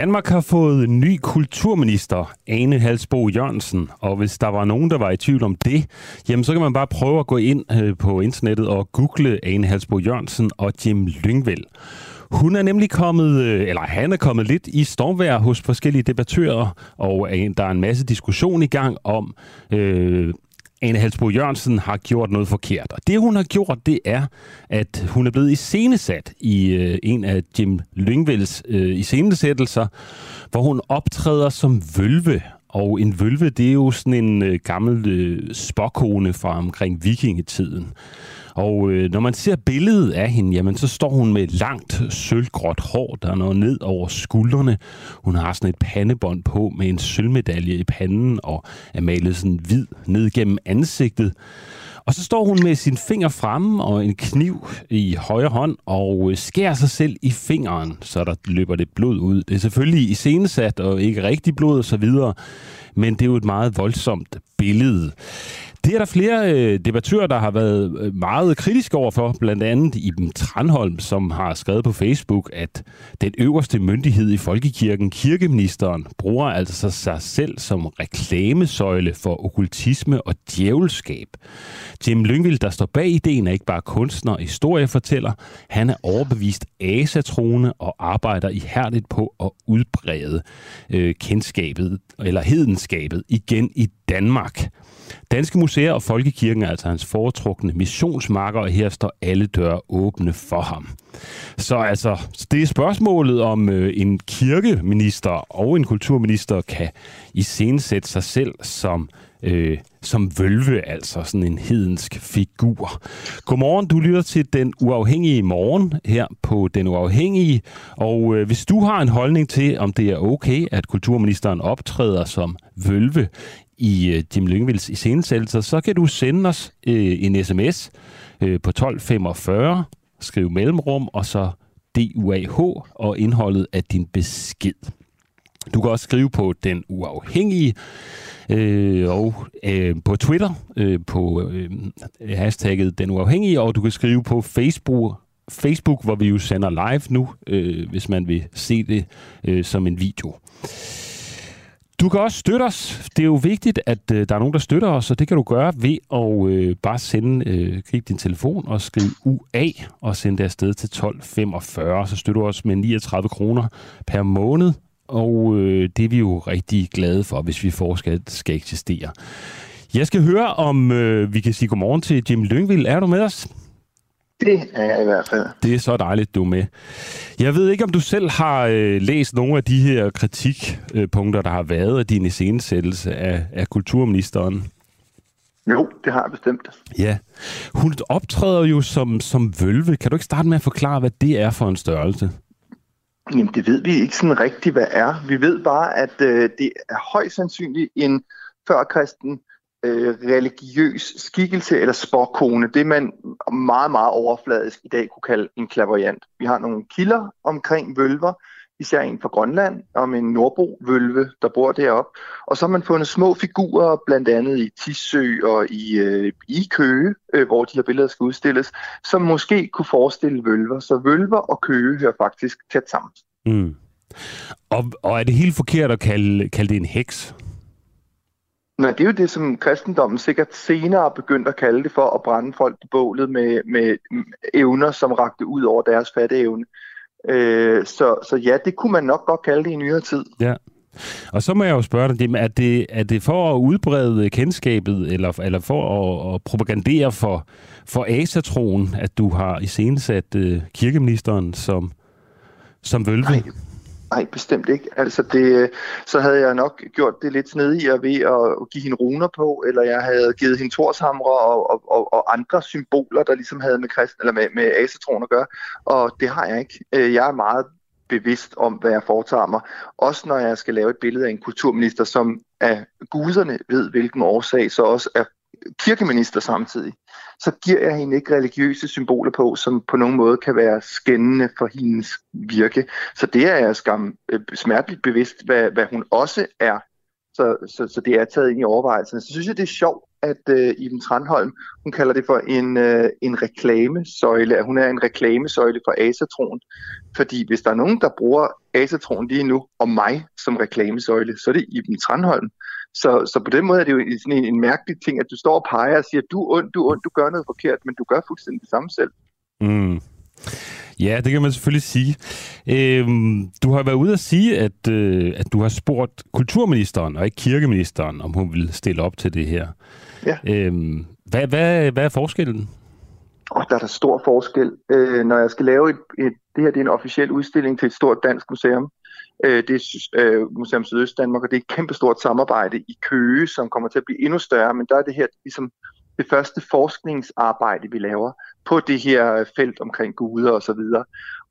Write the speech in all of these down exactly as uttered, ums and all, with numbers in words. Danmark har fået en ny kulturminister, Ane Halsboe Jørgensen. Og hvis der var nogen, der var i tvivl om det, jamen så kan man bare prøve at gå ind på internettet og google Ane Halsboe Jørgensen og Jim Lyngvild. Hun er nemlig kommet, eller han er kommet lidt i stormvejr hos forskellige debattører, og der er en masse diskussion i gang om... Øh, Ane Halsboe Jørgensen har gjort noget forkert. Og det, hun har gjort, det er, at hun er blevet iscenesat i øh, en af Jim Lyngvilds øh, iscenesættelser, hvor hun optræder som vølve. Og en vølve, det er jo sådan en øh, gammel øh, spåkone fra omkring vikingetiden. Og øh, når man ser billedet af hende, jamen, så står hun med langt sølvgråt hår, der er noget ned over skuldrene. Hun har sådan et pandebånd på med en sølvmedalje i panden og er malet sådan hvid ned gennem ansigtet. Og så står hun med sin finger fremme og en kniv i højre hånd og skærer sig selv i fingeren, så der løber lidt blod ud. Det er selvfølgelig iscenesat og ikke rigtig blod og så videre, men det er jo et meget voldsomt billede. Det er der flere øh, debattører, der har været meget kritiske overfor, blandt andet Iben Tranholm, som har skrevet på Facebook, at den øverste myndighed i folkekirken, kirkeministeren, bruger altså sig selv som reklamesøjle for okkultisme og djævelskab. Jim Lyngvild, der står bag ideen, er ikke bare kunstner og historiefortæller. Han er overbevist asatroende og arbejder ihærdigt på at udbrede øh, kendskabet eller hedenskabet igen i Danmark. Danske museer og folkekirken er altså hans foretrukne missionsmarker, og her står alle døre åbne for ham. Så altså, det er spørgsmålet om øh, en kirkeminister og en kulturminister kan iscenesætte sig selv som, øh, som vølve, altså sådan en hedensk figur. Godmorgen, du lytter til Den Uafhængige Morgen her på Den Uafhængige, og øh, hvis du har en holdning til, om det er okay, at kulturministeren optræder som vølve i Jim Lyngvilds iscenesættelser, så kan du sende os øh, en sms øh, på tolv femogfyrre, skriv mellemrum, og så D U A H og indholdet af din besked. Du kan også skrive på Den Uafhængige øh, og øh, på Twitter øh, på øh, hashtagget Den Uafhængige, og du kan skrive på Facebook, Facebook hvor vi jo sender live nu, øh, hvis man vil se det øh, som en video. Du kan også støtte os. Det er jo vigtigt, at øh, der er nogen, der støtter os, og det kan du gøre ved at øh, bare sende, øh, gribe din telefon og skrive U A og sende det afsted til tolv femogfyrre. Så støtter du os med niogtredive kroner per måned, og øh, det er vi jo rigtig glade for, hvis vi forskat skal eksistere. Jeg skal høre, om øh, vi kan sige godmorgen til Jim Lyngvild. Er du med os? Det er jeg i hvert fald. Det er så dejligt, du er med. Jeg ved ikke, om du selv har øh, læst nogle af de her kritikpunkter, der har været af din iscenesættelse af, af kulturministeren. Jo, det har jeg bestemt. Ja. Hun optræder jo som, som vølve. Kan du ikke starte med at forklare, hvad det er for en størrelse? Jamen, det ved vi ikke sådan rigtigt, hvad er. Vi ved bare, at øh, det er højst sandsynligt en førkristen religiøs skikkelse eller spåkone, det man meget, meget overfladisk i dag kunne kalde en klaverjant. Vi har nogle kilder omkring vølver, især en fra Grønland, om en nordbo-vølve, der bor deroppe. Og så har man fundet små figurer, blandt andet i Tissø og i, øh, i Køge, øh, hvor de her billeder skal udstilles, som måske kunne forestille vølver. Så vølver og Køge hører faktisk tæt sammen. Mm. Og, og er det helt forkert at kalde, kalde det en heks? Men det er jo det, som kristendommen sikkert senere begyndte at kalde det for, at brænde folk i bålet med, med evner, som rakte ud over deres fatteevne. Øh, så, så ja, det kunne man nok godt kalde det i nyere tid. Ja. Og så må jeg jo spørge dig, er det, er det for at udbrede kendskabet, eller, eller for at, at propagandere for, for asatroen, at du har iscenesat øh, kirkeministeren som, som vølve? Nej. Nej, bestemt ikke. Altså det, så havde jeg nok gjort det lidt snedigere ved at give hende runer på, eller jeg havde givet hende torshamre og, og, og, og andre symboler, der ligesom havde med, kristen, eller med, med asatroen at gøre, og det har jeg ikke. Jeg er meget bevidst om, hvad jeg foretager mig, også når jeg skal lave et billede af en kulturminister, som af guderne ved, hvilken årsag, så også er kirkeminister samtidig, så giver jeg hende ikke religiøse symboler på, som på nogen måde kan være skændende for hendes virke. Så det er jeg skam smerteligt bevidst, hvad, hvad hun også er. Så, så, så det er taget ind i overvejelserne. Så synes jeg, det er sjovt, at øh, Iben Tranholm, hun kalder det for en, øh, en reklamesøjle. Hun er en reklamesøjle for asatroen. Fordi hvis der er nogen, der bruger Asatron lige nu og mig som reklamesøjle, så er det Iben Tranholm. Så, så på den måde er det jo sådan en, en mærkelig ting, at du står og peger og siger, du er ond, du er ond, du gør noget forkert, men du gør fuldstændig det samme selv. Mm. Ja, det kan man selvfølgelig sige. Øhm, du har været ude at sige, at, øh, at du har spurgt kulturministeren og ikke kirkeministeren, om hun ville stille op til det her. Ja. Øhm, hvad, hvad, hvad er forskellen? Og der er der stor forskel. Øh, når jeg skal lave et, et... Det her det er en officiel udstilling til et stort dansk museum. Øh, det er øh, Museum Sydøstdanmark, og det er et kæmpestort samarbejde i Køge, som kommer til at blive endnu større. Men der er det her ligesom det første forskningsarbejde, vi laver på det her felt omkring guder og så videre.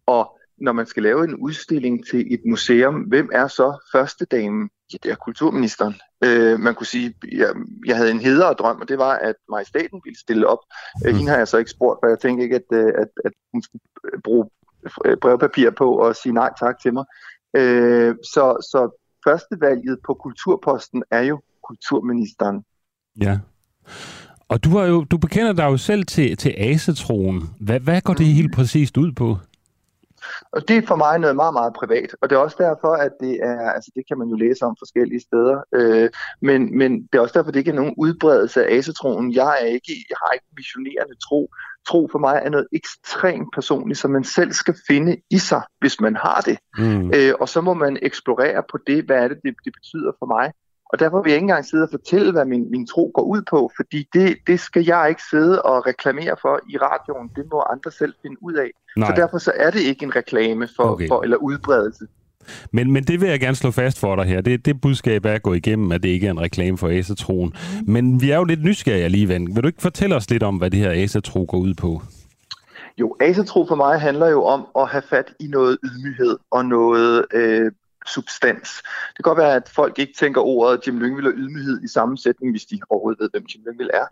Og når man skal lave en udstilling til et museum, hvem er så førstedamen? Ja, det er kulturministeren. Øh, man kunne sige, jeg, jeg havde en hedere drøm, og det var, at majestaten ville stille op. Mm. Hende har jeg så ikke spurgt, for jeg tænkte ikke, at, at, at hun skulle bruge brevpapir på og sige nej tak til mig. Øh, så, så førstevalget på kulturposten er jo kulturministeren. Ja. Og du, har jo, du bekender dig jo selv til, til asetroen. Hvad, hvad går det helt præcist ud på? Og det er for mig noget meget, meget privat. Og det er også derfor, at det er... Altså det kan man jo læse om forskellige steder. Øh, men, men det er også derfor, det ikke er nogen udbredelse af asetroen. Jeg er ikke, jeg har ikke visionerende tro. Tro for mig er noget ekstremt personligt, som man selv skal finde i sig, hvis man har det. Mm. Øh, og så må man eksplorere på det, hvad er det, det, det betyder for mig. Og derfor vil jeg ikke engang sidde og fortælle, hvad min, min tro går ud på, fordi det, det skal jeg ikke sidde og reklamere for i radioen. Det må andre selv finde ud af. Nej. Så derfor så er det ikke en reklame for, okay. for eller udbredelse. Men, men det vil jeg gerne slå fast for dig her. Det, det budskab er at gå igennem, at det ikke er en reklame for asetroen. Men vi er jo lidt nysgerrige alligevel. Vil du ikke fortælle os lidt om, hvad det her asetro går ud på? Jo, asetro for mig handler jo om at have fat i noget ydmyghed og noget... Øh, substans. Det kan godt være, at folk ikke tænker ordet Jim Lyngvild og ydmyghed i sammensætning, hvis de overhovedet ved, hvem Jim Lyngvild er.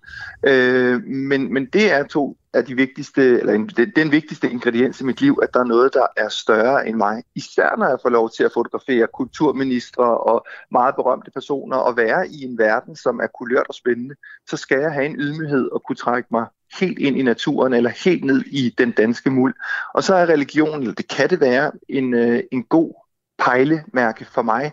Øh, men, men det er to af de vigtigste, eller en, den, den vigtigste ingrediens i mit liv, at der er noget, der er større end mig. Især når jeg får lov til at fotografere kulturministre og meget berømte personer og være i en verden, som er kulørt og spændende, så skal jeg have en ydmyghed og kunne trække mig helt ind i naturen eller helt ned i den danske muld. Og så er religion, eller det kan det være, en, en god pejlemærke for mig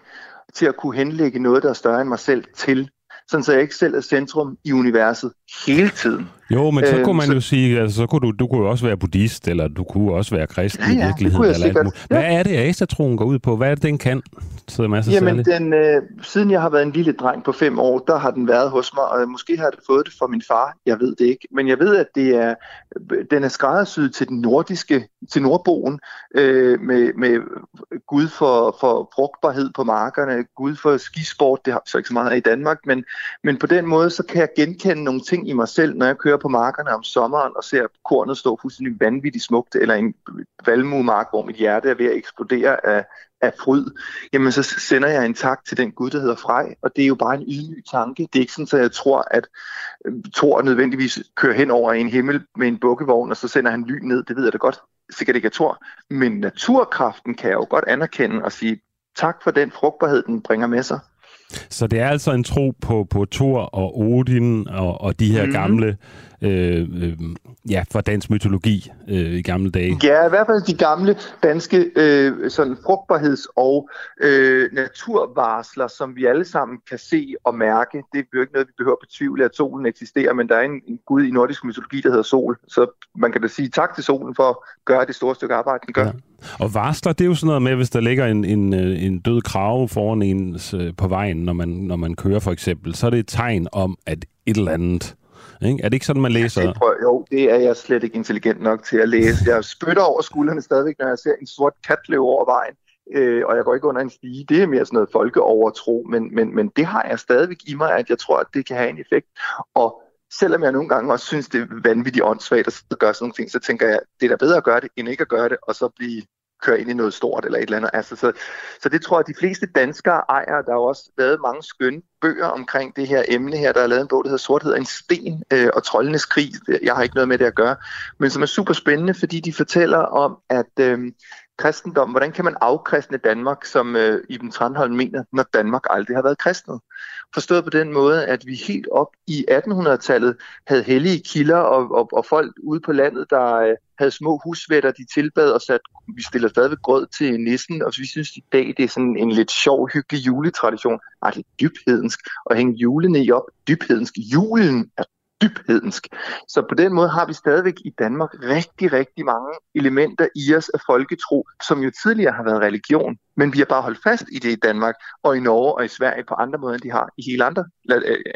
til at kunne henlægge noget, der er større end mig selv til, sådan så jeg ikke selv er centrum i universet hele tiden. Jo, men så kunne man øh, jo så... sige, altså så kunne du, du kunne også være buddhist, eller du kunne også være kristen ja, ja, i virkeligheden. Eller sikkert, alt. Hvad ja. er det, asetroen går ud på? Hvad er det, den kan? Så Jamen, den, øh, siden jeg har været en lille dreng på fem år, der har den været hos mig, og måske har jeg fået det fra min far, jeg ved det ikke. Men jeg ved, at det er, den er skræddersyet til den nordiske, til nordboen, øh, med, med Gud for, for frugtbarhed på markerne, Gud for skisport, det har vi så ikke så meget af i Danmark, men, men på den måde, så kan jeg genkende nogle ting i mig selv, når jeg kører på markerne om sommeren og ser kornet stå fuldstændig vanvittigt smukt, eller en valmuemark, hvor mit hjerte er ved at eksplodere af, af fryd, jamen så sender jeg en tak til den Gud, der hedder Frej, og det er jo bare en ydmyg tanke. Det er ikke sådan, at jeg tror, at Thor nødvendigvis kører hen over en himmel med en bukkevogn, og så sender han lyn ned. Det ved jeg da godt. Sikkert ikke er Thor. Men naturkraften kan jeg jo godt anerkende og sige tak for den frugtbarhed, den bringer med sig. Så det er altså en tro på, på Thor og Odin og, og de her mm. gamle, øh, øh, ja, fra dansk mytologi øh, i gamle dage. Ja, i hvert fald de gamle danske øh, sådan frugtbarheds- og øh, naturvarsler, som vi alle sammen kan se og mærke. Det er jo ikke noget, vi behøver at betvivle, at solen eksisterer, men der er en, en gud i nordisk mytologi, der hedder Sol. Så man kan da sige tak til solen for at gøre det store stykke arbejde, den gør. Ja. Og varsler, det er jo sådan noget med, hvis der ligger en, en, en død krage foran en på vejen, når man, når man kører for eksempel, så er det et tegn om, at et eller andet... Ikke? Er det ikke sådan, man læser? Ja, det prøver, jo, det er jeg slet ikke intelligent nok til at læse. Jeg spytter over skuldrene stadigvæk, når jeg ser en sort kat løbe over vejen, øh, og jeg går ikke under en stige. Det er mere sådan noget folkeovertro, men, men, men det har jeg stadigvæk i mig, at jeg tror, at det kan have en effekt. Og selvom jeg nogle gange også synes, det er vanvittigt åndssvagt at gøre sådan nogle ting, så tænker jeg, det er da bedre at gøre det, end ikke at gøre det, og så blive kørt ind i noget stort eller et eller andet. Altså, så, så det tror jeg, at de fleste danskere ejer. Der er jo også lavet mange skønne bøger omkring det her emne her. Der er lavet en bog, der hedder Sorthed af en sten øh, og Troldenes krig. Jeg har ikke noget med det at gøre, men som er super spændende, fordi de fortæller om, at øh, kristendommen, hvordan kan man afkristne Danmark, som øh, Iben Tranholm mener, når Danmark aldrig har været kristnet? Forstået på den måde, at vi helt op i attenhundredetallet havde hellige kilder og, og, og folk ude på landet, der øh, havde små husvætter, de tilbad og sat, vi stiller stadigvæk grød til nissen, og vi synes i dag, det er sådan en lidt sjov, hyggelig juletradition. Ej, det er dybhedensk at hænge julene i op. Dybhedensk. Julen er dybhedensk. Så på den måde har vi stadigvæk i Danmark rigtig, rigtig mange elementer i os af folketro, som jo tidligere har været religion, men vi har bare holdt fast i det i Danmark og i Norge og i Sverige på andre måder, end de har i hele andre,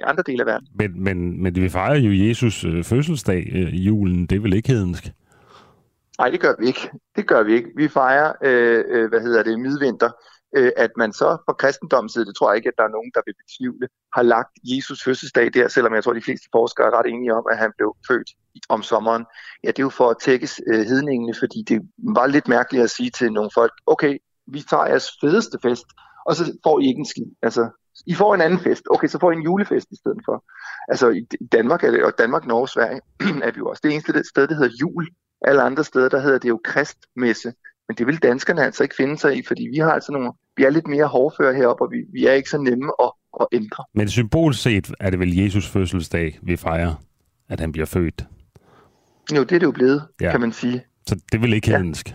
andre dele af verden. Men, men, men vi fejrer jo Jesus fødselsdag i julen. Det er vel ikke hedensk? Nej, det gør vi ikke. Det gør vi ikke. Vi fejrer, øh, hvad hedder det, midvinter. At man så fra kristendommens side, det tror jeg ikke, at der er nogen, der vil betvivle, har lagt Jesus fødselsdag der, selvom jeg tror, de fleste forskere er ret enige om, at han blev født om sommeren. Ja, det er jo for at tækkes øh, hedningene, fordi det var lidt mærkeligt at sige til nogle folk, okay, vi tager jeres fedeste fest, og så får I ikke en skid. Altså, I får en anden fest. Okay, så får I en julefest i stedet for. Altså, i Danmark, og Danmark, Norge og Sverige, er vi jo også det eneste sted, der hedder jul. Alle andre steder, der hedder det jo kristmesse. Men det vil danskerne altså ikke finde sig i, fordi vi har altså nogle, vi er lidt mere hårdfører heroppe, og vi, vi er ikke så nemme at, at ændre. Men symbolsk set er det vel Jesus fødselsdag, vi fejrer, at han bliver født? Jo, det er det jo blevet, ja. Kan man sige. Så det vil ikke hedensk? Ja.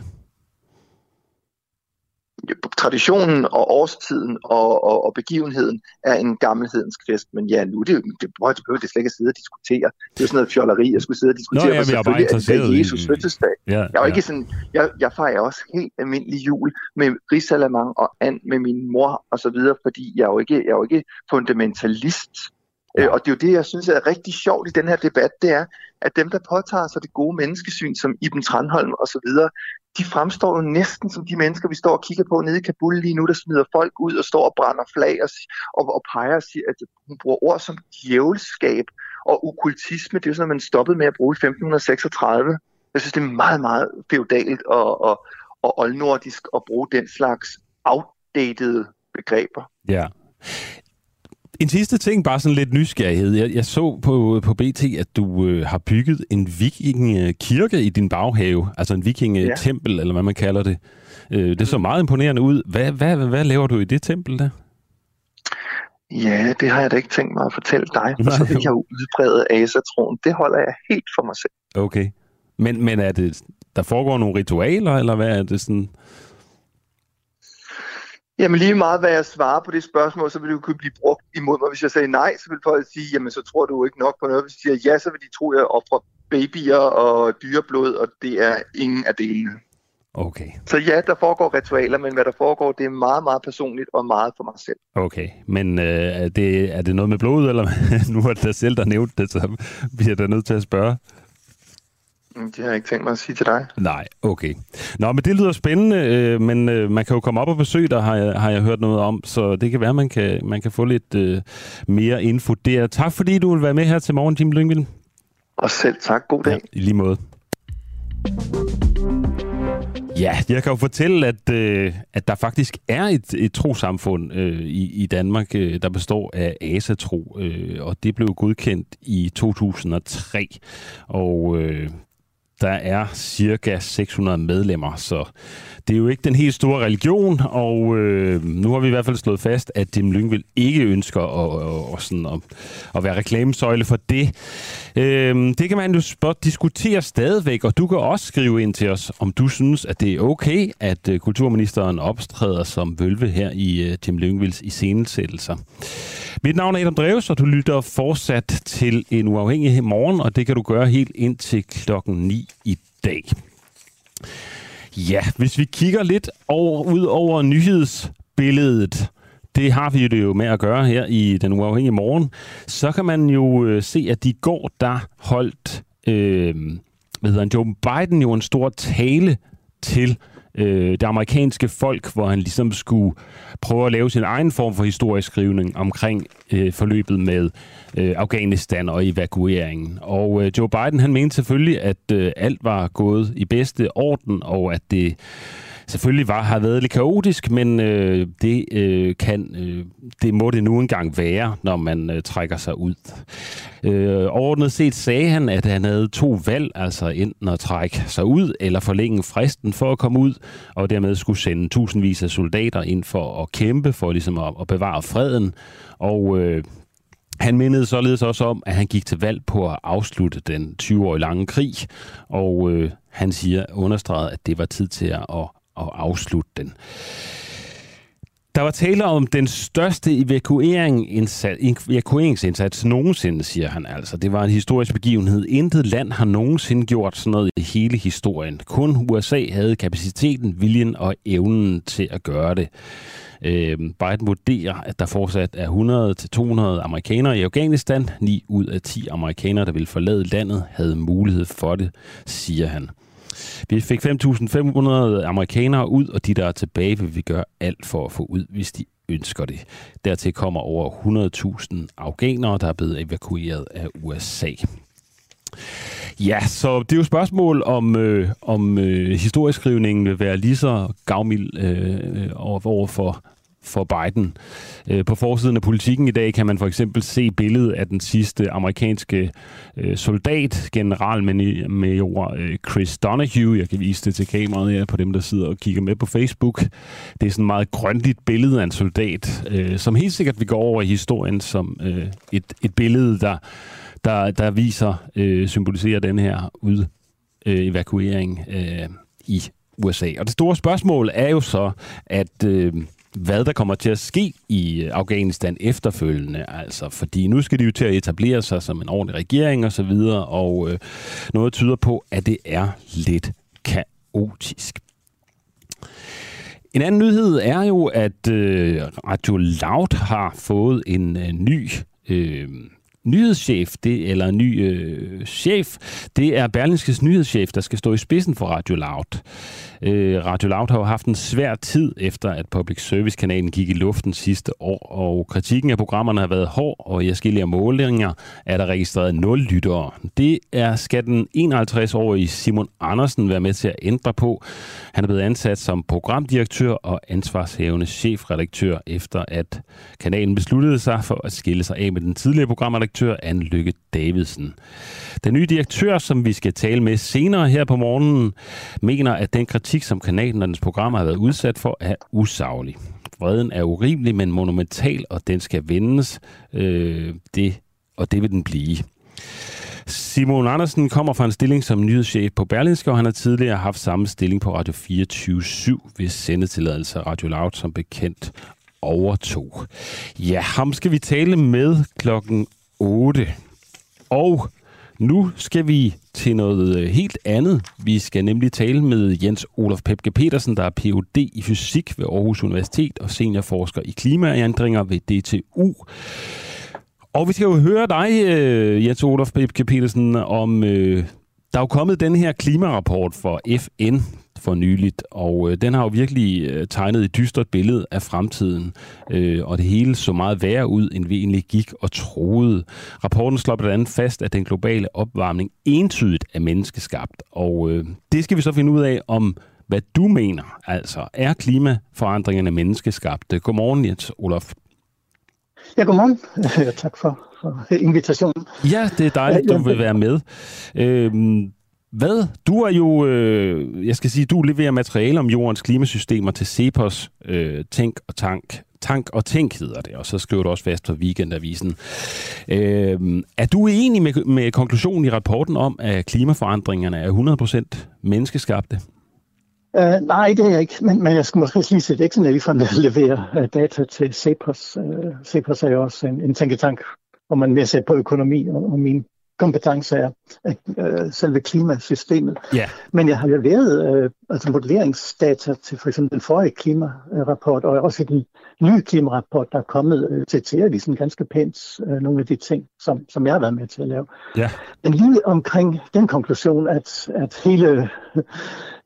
Traditionen og årstiden og, og, og begivenheden er en gammelhedensk fest, men ja, nu det, det prøver jeg det slet ikke at sidde og diskutere. Det er jo sådan noget fjolleri, jeg skulle sidde og diskutere. Nå, ja, jeg er bare interesseret i Jesus fødselsdag. Ja, jeg er jo ja. ikke sådan, jeg, jeg fejrer også helt almindelig jul med risalamande og and med min mor og så videre, fordi jeg er jo ikke, jeg er jo ikke fundamentalist. Ja. Og det er jo det, jeg synes er rigtig sjovt i den her debat, det er, at dem, der påtager sig det gode menneskesyn, som Iben Tranholm og så videre, de fremstår jo næsten som de mennesker, vi står og kigger på nede i Kabul lige nu, der smider folk ud og står og brænder flag og, og, og peger og siger, at hun bruger ord som djævelskab og okkultisme. Det er jo sådan, at man stoppede med at bruge i femten seksogtredive. Jeg synes, det er meget, meget feudalt og, og, og oldnordisk at bruge den slags outdated begreber. Ja. En sidste ting, bare sådan lidt nysgerrighed. Jeg, jeg så på, på B T, at du øh, har bygget en vikingekirke i din baghave. Altså en vikingetempel, ja. Eller hvad man kalder det. Øh, det så meget imponerende ud. Hvad, hvad, hvad laver du i det tempel der? Ja, det har jeg da ikke tænkt mig at fortælle dig. For så vil jeg jo udbrede asatroen. Det holder jeg helt for mig selv. Okay. Men, men er det, der foregår nogle ritualer, eller hvad er det sådan... Jamen lige meget, hvad jeg svarer på det spørgsmål, så vil det jo kunne blive brugt imod mig. Hvis jeg sagde nej, så vil folk sige, jamen så tror du ikke nok på noget. Hvis jeg siger ja, så vil de tro, at jeg offrer babyer og dyreblod, og det er ingen af delene. Okay. Så ja, der foregår ritualer, men hvad der foregår, det er meget, meget personligt og meget for mig selv. Okay, men øh, er, det, er det noget med blod, eller nu er det dig selv, der nævnte det, så bliver der nødt til at spørge? Det har jeg ikke tænkt mig at sige til dig. Nej, okay. Nå, men det lyder spændende, øh, men øh, man kan jo komme op og besøge dig, har jeg, har jeg hørt noget om, så det kan være, at man kan, man kan få lidt øh, mere info der. Tak fordi du vil være med her til morgen, Jim Lyngvild. Og selv tak. God dag. Ja, i lige måde. Ja, jeg kan jo fortælle, at, øh, at der faktisk er et, et trosamfund øh, i, i Danmark, øh, der består af asatro, øh, og det blev godkendt i to tusind og tre, og... Øh, Der er cirka seks hundrede medlemmer, så det er jo ikke den helt store religion, og øh, nu har vi i hvert fald slået fast, at Jim Lyngvild ikke ønsker at, at, sådan at, at være reklamesøjle for det. Øh, det kan man jo spot diskutere stadigvæk, og du kan også skrive ind til os, om du synes, at det er okay, at kulturministeren optræder som vølve her i uh, Jim Lyngvilds iscenesættelser. Mit navn er Adam Dreves, og du lytter fortsat til en uafhængig morgen, og det kan du gøre helt ind til klokken ni i dag. Ja, hvis vi kigger lidt over, ud over nyhedsbilledet, det har vi det jo med at gøre her i den uafhængige morgen, så kan man jo øh, se, at i går der holdt øh, hvad hedder han, Joe Biden jo en stor tale til øh, det amerikanske folk, hvor han ligesom skulle prøve at lave sin egen form for historieskrivning omkring øh, forløbet med øh, Afghanistan og evakueringen. Og øh, Joe Biden, han mente selvfølgelig, at øh, alt var gået i bedste orden, og at det selvfølgelig var, har været lidt kaotisk, men øh, det, øh, kan, øh, det må det nu engang være, når man øh, trækker sig ud. Øh, overordnet set sagde han, at han havde to valg, altså enten at trække sig ud eller forlænge fristen for at komme ud, og dermed skulle sende tusindvis af soldater ind for at kæmpe, for ligesom at, at bevare freden, og øh, han mindede således også om, at han gik til valg på at afslutte den tyve-årige lange krig, og øh, han siger understreget, at det var tid til at, at, at afslutte den. Der var tale om den største evakueringsindsats nogensinde, siger han altså. Det var en historisk begivenhed. Intet land har nogensinde gjort sådan noget i hele historien. Kun U S A havde kapaciteten, viljen og evnen til at gøre det. Biden vurderer, at der fortsat er hundrede til to hundrede amerikanere i Afghanistan. ni ud af ti amerikanere, der ville forlade landet, havde mulighed for det, siger han. Vi fik fem tusind fem hundrede amerikanere ud, og de, der er tilbage, vil vi gøre alt for at få ud, hvis de ønsker det. Dertil kommer over hundrede tusind afghanere, der er blevet evakueret af U S A. Ja, så det er jo spørgsmål, om, øh, om øh, historieskrivningen vil være lige så gavmild øh, over for, for Biden. Øh, på forsiden af Politikken i dag kan man for eksempel se billedet af den sidste amerikanske øh, soldat, generalmajor øh, Chris Donahue. Jeg kan vise det til kameraet her på dem, der sidder og kigger med på Facebook. Det er sådan et meget grønligt billede af en soldat, øh, som helt sikkert vil gå over i historien som øh, et, et billede, der Der, der viser, øh, symboliserer den her ud, øh, evakuering øh, i U S A. Og det store spørgsmål er jo så, at øh, hvad der kommer til at ske i Afghanistan efterfølgende. Altså, fordi nu skal de jo til at etablere sig som en ordentlig regering osv., og, og øh, noget tyder på, at det er lidt kaotisk. En anden nyhed er jo, at øh, Radio Loud har fået en øh, ny... Øh, nyhedschef, det, eller ny øh, chef, det er Berlingskes nyhedschef, der skal stå i spidsen for Radio Loud. Øh, Radio Loud har jo haft en svær tid efter, at Public Service-kanalen gik i luften sidste år, og kritikken af programmerne har været hård, og i forskellige målinger er der registreret nul lyttere. Det er, skal den enoghalvtreds-årige Simon Andersen være med til at ændre på. Han er blevet ansat som programdirektør og ansvarshævende chefredaktør, efter at kanalen besluttede sig for at skille sig af med den tidligere programredaktør Anne-Lykke Davidsen. Den nye direktør, som vi skal tale med senere her på morgenen, mener, at den kritik, som kanalen og dens programmer har været udsat for, er usaglig. Vreden er urimelig, men monumental, og den skal vendes, øh, det, og det vil den blive. Simon Andersen kommer fra en stilling som nyhedschef på Berlingske, og han har tidligere haft samme stilling på Radio fireogtyve syv, hvis sendetilladelse Radio Loud som bekendt overtog. Ja, ham skal vi tale med klokken otte. Og nu skal vi til noget helt andet. Vi skal nemlig tale med Jens Olaf Pepke Petersen, der er Ph.D. i fysik ved Aarhus Universitet og seniorforsker i klimaændringer ved D T U. Og vi skal jo høre dig, Jens Olaf Pepke Petersen, om øh, der er jo kommet den her klimarapport for F N for nyligt, og øh, den har jo virkelig øh, tegnet et dystert billede af fremtiden, øh, og det hele så meget værre ud, end vi egentlig gik og troede. Rapporten slår blandt andet fast, at den globale opvarmning entydigt er menneskeskabt, og øh, det skal vi så finde ud af, om hvad du mener. Altså, er klimaforandringerne menneskeskabte? Godmorgen, Jens Olaf. Ja, godmorgen. Tak for, for invitationen. Ja, det er dejligt, at du vil være med. Øh, Hvad? Du er jo, øh, jeg skal sige, du leverer materiale om jordens klimasystemer til CEPOS, øh, Tænk og Tank. Tank og Tænk hedder det, og så skriver du også fast på Weekendavisen. Øh, er du enig med, med konklusionen i rapporten om, at klimaforandringerne er hundrede procent menneskeskabte? Uh, nej, det er jeg ikke, men, men jeg skal måske lige sætte eksempel af, ligefrem at levere uh, data til CEPOS. Uh, CEPOS er jo også en, en tænketank, hvor man mere ser på økonomi og, og mine kompetencer er øh, selve klimasystemet. Yeah. Men jeg har leveret øh, altså modelleringsdata til for eksempel den forrige klimarapport, og også den nye klimarapport, der er kommet øh, til til at sådan ganske pænt øh, nogle af de ting, som, som jeg har været med til at lave. Yeah. Men lige omkring den konklusion, at, at hele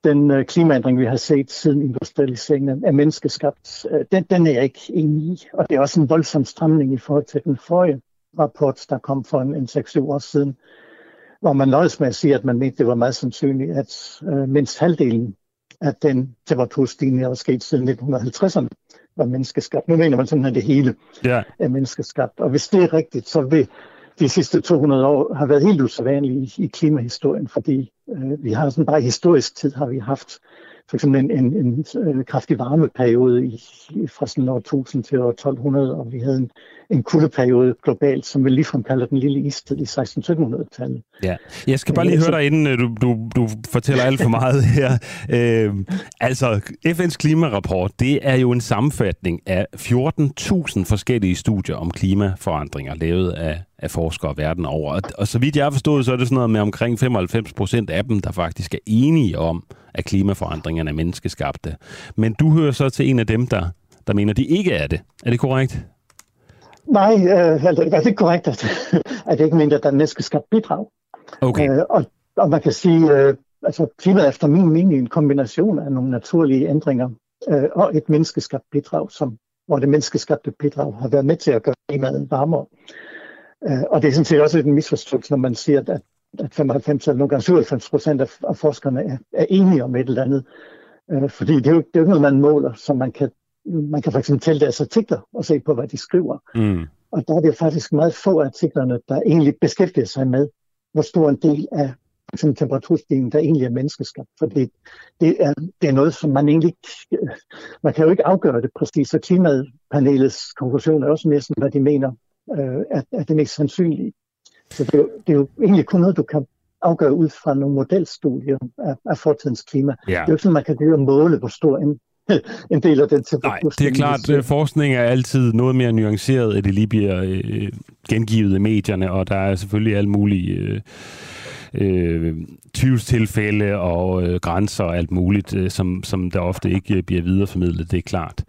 den øh, klimaændring, vi har set siden industrialiseringen, er menneskeskabt, øh, den, den er jeg ikke enig i. Og det er også en voldsom stramning i forhold til den forrige rapport, der kom for en, en seks syv år siden, hvor man nøjes med at sige, at man mente, det var meget sandsynligt, at øh, mindst halvdelen at den temperaturstigning, der var sket siden nitten halvtredserne, var menneskeskabt. Nu mener man sådan, at det hele yeah. er menneskeskabt. Og hvis det er rigtigt, så vil de sidste to hundrede år have været helt usædvanlige i klimahistorien, fordi øh, vi har sådan bare i historisk tid har vi haft for eksempel en, en, en, en kraftig varmeperiode i, fra sådan år tusind til år tolv hundrede, og vi havde en, en kuldeperiode globalt, som vi ligefrem kalder den lille istid i seksten sytten hundrede-tallet. Ja, jeg skal bare lige høre dig, inden du, du, du fortæller alt for meget her. Øh, altså, F N's klimarapport, det er jo en sammenfatning af fjorten tusind forskellige studier om klimaforandringer, lavet af, af forskere verden over. Og, og så vidt jeg har forstået, så er det sådan noget med omkring femoghalvfems procent af dem, der faktisk er enige om, at klimaforandringerne er menneskeskabte. Men du hører så til en af dem, der, der mener, de ikke er det. Er det korrekt? Nej, øh, det er ikke korrekt, at, at jeg ikke mener, at der er menneskeskabt bidrag. Okay. Øh, og, og man kan sige, øh, altså klimaet efter min mening en kombination af nogle naturlige ændringer øh, og et menneskeskabt bidrag, som, hvor det menneskeskabte bidrag har været med til at gøre klimaet varmere. Øh, og det er sådan set også en misforståelse, når man siger, at at femoghalvfems eller nogle gange syvoghalvfems procent af forskerne er, er enige om et eller andet. Øh, fordi det er jo ikke noget, man måler, så man kan, man kan fx tælle deres artikler og se på, hvad de skriver. Mm. Og der er det faktisk meget få af artiklerne, der egentlig beskæftiger sig med, hvor stor en del af temperaturstigningen, der egentlig er menneskeskabt. Fordi det er, det er noget, som man egentlig ikke... Man kan jo ikke afgøre det præcis, og klimapanelets konklusion er også næsten, hvad de mener øh, er, er det mest sandsynlige. Så det er, jo, det er jo egentlig kun noget, du kan afgøre ud fra nogle modelstudier af, af fortidens klima. Ja. Det er jo ikke sådan, man kan gøre måle, hvor stor en, en del af den temperaturstigning. Nej, det er klart, at forskning er altid noget mere nuanceret, at det lige bliver øh, gengivet i medierne, og der er selvfølgelig alle mulige... Øh... Øh, tvivlstilfælde og øh, grænser og alt muligt, øh, som, som der ofte ikke bliver videreformidlet, det er klart.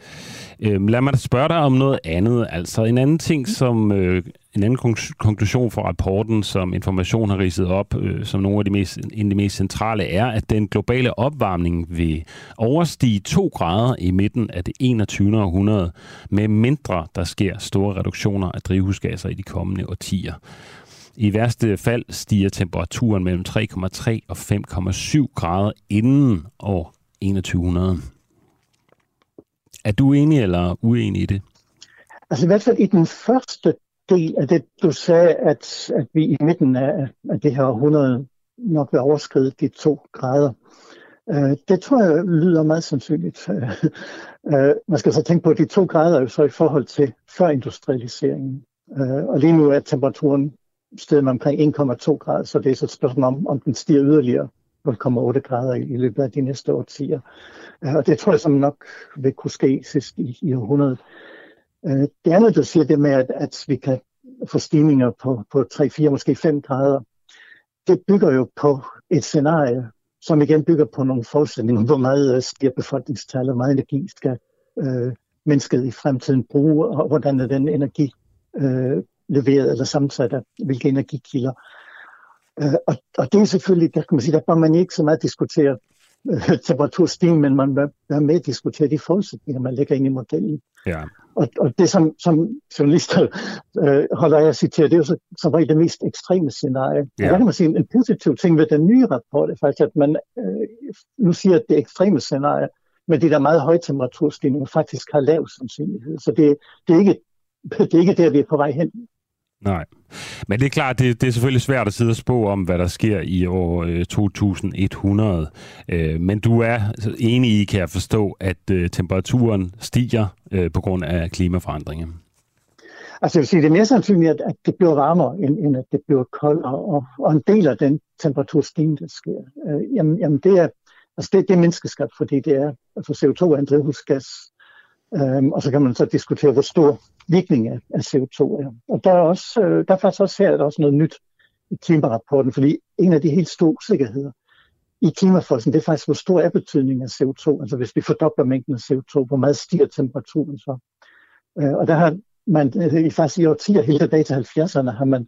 Øh, lad mig da spørge dig om noget andet. Altså en anden ting, som øh, en anden konk- konklusion fra rapporten, som Information har ridset op, øh, som nogle af de mest, en de mest centrale, er, at den globale opvarmning vil overstige to grader i midten af det enogtyvende århundrede, med mindre der sker store reduktioner af drivhusgasser i de kommende årtier. I værste fald stiger temperaturen mellem tre komma tre og fem komma syv grader inden år enogtyve hundrede. Er du enig eller uenig i det? Altså i hvert fald i den første del af det, du sagde, at, at vi i midten af, af det her århundrede nok vil overskride de to grader. Det tror jeg lyder meget sandsynligt. Man skal så tænke på, at de to grader er jo så i forhold til førindustrialiseringen. Og lige nu er temperaturen stedet omkring en komma to grader, så det er så et spørgsmål om, om den stiger yderligere nul komma otte grader i løbet af de næste årtier. Og det tror jeg som nok vil kunne ske sidst i, i århundredet. Det andet, du siger, det med, at, at vi kan få stigninger på, på tre fire, måske fem grader, det bygger jo på et scenarie, som igen bygger på nogle forudsætninger, hvor meget stiger befolkningstallet, hvor meget energi skal øh, mennesket i fremtiden bruge, og hvordan er den energi øh, leveret eller sammensat af hvilke energikilder. Øh, og, og det er selvfølgelig, der kan man sige, der bør man ikke så meget diskutere øh, temperaturstigning, men man bør være med at diskutere de forudsætninger, man lægger ind i modellen. Ja. Og, og det, som, som journalister øh, holder jeg at citere, det er jo så, som regel det mest ekstreme scenarie. Ja. Og der kan man sige, en positiv ting ved den nye rapport er faktisk, at man øh, nu siger, at det ekstreme scenarie med de der meget høje temperaturstigninger faktisk har lav sandsynlighed. Så det, det, er ikke, det er ikke der, vi er på vej hen. Nej, men det er klart, det, det er selvfølgelig svært at sidde og spå om, hvad der sker i år øh, to tusind et hundrede. Øh, men du er enig i, kan jeg forstå, at øh, temperaturen stiger øh, på grund af klimaforandringer? Altså jeg vil sige, det er mere sandsynligt, at, at det bliver varmere, end, end at det bliver koldere, og, og en del af den temperaturstigning, der sker. Øh, jamen, jamen det er, altså det, det er menneskeskabt, fordi det er for C O to og en drivhusgas. Øhm, og så kan man så diskutere, hvor stor virkning af C O to er. Og der er, også, der er faktisk også her er der også noget nyt i klimarapporten, fordi en af de helt store usikkerheder i klimaforskningen, det er faktisk, hvor stor er betydningen af C O to. Altså hvis vi fordobler mængden af C O to, hvor meget stiger temperaturen så? Øh, og der har man faktisk i årtier, helt tilbage til halvfjerdserne, har man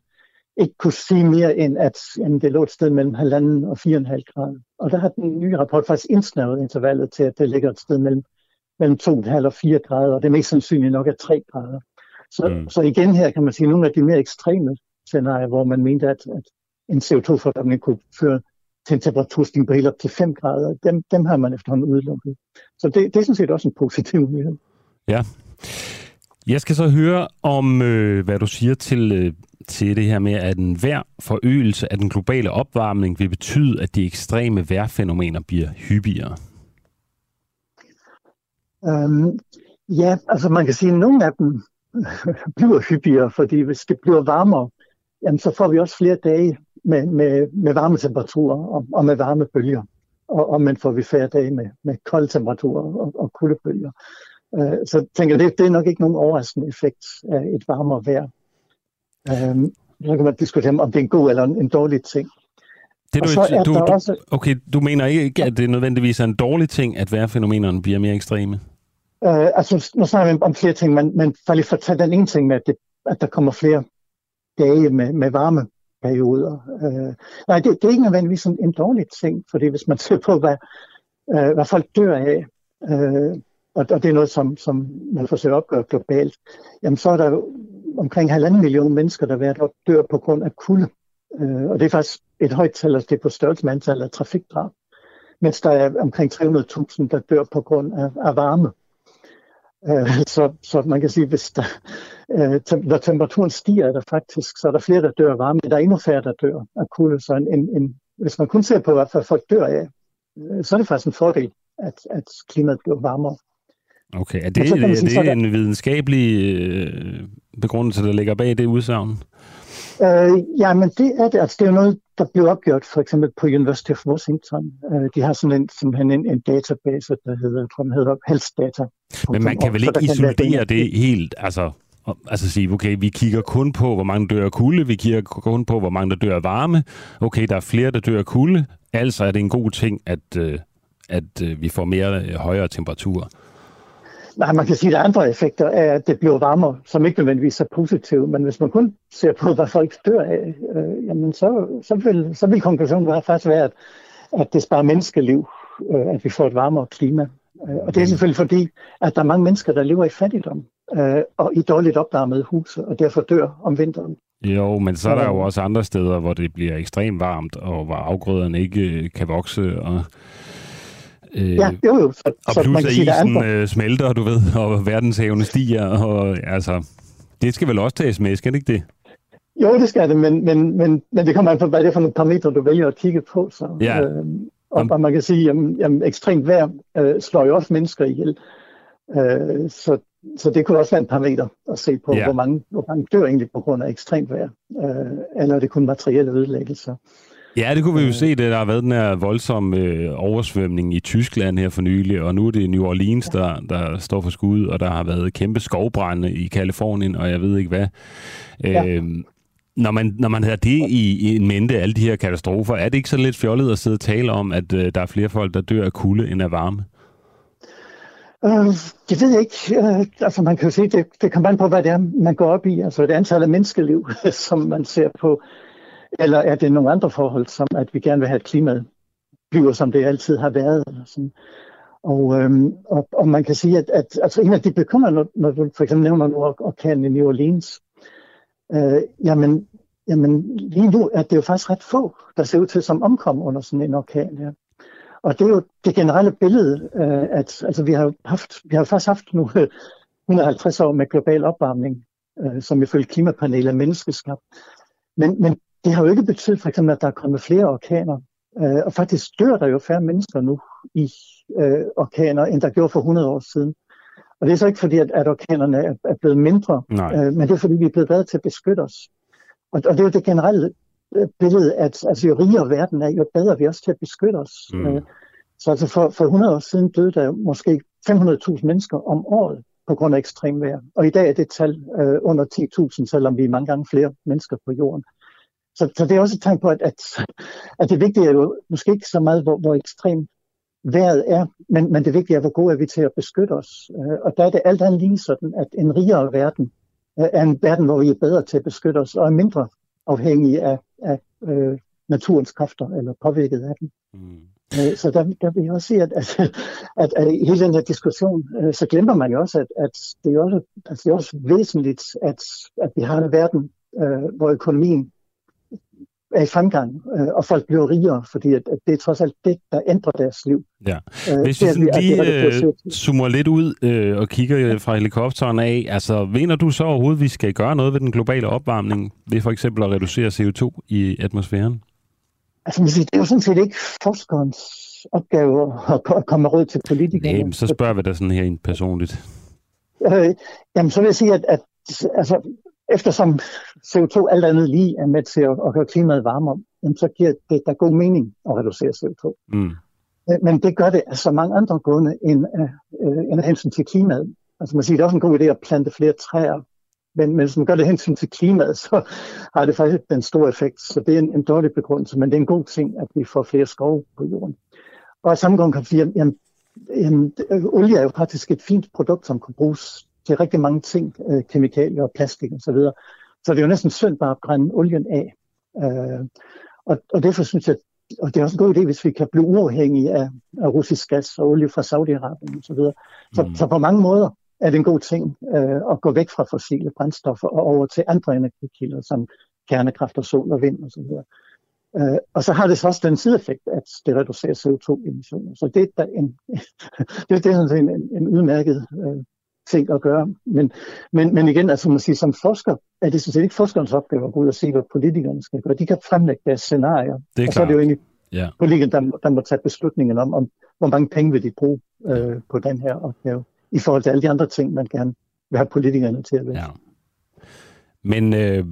ikke kunne sige mere end, at jamen, det lå et sted mellem halvanden og fire og en halv grad. Og der har den nye rapport faktisk indsnævret intervallet til, at det ligger et sted mellem mellem to komma fem og fire grader, og det er mest sandsynligt nok er tre grader. Så, mm. så igen her kan man sige, nogle af de mere ekstreme scenarier, hvor man mente, at, at en C O to-fordobling kunne føre til en temperaturstigning helt op til fem grader, dem, dem har man efterhånden udelukket. Så det, det er sådan set også en positiv nyhed. Ja. Jeg skal så høre om, øh, hvad du siger til, øh, til det her med, at enhver forøgelse af den globale opvarmning vil betyde, at de ekstreme vejrfænomener bliver hyppigere. Um, ja, altså man kan sige, at nogle af dem bliver hyppigere, fordi hvis det bliver varmere, jamen, så får vi også flere dage med, med, med varme temperaturer og, og med varme bølger. Og, og men får vi færre dage med, med kolde temperaturer og, og kuldebølger. Så tænker jeg, det, det er nok ikke nogen overraskende effekt af et varmere vejr. Øhm, så kan man diskutere, om det er en god eller en dårlig ting. Det, du, er du, du, også... okay, du mener ikke, at det nødvendigvis er en dårlig ting, at vejrfænomenerne bliver mere ekstreme? Øh, altså, nu snakker vi om flere ting, men, men for lige for at tage den ene ting med, at, det, at der kommer flere dage med, med varme perioder. Øh, nej, det, det er ikke nødvendigvis en, en dårlig ting, fordi hvis man ser på, hvad, øh, hvad folk dør af, øh, og det er noget, som, som man forsøger at opgøre globalt, jamen så er der jo omkring halvanden million mennesker, der hvert år dør på grund af kulde. Og det er faktisk et højt tal, og det er på størrelse med antallet af trafikdrab. Mens der er omkring tre hundrede tusind, der dør på grund af, af varme. Så, så man kan sige, hvis der, når temperaturen stiger, er der faktisk, så er der flere, der dør af varme. Der er endnu færre, der dør af kulde. Så en, en, en, hvis man kun ser på, hvad folk dør af, så er det faktisk en fordel, at, at klimaet bliver varmere. Okay, er det, så, det, sige, er det en videnskabelig øh, begrundelse, der ligger bag det udsagn? Øh, ja, men det er det. Altså, det er jo noget, der blev opgjort for eksempel på University of Washington. Øh, de har sådan en, simpelthen en, en database, der hedder, jeg tror, den hedder Health Data. Men man kan vel ikke isolere det helt, altså, altså sige, okay, vi kigger kun på, hvor mange dør af kulde, vi kigger kun på, hvor mange der dør af varme. Okay, der er flere, der dør af kulde. Altså er det en god ting, at, at vi får mere højere temperaturer. Nej, man kan sige, at der er andre effekter af, at det bliver varmere, som ikke nødvendigvis er positive. Men hvis man kun ser på, hvad folk dør af, øh, jamen så, så, vil, så vil konklusionen faktisk være, at, at det sparer menneskeliv, øh, at vi får et varmere klima. Øh, og det er selvfølgelig fordi, at der er mange mennesker, der lever i fattigdom øh, og i dårligt opvarmede huse, og derfor dør om vinteren. Jo, men så er der jo også andre steder, hvor det bliver ekstremt varmt, og hvor afgrøderne ikke kan vokse og... Øh, ja, det er jo. Så, og så, plus, at isen øh, smelter, du ved, og verdenshavene stiger, og altså, det skal vel også tages med, skal det ikke det? Jo, det skal det, men, men, men, men det kommer an på, hvad det er for nogle parametre, du vælger at kigge på. Så, ja. øh, og, og man kan sige, at ekstremt vejr øh, slår jo også mennesker ihjel, øh, så, så det kunne også være en parameter at se på, ja. hvor, mange, hvor mange dør egentlig på grund af ekstremt vejr, øh, eller det kun materielle ødelæggelser. Ja, det kunne vi jo se, da der har været den her voldsomme øh, oversvømning i Tyskland her for nylig, og nu er det New Orleans, der, der står for skud, og der har været kæmpe skovbrande i Kalifornien, og jeg ved ikke hvad. Øh, ja. Når man, når man havde det i, i mente, alle de her katastrofer, er det ikke så lidt fjollet at sidde og tale om, at øh, der er flere folk, der dør af kulde end af varme? Øh, det ved jeg ikke. Øh, altså man kan jo se, det, det kommer an på, hvad det er, man går op i. Altså det antal af menneskeliv, som man ser på. Eller er det nogle andre forhold, som at vi gerne vil have, at klimaet bliver, som det altid har været? Eller sådan. Og, øhm, og, og man kan sige, at, at altså, en af de bekymringer, når, når du for eksempel nævner nu orkanen i New Orleans, øh, jamen, jamen lige nu er det jo faktisk ret få, der ser ud til som omkom under sådan en orkan her. Og det er jo det generelle billede, øh, at altså, vi, har haft, vi har faktisk haft nu øh, et hundrede og halvtreds år med global opvarmning, øh, som ifølge klimapanelet er menneskeskabt. Men, men det har jo ikke betydet for eksempel, at der er kommet flere orkaner, øh, og faktisk dør der jo færre mennesker nu i øh, orkaner, end der gjorde for hundrede år siden. Og det er så ikke fordi, at, at orkanerne er, er blevet mindre, øh, men det er fordi, vi er blevet bedre til at beskytte os. Og, og det er jo det generelle billede, at altså, jo rigere verden er, jo bedre vi også til at beskytte os. Mm. Øh, så altså for, for hundrede år siden døde der måske fem hundrede tusind mennesker om året på grund af ekstrem vejr. Og i dag er det tal øh, under ti tusind, selvom vi er mange gange flere mennesker på jorden. Så, så det er også et tegn på, at, at, at det vigtige er jo måske ikke så meget, hvor, hvor ekstremt vejret er, men, men det vigtige er, hvor gode er vi til at beskytte os. Og der er det alt andet lige sådan, at en rigere verden er en verden, hvor vi er bedre til at beskytte os, og er mindre afhængige af, af øh, naturens kræfter, eller påvirket af dem. Mm. Så der, der vil jeg også sige, at, at, at, at i hele den her diskussion, så glemmer man jo også, at, at det er også, altså det er også væsentligt, at, at vi har en verden, øh, hvor økonomien er i fremgang, øh, og folk bliver rigere, fordi at, at det er trods alt det, der ændrer deres liv. Ja. Hvis øh, vi sådan lige øh, zoomer lidt ud øh, og kigger fra helikopteren af, altså mener du så overhovedet, at vi skal gøre noget ved den globale opvarmning ved for eksempel at reducere C O to i atmosfæren? Altså, det er jo sådan set ikke forskerens opgave at komme råd til politikerne. Jamen, så spørger vi dig sådan her personligt. Øh, jamen, så vil jeg sige, at, at altså, eftersom C O to alt andet lige er med til at gøre klimaet varmere, så giver det der god mening at reducere C O to. Mm. Men det gør det af så mange andre grunde end af hensyn til klimaet. Altså man siger, det er også en god idé at plante flere træer, men, men hvis man gør det hensyn til klimaet, så har det faktisk den store effekt. Så det er en, en dårlig begrundelse, men det er en god ting, at vi får flere skove på jorden. Og af samme grund kan vi sige, jamen, jamen, olie er jo faktisk et fint produkt, som kan bruges til rigtig mange ting, øh, kemikalier og plastik osv. Så, så det er jo næsten synd bare at brænde olien af. Øh, og, og derfor synes jeg, og det er også en god idé, hvis vi kan blive uafhængige af, af russisk gas og olie fra Saudi-Arabien osv. Så, så, mm. så på mange måder er det en god ting øh, at gå væk fra fossile brændstoffer og over til andre energikilder, som kernekraft og sol og vind osv. Uh, og så har det så også den sideeffekt, at det reducerer C O to-emissioner. Så det er, en, det er sådan set en, en, en udmærket uh, ting at gøre. Men, men, men igen, altså, man siger, som forsker, er det sådan set ikke forskerens opgave at gå ud og se, hvad politikerne skal gøre. De kan fremlægge deres scenarier. Det er og så er det jo egentlig yeah. politikerne, der, der må tage beslutningen om, om, hvor mange penge vil de bruge uh, på den her opgave, i forhold til alle de andre ting, man gerne vil have politikerne til at løse. Ja. Men... Øh...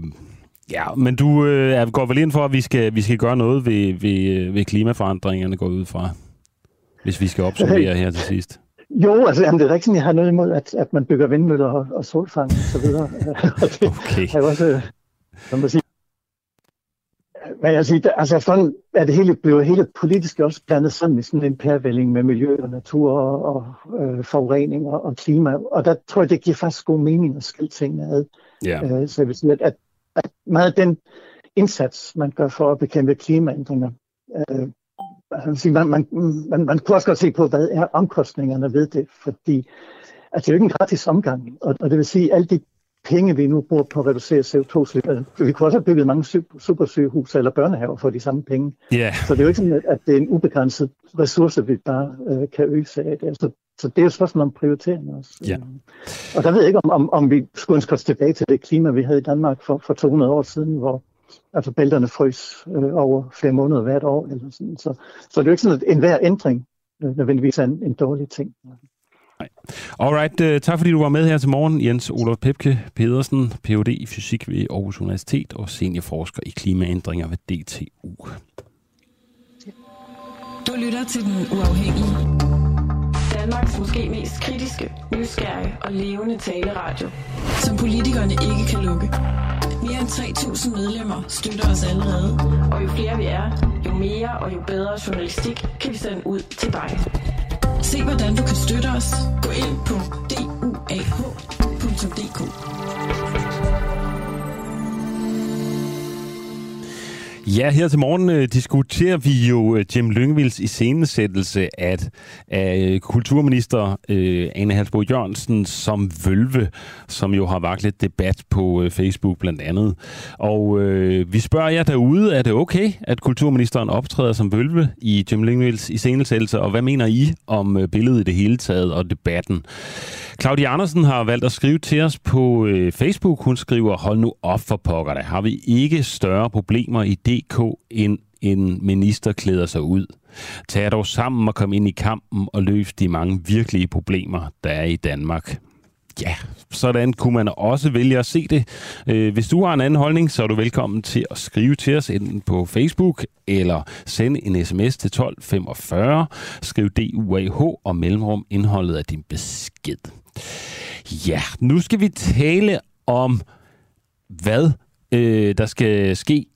Ja, men du øh, går vel ind for, at vi skal, vi skal gøre noget ved, ved, ved klimaforandringerne, går ud fra, hvis vi skal opsummere her til sidst. Jo, altså jamen, det er rigtigt, jeg har noget imod, at, at man bygger vindmøller og, og solfang og så videre. Okay. Jeg også, som man siger, hvad jeg siger, altså efterhånden er det hele, bliver hele politisk også blandet sammen i sådan en pærevælling med miljø og natur og, og øh, forurening og, og klima, og der tror jeg, det giver faktisk god mening at skille tingene ad. Yeah. Øh, så jeg vil sige, at, at at meget af den indsats, man gør for at bekæmpe klimaændringer, øh, man, man, man, man kunne også godt se på, hvad er omkostningerne ved det, fordi at det er jo ikke en gratis omgang, og, og det vil sige, at alle de penge, vi nu bruger på at reducere C O to, øh, vi kunne også have bygget mange supersygehuse eller børnehaver for de samme penge, yeah. Så det er jo ikke sådan, at det er en ubegrænset ressource, vi bare øh, kan øse af det. Altså, så det er jo spørgsmålet om prioritering også. Ja. Og der ved jeg ikke, om, om, om vi skulle ønske os tilbage til det klima, vi havde i Danmark for, for to hundrede år siden, hvor altså, bælterne frøs øh, over flere måneder hvert år. Eller sådan. Så, så det er jo ikke sådan, at enhver ændring øh, nødvendigvis er en, en dårlig ting. Nej. Alright, øh, tak fordi du var med her til morgen. Jens Olaf Pepke Pedersen, Ph.D. i fysik ved Aarhus Universitet og seniorforsker i klimaændringer ved D T U. Ja. Du lytter til Den Uafhængige. Danmarks måske mest kritiske, nysgerrige og levende taleradio, som politikerne ikke kan lukke. Mere end tre tusind medlemmer støtter os allerede, og jo flere vi er, jo mere og jo bedre journalistik kan vi sende ud til dig. Se hvordan du kan støtte os. Gå ind på d u a h punktum d k. Ja, her til morgen øh, diskuterer vi jo øh, Jim Lyngvilds iscenesættelse af, af kulturminister øh, Ane Halsboe-Jørgensen som vølve, som jo har vagt lidt debat på øh, Facebook blandt andet. Og øh, vi spørger jer derude, er det okay, at kulturministeren optræder som vølve i Jim Lyngvilds iscenesættelse, og hvad mener I om øh, billedet i det hele taget og debatten? Claudia Andersen har valgt at skrive til os på øh, Facebook. Hun skriver, hold nu op for pokker, der har vi ikke større problemer i det, end en minister klæder sig ud. Tag dog sammen og kom ind i kampen og løs de mange virkelige problemer, der er i Danmark. Ja, sådan kunne man også vælge at se det. Hvis du har en anden holdning, så er du velkommen til at skrive til os enten på Facebook eller sende en sms til tolv femogfyrre. Skriv D U A H og mellemrum indholdet af din besked. Ja, nu skal vi tale om, hvad øh, der skal ske.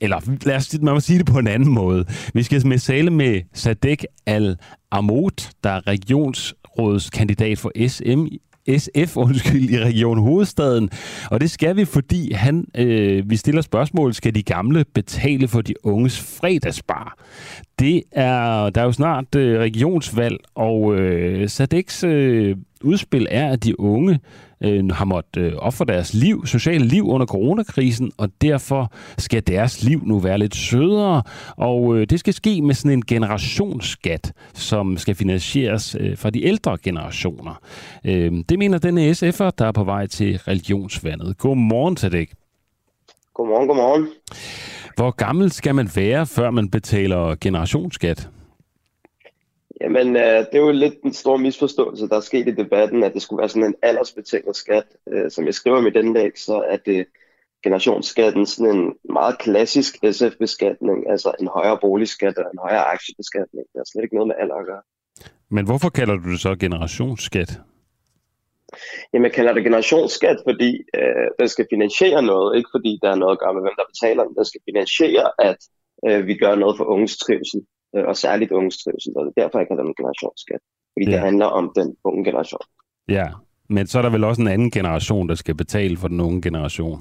Eller lad os, man må sige det på en anden måde. Vi skal med tale med Sadek Al-Ahmoud, der er regionsrådskandidat for S M, S F undskyld, i Region Hovedstaden. Og det skal vi, fordi han, øh, vi stiller spørgsmål, skal de gamle betale for de unges fredagsbar? Det er, der er jo snart øh, regionsvalg, og øh, Sadeks øh, udspil er, at de unge øh, har måttet øh, ofre deres liv, sociale liv under coronakrisen, og derfor skal deres liv nu være lidt sødere, og øh, det skal ske med sådan en generationsskat, som skal finansieres øh, fra de ældre generationer. Øh, det mener denne S F'er, der er på vej til religionsvandet. Godmorgen, Sadek. Godmorgen, godmorgen. Hvor gammel skal man være, før man betaler generationsskat? Jamen, det er jo lidt en stor misforståelse, der er sket i debatten, at det skulle være sådan en aldersbetinget skat. Som jeg skriver i mit indlæg, så er det generationsskatten sådan en meget klassisk S F-beskatning, altså en højere boligskat og en højere aktiebeskatning. Det er slet ikke noget med alder at gøre. Men hvorfor kalder du det så generationsskat? Jamen, jeg kalder det generationsskat, fordi øh, den skal finansiere noget, ikke fordi der er noget at gøre med, hvem der betaler den. Den skal finansiere, at øh, vi gør noget for unges trivsel, øh, og særligt unges trivsel, og det er derfor, jeg kalder den generationsskat, fordi ja. Det handler om den unge generation. Ja, men så er der vel også en anden generation, der skal betale for den unge generation?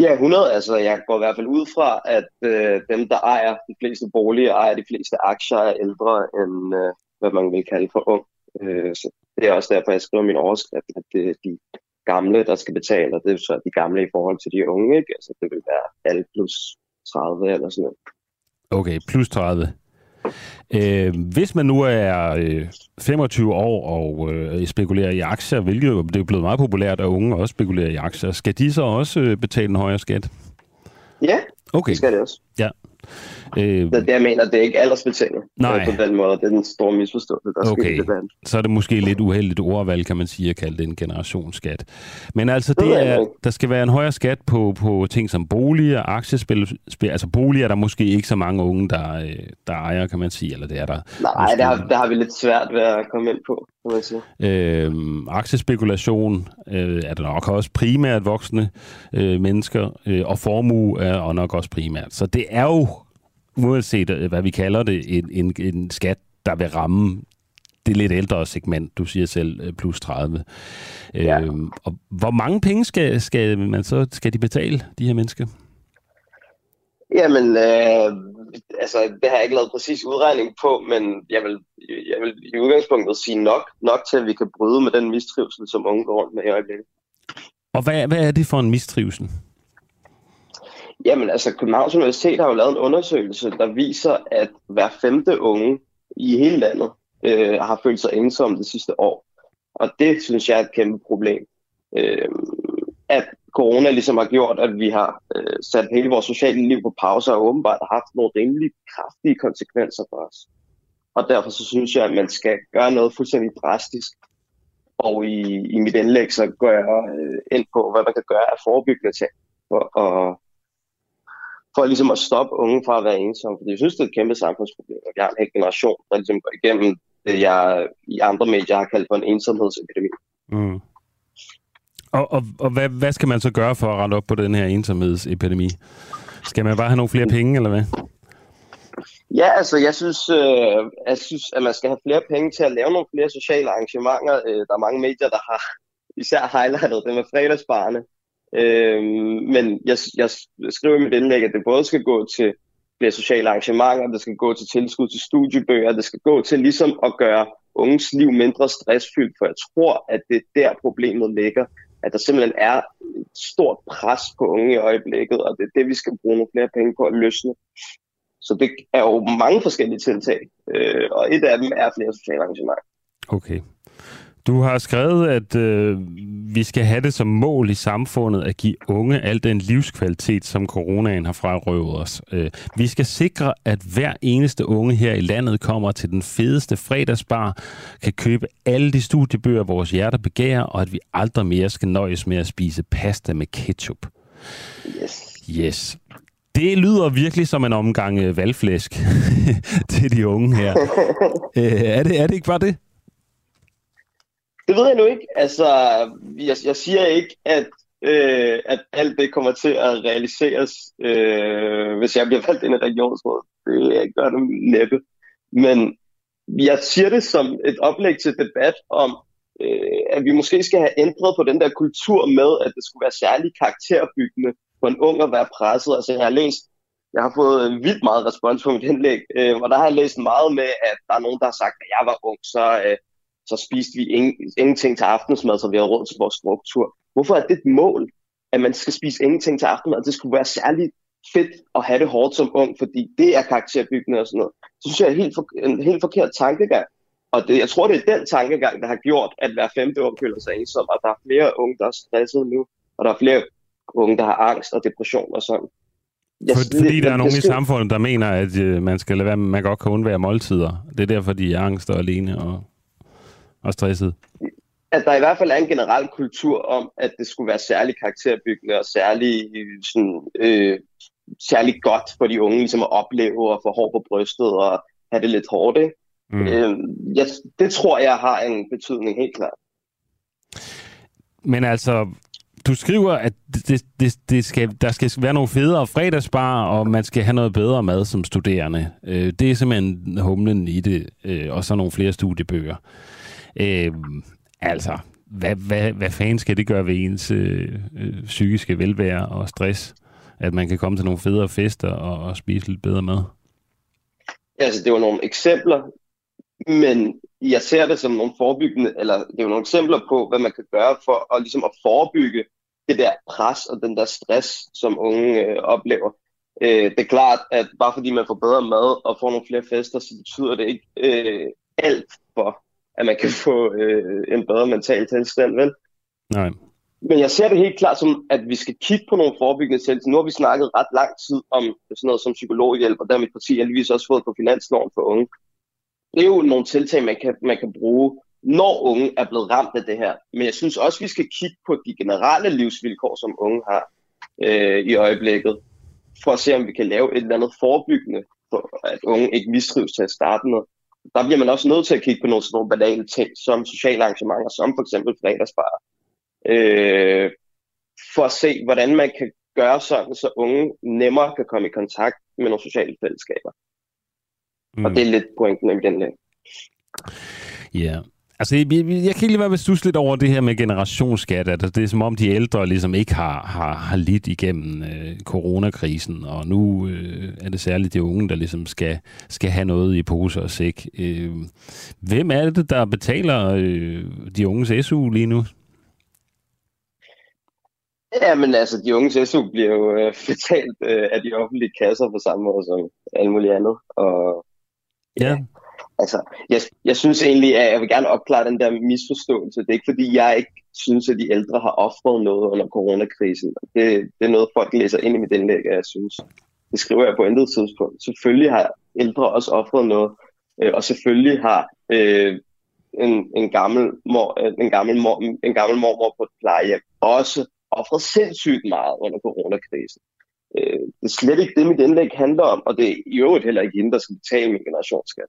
Ja, hundrede. Altså, jeg går i hvert fald ud fra, at øh, dem, der ejer de fleste boliger, ejer de fleste aktier, er ældre end, øh, hvad man vil kalde for ung. Så det er også derfor, jeg skriver min overskrift, at det er de gamle, der skal betale, og det er så de gamle i forhold til de unge, ikke? Altså det vil være alle plus tredive eller sådan noget. Okay, plus tredive. Øh, hvis man nu er øh, femogtyve år og øh, spekulerer i aktier, hvilket jo, det er blevet meget populært, at unge også spekulerer i aktier, skal de så også øh, betale en højere skat? Ja, okay. Det skal det også. Ja. Øh, det jeg mener, det er ikke aldersbetinget på den måde. Det er den store misforståelse, der okay. sker i debatten. Så er det måske lidt uheldigt ordvalg, kan man sige, at kalde det en generationsskat. Men altså, det det er, der skal være en højere skat på, på ting som boliger, aktiespil. Altså boliger, der måske ikke så mange unge, der, der ejer, kan man sige. Eller det er der. Nej, der har, der har vi lidt svært ved at komme ind på, kan man sige. Øh, aktiespekulation øh, er der nok også primært voksne øh, mennesker, øh, og formue er nok også primært. Så det er jo uanset hvad vi kalder det, en, en, en skat, der vil ramme det lidt ældre segment, du siger selv, plus tredive. Ja. Øhm, og hvor mange penge skal, skal man så skal de betale, de her mennesker? Jamen, øh, altså, det har jeg ikke lavet præcis udregning på, men jeg vil, jeg vil i udgangspunktet sige nok, nok til, at vi kan bryde med den mistrivsel, som unge går rundt med i øjeblikket. Og hvad, hvad er det for en mistrivsel? Jamen altså, Københavns Universitet har jo lavet en undersøgelse, der viser, at hver femte unge i hele landet øh, har følt sig ensomme det sidste år. Og det synes jeg er et kæmpe problem. Øh, at corona ligesom har gjort, at vi har øh, sat hele vores sociale liv på pause og åbenbart har haft nogle rimelig kraftige konsekvenser for os. Og derfor så synes jeg, at man skal gøre noget fuldstændig drastisk. Og i, i mit indlæg så går jeg øh, ind på, hvad man kan gøre af forebyggende ting for at for ligesom at stoppe unge fra at være ensomme, fordi jeg synes, det er et kæmpe samfundsproblem. Vi har en hel generation, der ligesom går igennem det, jeg i andre medier har kaldt for en ensomhedsepidemi. Mm. Og, og, og hvad, hvad skal man så gøre for at rette op på den her ensomhedsepidemi? Skal man bare have nogle flere penge, eller hvad? Ja, altså, jeg synes, øh, jeg synes, at man skal have flere penge til at lave nogle flere sociale arrangementer. Øh, der er mange medier, der har især highlightet det med fredagsbarerne. Øhm, men jeg, jeg skriver i mit indlæg, at det både skal gå til flere sociale arrangementer, det skal gå til tilskud til studiebøger, det skal gå til ligesom at gøre unges liv mindre stressfyldt, for jeg tror, at det er der problemet ligger, at der simpelthen er et stort pres på unge i øjeblikket, og det er det, vi skal bruge nogle flere penge på at løsne. Så det er jo mange forskellige tiltag, øh, og et af dem er flere sociale arrangementer. Okay. Du har skrevet, at øh, vi skal have det som mål i samfundet at give unge al den livskvalitet, som coronaen har frarøvet os. Øh, vi skal sikre, at hver eneste unge her i landet kommer til den fedeste fredagsbar, kan købe alle de studiebøger, vores hjerter begærer, og at vi aldrig mere skal nøjes med at spise pasta med ketchup. Yes. Yes. Det lyder virkelig som en omgang valgflæsk til de unge her. øh, er, det, er det ikke bare det? Det ved jeg nu ikke. Altså, jeg, jeg siger ikke, at, øh, at alt det kommer til at realiseres, øh, hvis jeg bliver valgt ind i regionsrådet. Det vil jeg gøre det næppe. Men jeg siger det som et oplæg til debat om, øh, at vi måske skal have ændret på den der kultur med, at det skulle være særligt karakterbyggende for en ung at være presset. Altså, jeg har læst, jeg har fået vildt meget respons på mit indlæg, øh, og der har jeg læst meget med, at der er nogen, der har sagt, at jeg var ung, så... Øh, så spiste vi ingen, ingenting til aftensmad, så vi havde råd til vores struktur. Hvorfor er det et mål, at man skal spise ingenting til aftensmad? Det skulle være særligt fedt at have det hårdt som ung, fordi det er karakterbyggende og sådan noget. Så synes jeg er helt for, en helt forkert tankegang. Og det, jeg tror, det er den tankegang, der har gjort, at hver femte år føler sig ensom, og der er flere unge, der er stressede nu, og der er flere unge, der har angst og depression og sådan. Jeg For, fordi det, der er nogen skal... i samfundet, der mener, at øh, man skal lade være, man godt kan undvære måltider. Det er derfor, de er angst og alene og, og stressede. At der i hvert fald er en generel kultur om, at det skulle være særlig karakterbyggende og særlig, sådan, øh, særlig godt for de unge ligesom at opleve og få hår på brystet og have det lidt hårdt, ikke? Mm. Øh, jeg, det tror jeg har en betydning, helt klart. Men altså, du skriver, at det, det, det skal, der skal være nogle federe fredagsbar, og man skal have noget bedre mad som studerende. Øh, det er simpelthen humlen i det, øh, og så nogle flere studiebøger. Øh, altså, hvad, hvad, hvad fanden skal det gøre ved ens øh, psykiske velvære og stress? At man kan komme til nogle federe fester og, og spise lidt bedre mad? Altså, det var nogle eksempler, men jeg ser det som nogle forebyggende, eller det er jo nogle eksempler på, hvad man kan gøre for at, ligesom at forebygge det der pres og den der stress, som unge øh, oplever. Øh, det er klart, at bare fordi man får bedre mad og får nogle flere fester, så betyder det ikke øh, alt for, at man kan få øh, en bedre mental tilstand, vel? Nej. Men jeg ser det helt klart som, at vi skal kigge på nogle forebyggende tiltag. Nu har vi snakket ret lang tid om sådan noget som psykologhjælp, og der har mit parti heldigvis også fået på finansloven for unge. Det er jo nogle tiltag, man kan, man kan bruge, når unge er blevet ramt af det her. Men jeg synes også, vi skal kigge på de generelle livsvilkår, som unge har øh, i øjeblikket, for at se, om vi kan lave et eller andet forebyggende, for at unge ikke mistrives til at starte med. Der bliver man også nødt til at kigge på nogle sådan nogle banale ting, som sociale arrangementer, som for eksempel fredagsbarer, øh, for at se, hvordan man kan gøre sådan, så unge nemmere kan komme i kontakt med nogle sociale fællesskaber. Mm. Og det er lidt pointen i den dag. Ja. Altså, jeg, jeg, jeg kan ikke lige være ved at stusse lidt over det her med generationsskat. Altså, det er som om, de ældre ligesom ikke har, har, har lidt igennem øh, coronakrisen, og nu øh, er det særligt de unge, der ligesom skal, skal have noget i pose og sæk. Øh, hvem er det, der betaler øh, de unges S U lige nu? Ja, men altså, de unges S U bliver jo øh, betalt øh, af de offentlige kasser på samme måde som alt muligt andet, og ja, yeah. altså, jeg, jeg synes egentlig, at jeg vil gerne opklare den der misforståelse. Det er ikke, fordi jeg ikke synes, at de ældre har offret noget under coronakrisen. Det, det er noget, folk læser ind i mit indlæg, jeg synes. Det skriver jeg på intet tidspunkt. Selvfølgelig har ældre også offret noget, øh, og selvfølgelig har øh, en, en, gammel mor, en, gammel mor, en gammel mormor på et plejehjem også offret sindssygt meget under coronakrisen. Øh, det er slet ikke det, mit indlæg handler om, og det er i øvrigt heller ikke hende, der skal betale min generationsskat.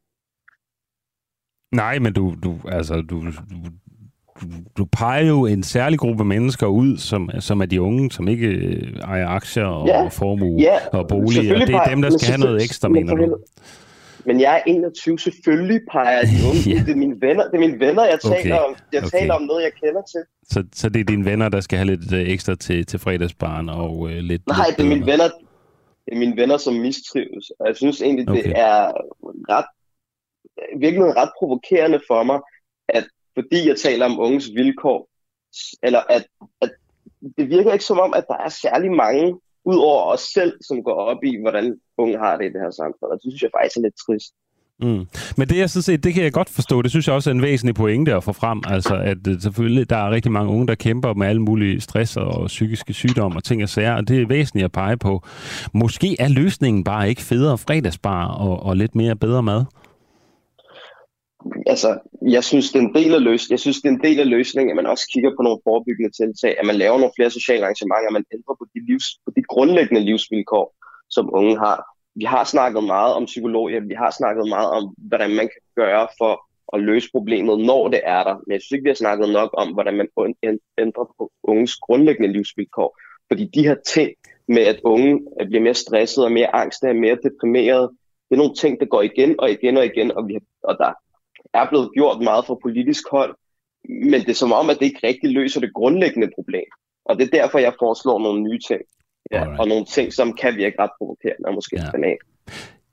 Nej, men du, du, altså, du, du, du peger jo en særlig gruppe mennesker ud, som, som er de unge, som ikke ejer aktier og, ja, og formue ja, og boliger. Det er dem, der skal have noget ekstra, mener du? Men jeg er enogtyve, selvfølgelig peger de unge. ja. Det er mine venner, det er mine venner, jeg taler okay. om. Jeg okay. taler om noget, jeg kender til. Så, så det er dine venner, der skal have lidt ekstra til, til fredagsbaren og øh, lidt... Nej, lidt det, er mine venner, det er mine venner, som mistrives. Og jeg synes egentlig, okay. det er ret, virkelig ret provokerende for mig, at fordi jeg taler om unges vilkår, eller at, at det virker ikke som om, at der er særlig mange ud over os selv, som går op i, hvordan unge har det i det her samfund. Og det synes jeg faktisk er lidt trist. Mm. Men det, jeg synes, det kan jeg godt forstå. Det synes jeg også er en væsentlig pointe at få frem. Altså, at selvfølgelig, der er rigtig mange unge, der kæmper med alle mulige stress og psykiske sygdomme og ting og sager, og det er væsentligt at pege på. Måske er løsningen bare ikke federe fredagsbar og, og lidt mere bedre mad? Altså, jeg synes, det er en del af løs. Jeg synes, det er en del af løsningen, at man også kigger på nogle forebyggende tiltag, at man laver nogle flere sociale arrangementer, at man ændrer på de, livs, på de grundlæggende livsvilkår, som unge har. Vi har snakket meget om psykologhjælp, vi har snakket meget om, hvordan man kan gøre for at løse problemet, når det er der. Men jeg synes ikke, vi har snakket nok om, hvordan man ændrer på unges grundlæggende livsvilkår. Fordi de her ting med, at unge bliver mere stressede og mere angste og mere deprimerede, det er nogle ting, der går igen og igen og igen, og, vi har, og der er blevet gjort meget fra politisk hold, men det er som om, at det ikke rigtig løser det grundlæggende problem. Og det er derfor, jeg foreslår nogle nye ting, ja, og nogle ting, som kan virke ret provokerende og måske ja. banalt.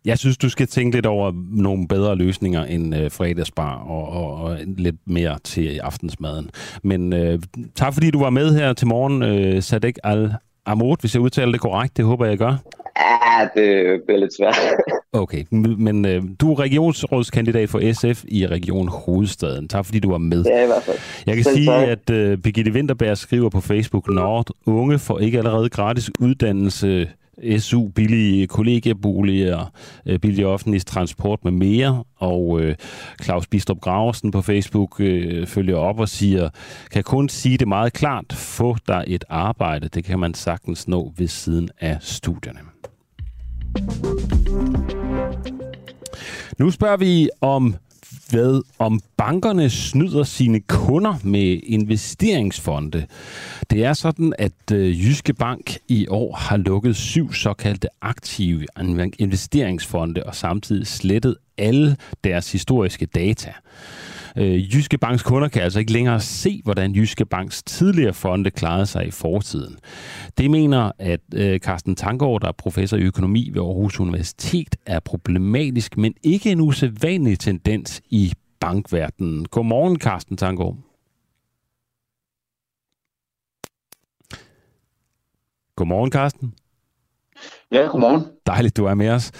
Jeg synes, du skal tænke lidt over nogle bedre løsninger end øh, fredagsbar og, og, og lidt mere til aftensmaden. Men øh, tak, fordi du var med her til morgen, øh, Sadek Al-Amod, hvis jeg udtaler det korrekt. Det håber jeg, jeg gør. Ja, det bliver lidt svært. Okay, men øh, du er regionsrådskandidat for S F i Region Hovedstaden. Tak, fordi du var med. Ja, i hvert fald. Jeg kan Selv sige, tak. at øh, Birgitte Winterberg skriver på Facebook, at unge får ikke allerede gratis uddannelse, S U, billige kollegieboliger, billig offentlig transport med mere. Og øh, Claus Bistrup Graversen på Facebook øh, følger op og siger, kan kun sige det meget klart, få dig et arbejde. Det kan man sagtens nå ved siden af studierne. Nu spørger vi om, hvad om bankerne snyder sine kunder med investeringsfonde. Det er sådan, at Jyske Bank i år har lukket syv såkaldte aktive investeringsfonde og samtidig slettet alle deres historiske data. Jyske Banks kunder kan altså ikke længere se, hvordan Jyske Banks tidligere fonde klarede sig i fortiden. Det mener, at Carsten Tanggaard, der er professor i økonomi ved Aarhus Universitet, er problematisk, men ikke en usædvanlig tendens i bankverdenen. Godmorgen, Carsten Tanggaard. Godmorgen, Carsten. Ja, godmorgen. Dejligt, du er med os.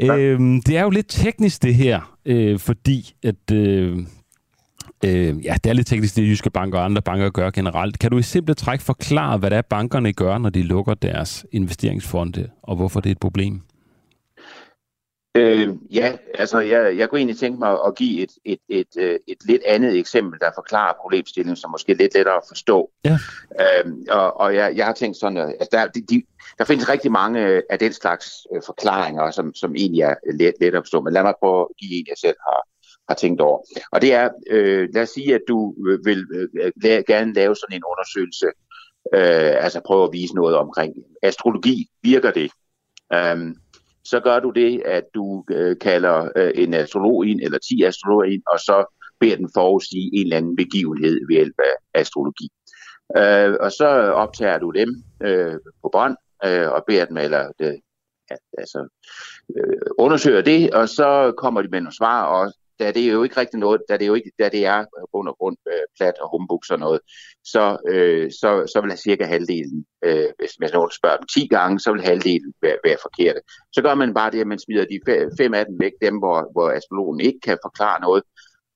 Ja. Øhm, det er jo lidt teknisk det her, øh, fordi at, øh, øh, ja, det er lidt teknisk det Jyske Bank og andre banker gør generelt. Kan du i simple træk forklare, hvad det er, bankerne gør, når de lukker deres investeringsfonde, og hvorfor det er et problem? Øh, ja, altså jeg, jeg kunne egentlig tænke mig at give et, et, et, et, et lidt andet eksempel, der forklarer problemstillingen, som måske er lidt lettere at forstå. Ja. Øh, og og jeg, jeg har tænkt sådan, at altså, der, de, der findes rigtig mange af den slags forklaringer, som, som egentlig er let, let at forstå. Men lad mig prøve at give en, jeg selv har, har tænkt over. Og det er, øh, lad os sige, at du vil øh, gerne lave sådan en undersøgelse, øh, altså prøve at vise noget omkring astrologi. Virker det? Øh, Så gør du det, at du øh, kalder øh, en astrolog ind, eller ti astrologer ind, og så beder den forudsige en eller anden begivenhed ved hjælp af astrologi. Øh, og så optager du dem øh, på bånd, øh, og beder dem, eller det, ja, altså, øh, undersøger det, og så kommer de med nogle svar, og da det er jo ikke rigtig noget, da det, jo ikke, da det er grund og grund, øh, plat og humbug sådan noget, så, øh, så, så vil have cirka halvdelen, øh, hvis man spørger dem ti gange, så vil halvdelen være, være forkerte. Så gør man bare det, at man smider de fem af dem væk, dem hvor, hvor astrologen ikke kan forklare noget,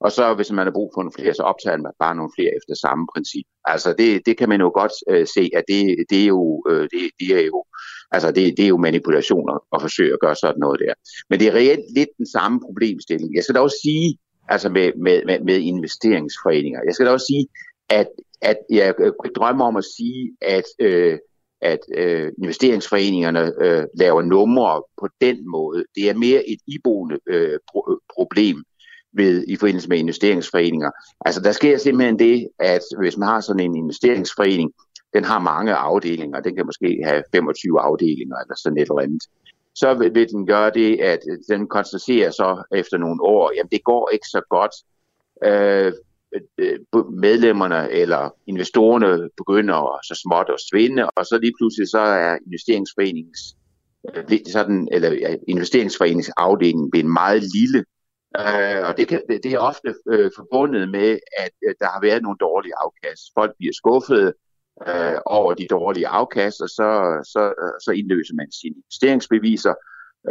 og så hvis man har brug for nogle flere, så optager man bare nogle flere efter samme princip. Altså det, det kan man jo godt øh, se, at det, det, er jo, øh, det, det er jo, altså det, det er jo manipulationer at forsøge at gøre sådan noget der. Men det er reelt lidt den samme problemstilling. Jeg skal da også sige, altså med, med, med investeringsforeninger, jeg skal da også sige, at, at jeg drømmer om at sige, at, øh, at øh, investeringsforeningerne øh, laver numre på den måde. Det er mere et iboende øh, pro- problem. Ved, i forbindelse med investeringsforeninger. Altså der sker simpelthen det, at hvis man har sådan en investeringsforening, den har mange afdelinger, den kan måske have femogtyve afdelinger eller sådan et eller andet. Så vil, vil den gøre det, at den konstaterer så efter nogle år, jamen det går ikke så godt. Øh, medlemmerne eller investorerne begynder så småt at svinde, og så lige pludselig så er investeringsforeningens, sådan, eller investeringsforeningsafdelingen blevet meget lille. Uh, og det, kan, det er ofte uh, forbundet med, at uh, der har været nogle dårlige afkast. Folk bliver skuffede uh, over de dårlige afkast, og så, så, uh, så indløser man sine investeringsbeviser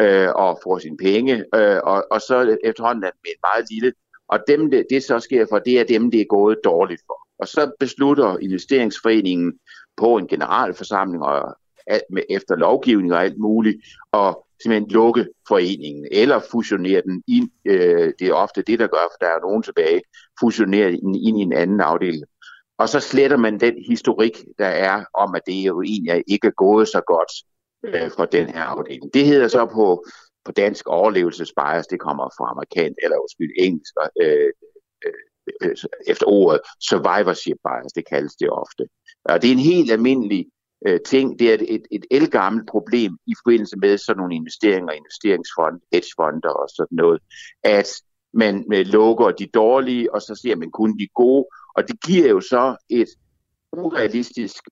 uh, og får sine penge. Uh, og, og så efterhånden er det meget lille. Og dem, det, det så sker for, det er dem, det er gået dårligt for. Og så beslutter investeringsforeningen på en generalforsamling og alt med, efter lovgivning og alt muligt, og simpelthen lukke foreningen, eller fusionere den ind, øh, det er ofte det, der gør, for der er nogen tilbage, fusionere den ind i en anden afdeling. Og så sletter man den historik, der er om, at det jo egentlig ikke er gået så godt øh, for den her afdeling. Det hedder så på, på dansk overlevelsesbias, det kommer fra amerikansk, eller undskyld engelsk, øh, øh, øh, efter ordet survivorship bias, det kaldes det ofte. Og det er en helt almindelig ting. Det er et, et, et ældgammelt problem i forbindelse med sådan nogle investeringer, investeringsfond, hedgefonder og sådan noget, at man lukker de dårlige, og så ser man kun de gode, og det giver jo så et urealistisk,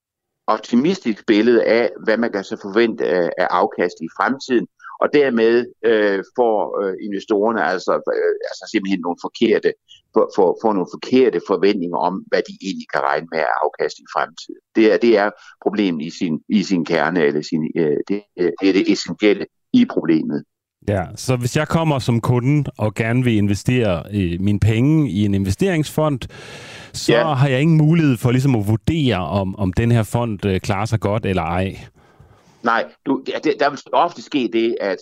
optimistisk billede af, hvad man kan så forvente af, af afkast i fremtiden, og dermed øh, får øh, investorerne altså, øh, altså simpelthen nogle forkerte, for, for, for nogle forkerte forventninger om, hvad de egentlig kan regne med at afkaste i fremtiden. Det er, det er problemet i sin, i sin kerne, eller sin, øh, det, øh, det er det essentielle i problemet. Ja, så hvis jeg kommer som kunde og gerne vil investere øh, mine penge i en investeringsfond, så ja. har jeg ingen mulighed for ligesom at vurdere, om, om den her fond øh, klarer sig godt eller ej. Nej, du, det, der vil ofte ske det, at,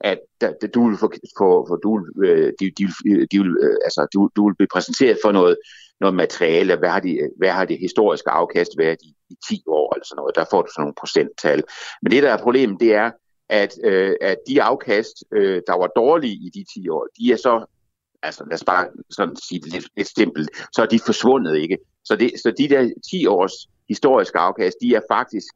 at der, der, du vil få, for, for, du, øh, de, de, de, altså, du, du vil blive præsenteret for noget, noget materiale, hvad har, de, hvad har det historiske afkast været i, i ti år, eller sådan noget. Der får du sådan nogle procenttal. Men det, der er problemet, det er, At, øh, at de afkast, øh, der var dårlige i de ti år, de er så, altså lad os bare sådan sige det lidt, lidt simpelt, så er de forsvundet, ikke? Så, det, så de der ti års historiske afkast, de er faktisk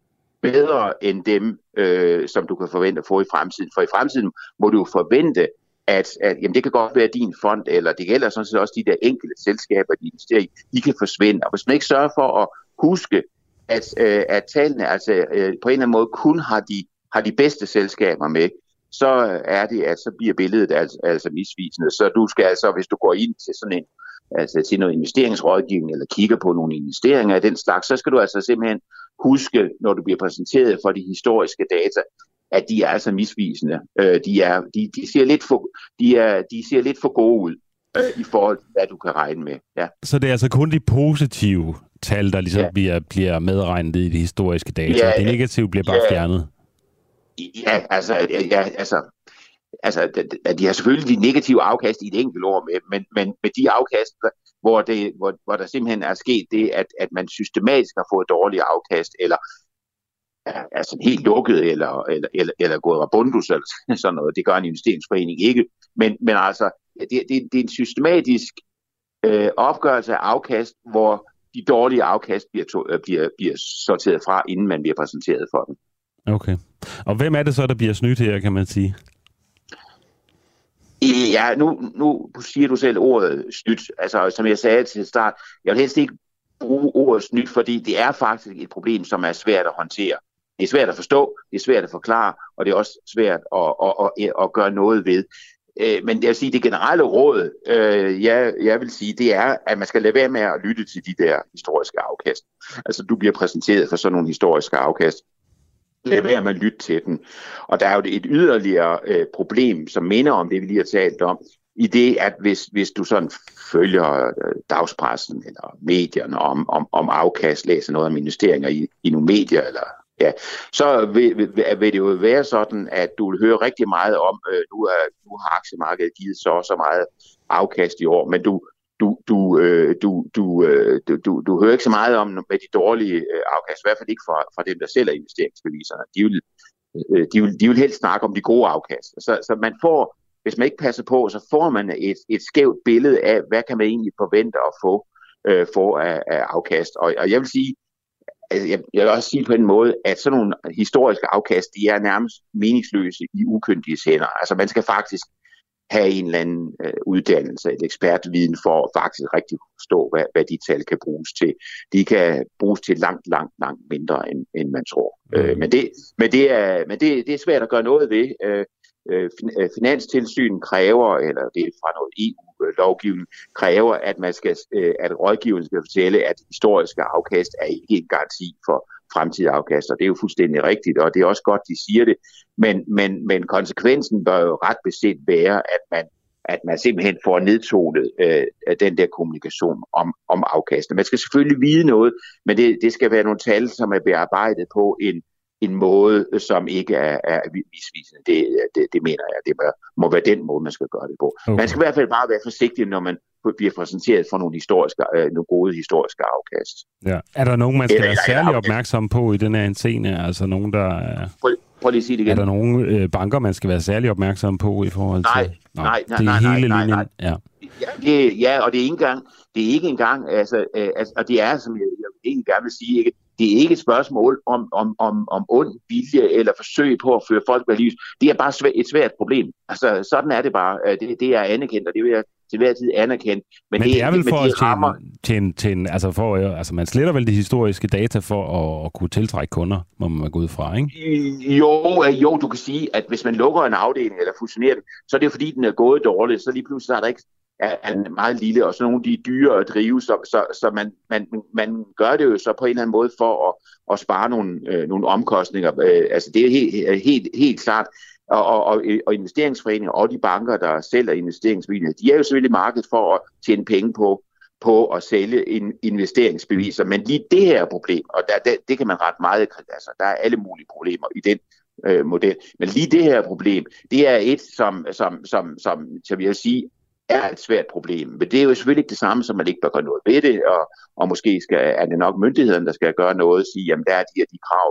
bedre end dem, øh, som du kan forvente at få i fremtiden. For i fremtiden må du forvente, at, at jamen, det kan godt være din fond, eller det gælder sådan set også de der enkelte selskaber, de investerer i, de kan forsvinde. Og hvis man ikke sørger for at huske, at, øh, at tallene altså, øh, på en eller anden måde kun har de har de bedste selskaber med, så er det, at så bliver billedet altså, altså misvisende. Så du skal altså, hvis du går ind til sådan en, altså til noget investeringsrådgivning, eller kigger på nogle investeringer af den slags, så skal du altså simpelthen huske, når du bliver præsenteret for de historiske data, at de er altså misvisende. De, er, de, de, ser, lidt for, de, er, de ser lidt for gode ud i forhold til, hvad du kan regne med. Ja. Så det er altså kun de positive tal, der ligesom ja. bliver, bliver medregnet i de historiske data, ja, det negative bliver bare ja. fjernet? Ja, altså, ja, altså, altså, de har selvfølgelig de negative afkast i et enkelt år med, men, men med de afkast, hvor, det, hvor, hvor der simpelthen er sket det, at, at man systematisk har fået dårlige afkast, eller er sådan helt lukket, eller, eller, eller, eller gået rabundus, eller sådan noget, det gør en investeringsforening ikke, men, men altså, det, det, det er en systematisk øh, opgørelse af afkast, hvor de dårlige afkast bliver, to, bliver, bliver sorteret fra, inden man bliver præsenteret for dem. Okay. Og hvem er det så, der bliver snydt her, kan man sige? Ja, nu, nu siger du selv ordet snydt. Altså, som jeg sagde til start, jeg vil helst ikke bruge ordet snydt, fordi det er faktisk et problem, som er svært at håndtere. Det er svært at forstå, det er svært at forklare, og det er også svært at, at, at, at gøre noget ved. Men jeg vil sige, det generelle råd, jeg, jeg vil sige, det er, at man skal lade være med at lytte til de der historiske afkast. Altså, du bliver præsenteret for sådan nogle historiske afkast. Lad være med at lytte til den. Og der er jo et yderligere øh, problem, som minder om det, vi lige har talt om, i det, at hvis, hvis du sådan følger øh, dagspressen eller medierne om, om, om afkast, læser noget om investeringer i, i nogle medier, eller, ja, så vil, vil, vil det jo være sådan, at du vil høre rigtig meget om, øh, nu, er, nu har aktiemarkedet givet så og så meget afkast i år, men du Du, du, øh, du, du, øh, du, du, du hører ikke så meget om med de dårlige øh, afkast, i hvert fald ikke fra, fra dem, der sælger investeringsbeviserne. De vil, øh, de, vil, de vil helst snakke om de gode afkast. Så, så man får, hvis man ikke passer på, så får man et, et skævt billede af, hvad kan man egentlig forvente at få, øh, få af, af afkast. Og, og jeg vil sige, altså, jeg, jeg vil også sige på en måde, at sådan nogle historiske afkast, de er nærmest meningsløse i ukyndiges hænder. Altså man skal faktisk have en eller anden øh, uddannelse, et ekspertviden for at faktisk rigtig forstå, hvad, hvad de tal kan bruges til. De kan bruges til langt, langt, langt mindre, end, end man tror. Øh, men det, men, det, er, men det, det er svært at gøre noget ved. Øh, øh, Finanstilsynet kræver, eller det er fra noget E U-lovgivning, kræver, at, man skal, øh, at rådgiveren skal fortælle, at historiske afkast er ikke en garanti for fremtidige afkast, og det er jo fuldstændig rigtigt, og det er også godt, de siger det, men, men, men konsekvensen bør jo ret beset være, at man, at man simpelthen får nedtonet øh, den der kommunikation om, om afkastene. Man skal selvfølgelig vide noget, men det, det skal være nogle tal, som er bearbejdet på en, en måde, som ikke er, er misvisende. Det, det, det mener jeg, det må, må være den måde, man skal gøre det på. Okay. Man skal i hvert fald bare være forsigtig, når man bliver præsenteret for nogle, historiske, nogle gode historiske afkast. Ja. Er der nogen, man skal være særlig opmærksom på i den her henseende? Altså nogen, der... Prøv, prøv lige at sige det igen. Er der nogle banker, man skal være særlig opmærksom på i forhold til... Nej, Nå, nej, nej, det er nej, hele nej, nej, nej. Ja. Ja, det, ja, og det er ikke engang... Det er ikke engang... Altså, altså, og det er, som jeg, jeg egentlig gerne vil sige... Ikke? Det er ikke et spørgsmål om, om, om, om ond vilje eller forsøg på at føre folk bag lys. Det er bare svæ- et svært problem. Altså, sådan er det bare. Det, det er anerkendt, og det vil jeg til hver tid anerkendt. Men, men det, det er vel for at rammer... tjene, tjene, altså for, altså man sletter vel de historiske data for at, at kunne tiltrække kunder, må man gå ud fra, ikke? Jo, jo, du kan sige, at hvis man lukker en afdeling eller fusionerer den, så er det fordi, den er gået dårligt, så lige pludselig er der ikke er en meget lille, og så nogle af de dyre at drive, så, så, så man, man, man gør det jo så på en eller anden måde for at, at spare nogle, øh, nogle omkostninger. Øh, altså det er helt, helt, helt klart. Og, og, og investeringsforeninger og de banker, der sælger investeringsbeviser, de er jo selvfølgelig markedet for at tjene penge på, på at sælge en investeringsbeviser. Men lige det her problem, og der, der, det kan man ret meget, altså der er alle mulige problemer i den øh, model. Men lige det her problem, det er et, som, som, som, som jeg vil sige, er et svært problem, men det er jo selvfølgelig ikke det samme, som man ikke bør gøre noget ved det, og, og måske skal, er det nok myndighederne, der skal gøre noget og sige, jamen der er de her de krav,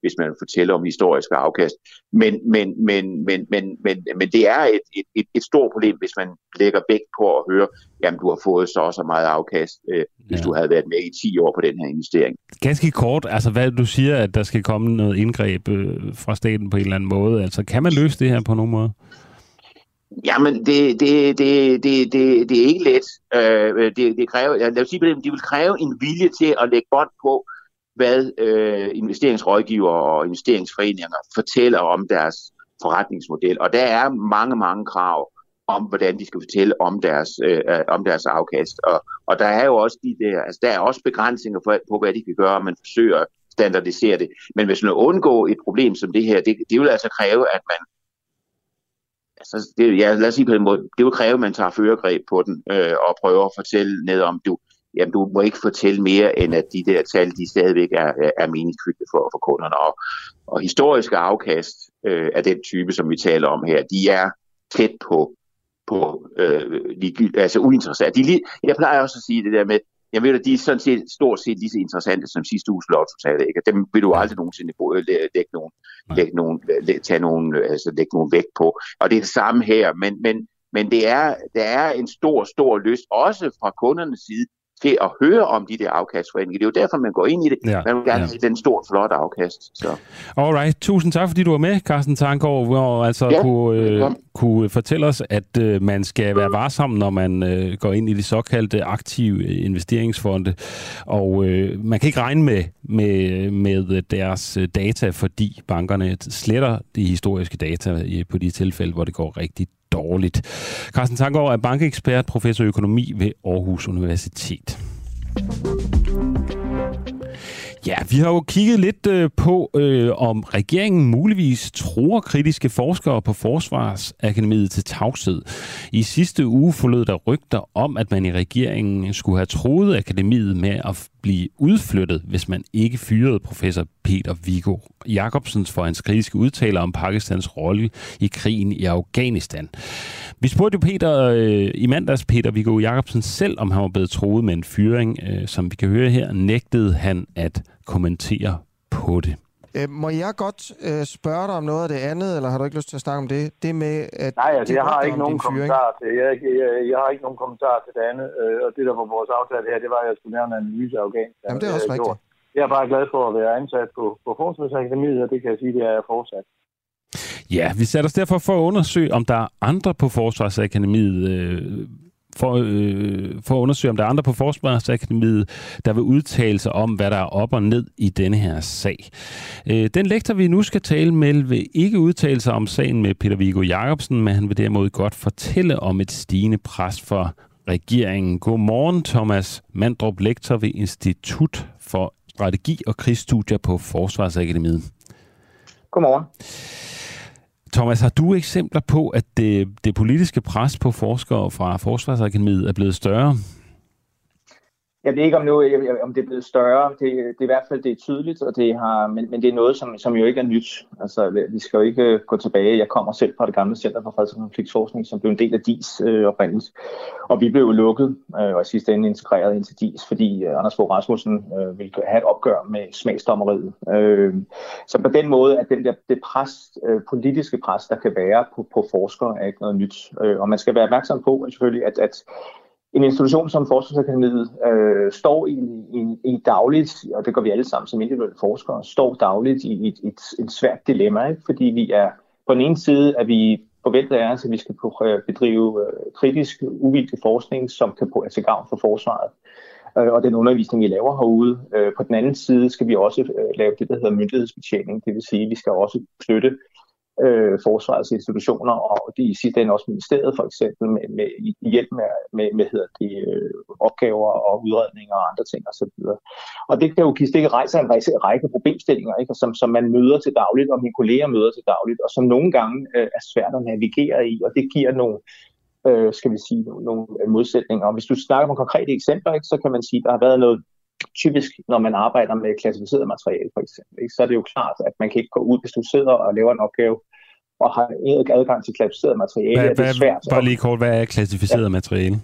hvis man fortæller om historiske afkast. Men, men, men, men, men, men, men det er et, et, et, et stort problem, hvis man lægger vægt på at høre, jamen du har fået så og så meget afkast, øh, hvis ja. du havde været med i ti år på den her investering. Ganske kort, altså hvad du siger, at der skal komme noget indgreb øh, fra staten på en eller anden måde, altså kan man løse det her på nogen måde? Jamen, det, det, det, det, det, det er ikke let. Øh, det, det kræver, lad os sige, at de vil kræve en vilje til at lægge bånd på, hvad øh, investeringsrådgiver og investeringsforeninger fortæller om deres forretningsmodel. Og der er mange, mange krav om, hvordan de skal fortælle om deres, øh, om deres afkast. Og, og der er jo også de der, altså, der er også begrænsninger for, på, hvad de kan gøre, og man forsøger at standardisere det. Men hvis man undgår et problem som det her, det, det vil altså kræve, at man Så det, ja, lad os sige på den måde, det vil kræve, at man tager førergreb på den øh, og prøver at fortælle ned om, du, jamen, du må ikke fortælle mere, end at de der tal, de stadigvæk er, er meningsfyldte for, for kunderne. Og, og historiske afkast øh, af den type, som vi taler om her, de er tæt på, på øh, lige, altså uinteressante. De, jeg plejer også at sige det der med, jeg ved, at de er sådan set, stort set lige så interessante som sidste uges lotto-tal, ikke? Dem vil du aldrig nogensinde lægge nogen, lægge nogen, tage nogen, altså lægge nogen vægt på. Og det er det samme her, men, men, men det er, der er en stor, stor lyst, også fra kundernes side, til at høre om de der afkastforeninger. Det er jo derfor, man går ind i det. Ja, man vil gerne ja. se den store, flotte afkast. Så. Alright. Tusind tak, fordi du var med, Carsten Tanggaard, hvor altså ja, kunne, øh, kunne fortælle os, at øh, man skal være varsom, når man øh, går ind i de såkaldte aktive investeringsfonde. Og øh, man kan ikke regne med, med, med deres data, fordi bankerne sletter de historiske data øh, på de tilfælde, hvor det går rigtigt dårligt. Carsten Tanggaard er bankekspert, professor i økonomi ved Aarhus Universitet. Ja, vi har jo kigget lidt øh, på, øh, om regeringen muligvis truer kritiske forskere på Forsvarsakademiet til tavshed. I sidste uge forlød der rygter om, at man i regeringen skulle have truet akademiet med at blive udflyttet, hvis man ikke fyrede professor Peter Viggo Jacobsens for hans kritiske udtaler om Pakistans rolle i krigen i Afghanistan. Vi spurgte jo Peter, øh, i mandags Peter Viggo Jacobsen selv, om han var blevet truet med en fyring. Øh, som vi kan høre her, nægtede han at kommentere på det. Øh, må jeg godt øh, spørge dig om noget af det andet, eller har du ikke lyst til at snakke om det? Det med, at Nej, altså, jeg har ikke nogen kommentar til. Jeg, jeg, jeg, jeg har ikke nogen kommentar til det andet, øh, og det der var vores aftale her, det var, at jeg skulle nævne en analyse af Afghanistan. Jamen det er også rigtigt. Jeg er bare glad for at være ansat på, på Forsvarsakademiet, og det kan jeg sige, det er jeg fortsat. Ja, vi satte os derfor for at undersøge, om der er andre på Forsvarsakademiet, øh, for, øh, for at undersøge, om der er andre på Forsvarsakademiet, der vil udtale sig om, hvad der er op og ned i denne her sag. Øh, den lektor, vi nu skal tale med, vil ikke udtale sig om sagen med Peter Viggo Jacobsen, men han vil derimod godt fortælle om et stigende pres for regeringen. Godmorgen, Thomas Mandrup, lektor ved Institut for Strategi og Krigsstudier på Forsvarsakademiet. Godmorgen. Thomas, har du eksempler på, at det, det politiske pres på forskere fra Forsvarsakademiet er blevet større? Jeg ved ikke, om, nu, om det er blevet større. Det, det er i hvert fald det er tydeligt, og det har, men, men det er noget, som, som jo ikke er nyt. Altså, vi skal jo ikke gå tilbage. Jeg kommer selv fra det gamle Center for Freds- og Konfliktforskning, som blev en del af D I S øh, oprindeligt. Og vi blev jo lukket øh, og i sidste ende integreret ind til D I S, fordi øh, Anders Fogh Rasmussen øh, ville have et opgør med smagsdommeriet. Øh, så på den måde, at den der, det pres, øh, politiske pres, der kan være på, på forskere, er ikke noget nyt. Øh, og man skal være opmærksom på, selvfølgelig, at, at en institution som Forsvarsakademiet øh, står i, i, i dagligt, og det gør vi alle sammen som individuelle forskere, står dagligt i et, et, et svært dilemma, ikke? Fordi vi er på den ene side, at vi forventer er, at vi skal kunne bedrive kritisk, uvildig forskning, som kan være til gavn for forsvaret og den undervisning, vi laver herude. På den anden side skal vi også lave det, der hedder myndighedsbetjening. Det vil sige, at vi skal også støtte øh, forsvarets institutioner og de i sidste ende også ministeriet for eksempel med, med hjælp med, med, med hedder de, øh, opgaver og udredninger og andre ting osv. Og det kan jo give stikke rejser en rejse, række problemstillinger, ikke? Som, som man møder til dagligt, og mine kolleger møder til dagligt, og som nogle gange øh, er svært at navigere i, og det giver nogle øh, skal vi sige, nogle, nogle modsætninger. Og hvis du snakker om konkrete eksempler, ikke, så kan man sige, at der har været noget typisk, når man arbejder med klassificeret materiale for eksempel, ikke? Så er det jo klart, at man kan ikke gå ud, hvis du sidder og laver en opgave og har ikke adgang til klassificeret materiale. Hvad, det er svært. Bare lige kort, hvad er klassificeret ja. materiale?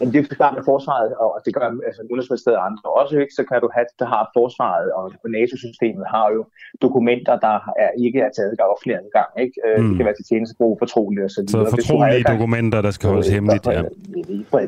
Jamen, det er klart med forsvaret, og det gør altså, Udenrigsministeriet og andre også, ikke? Så kan du have, der har forsvaret, og NATO-systemet har jo dokumenter, der er, ikke er til adgang og flere adgang, ikke? Mm. Det kan være til tjenestebrug, fortrolige og så videre. Så fortrolige adgang, dokumenter, der skal holdes hemmeligt, ja.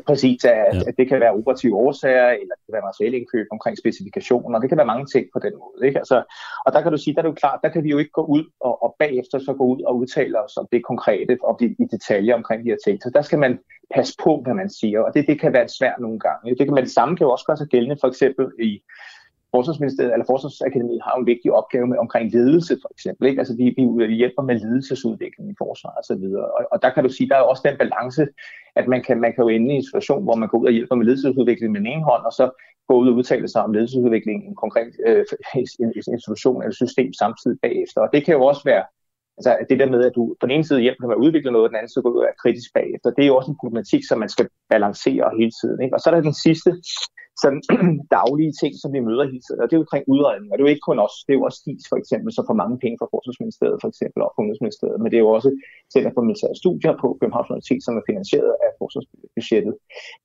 Præcis, at, ja. at det kan være operative årsager, eller det kan være materielle indkøb omkring specifikationer, det kan være mange ting på den måde, ikke? Altså, og der kan du sige, der er det jo klart, der kan vi jo ikke gå ud og, og bagefter så gå ud og udtale os om det konkrete, om det i detaljer omkring de her ting. Så der skal man passe på, hvad man siger, og det Det kan være svært nogle gange. Det, kan, det samme kan jo også gøre sig gældende, for eksempel i Forsvarsministeriet, eller Forsvarsakademiet har en vigtig opgave med omkring ledelse, for eksempel. Ikke? Altså, vi, vi hjælper med ledelsesudvikling i forsvaret og så videre. Og, og der kan du sige, der er også den balance, at man kan, man kan jo ende i en situation, hvor man går ud og hjælper med ledelsesudvikling med den ene hånd, og så går ud og udtaler sig om ledelsesudvikling i en konkret øh, institution eller system samtidig bagefter. Og det kan jo også være altså det der med, at du på den ene side hjælper med at udvikle noget, og den anden side går ud og er kritisk bagefter. Det er jo også en problematik, som man skal balancere hele tiden. Ikke? Og så er der den sidste sådan, daglige ting, som vi møder hele tiden, og det er jo omkring udredning. Og det er jo ikke kun os, det er jo også S T I S for eksempel, som får mange penge fra Forsvarsministeriet for eksempel, og fra Udenrigsministeriet, men det er jo også Center for Militære Studier på Københavns Universitet, som er finansieret af forsvarsbudgettet.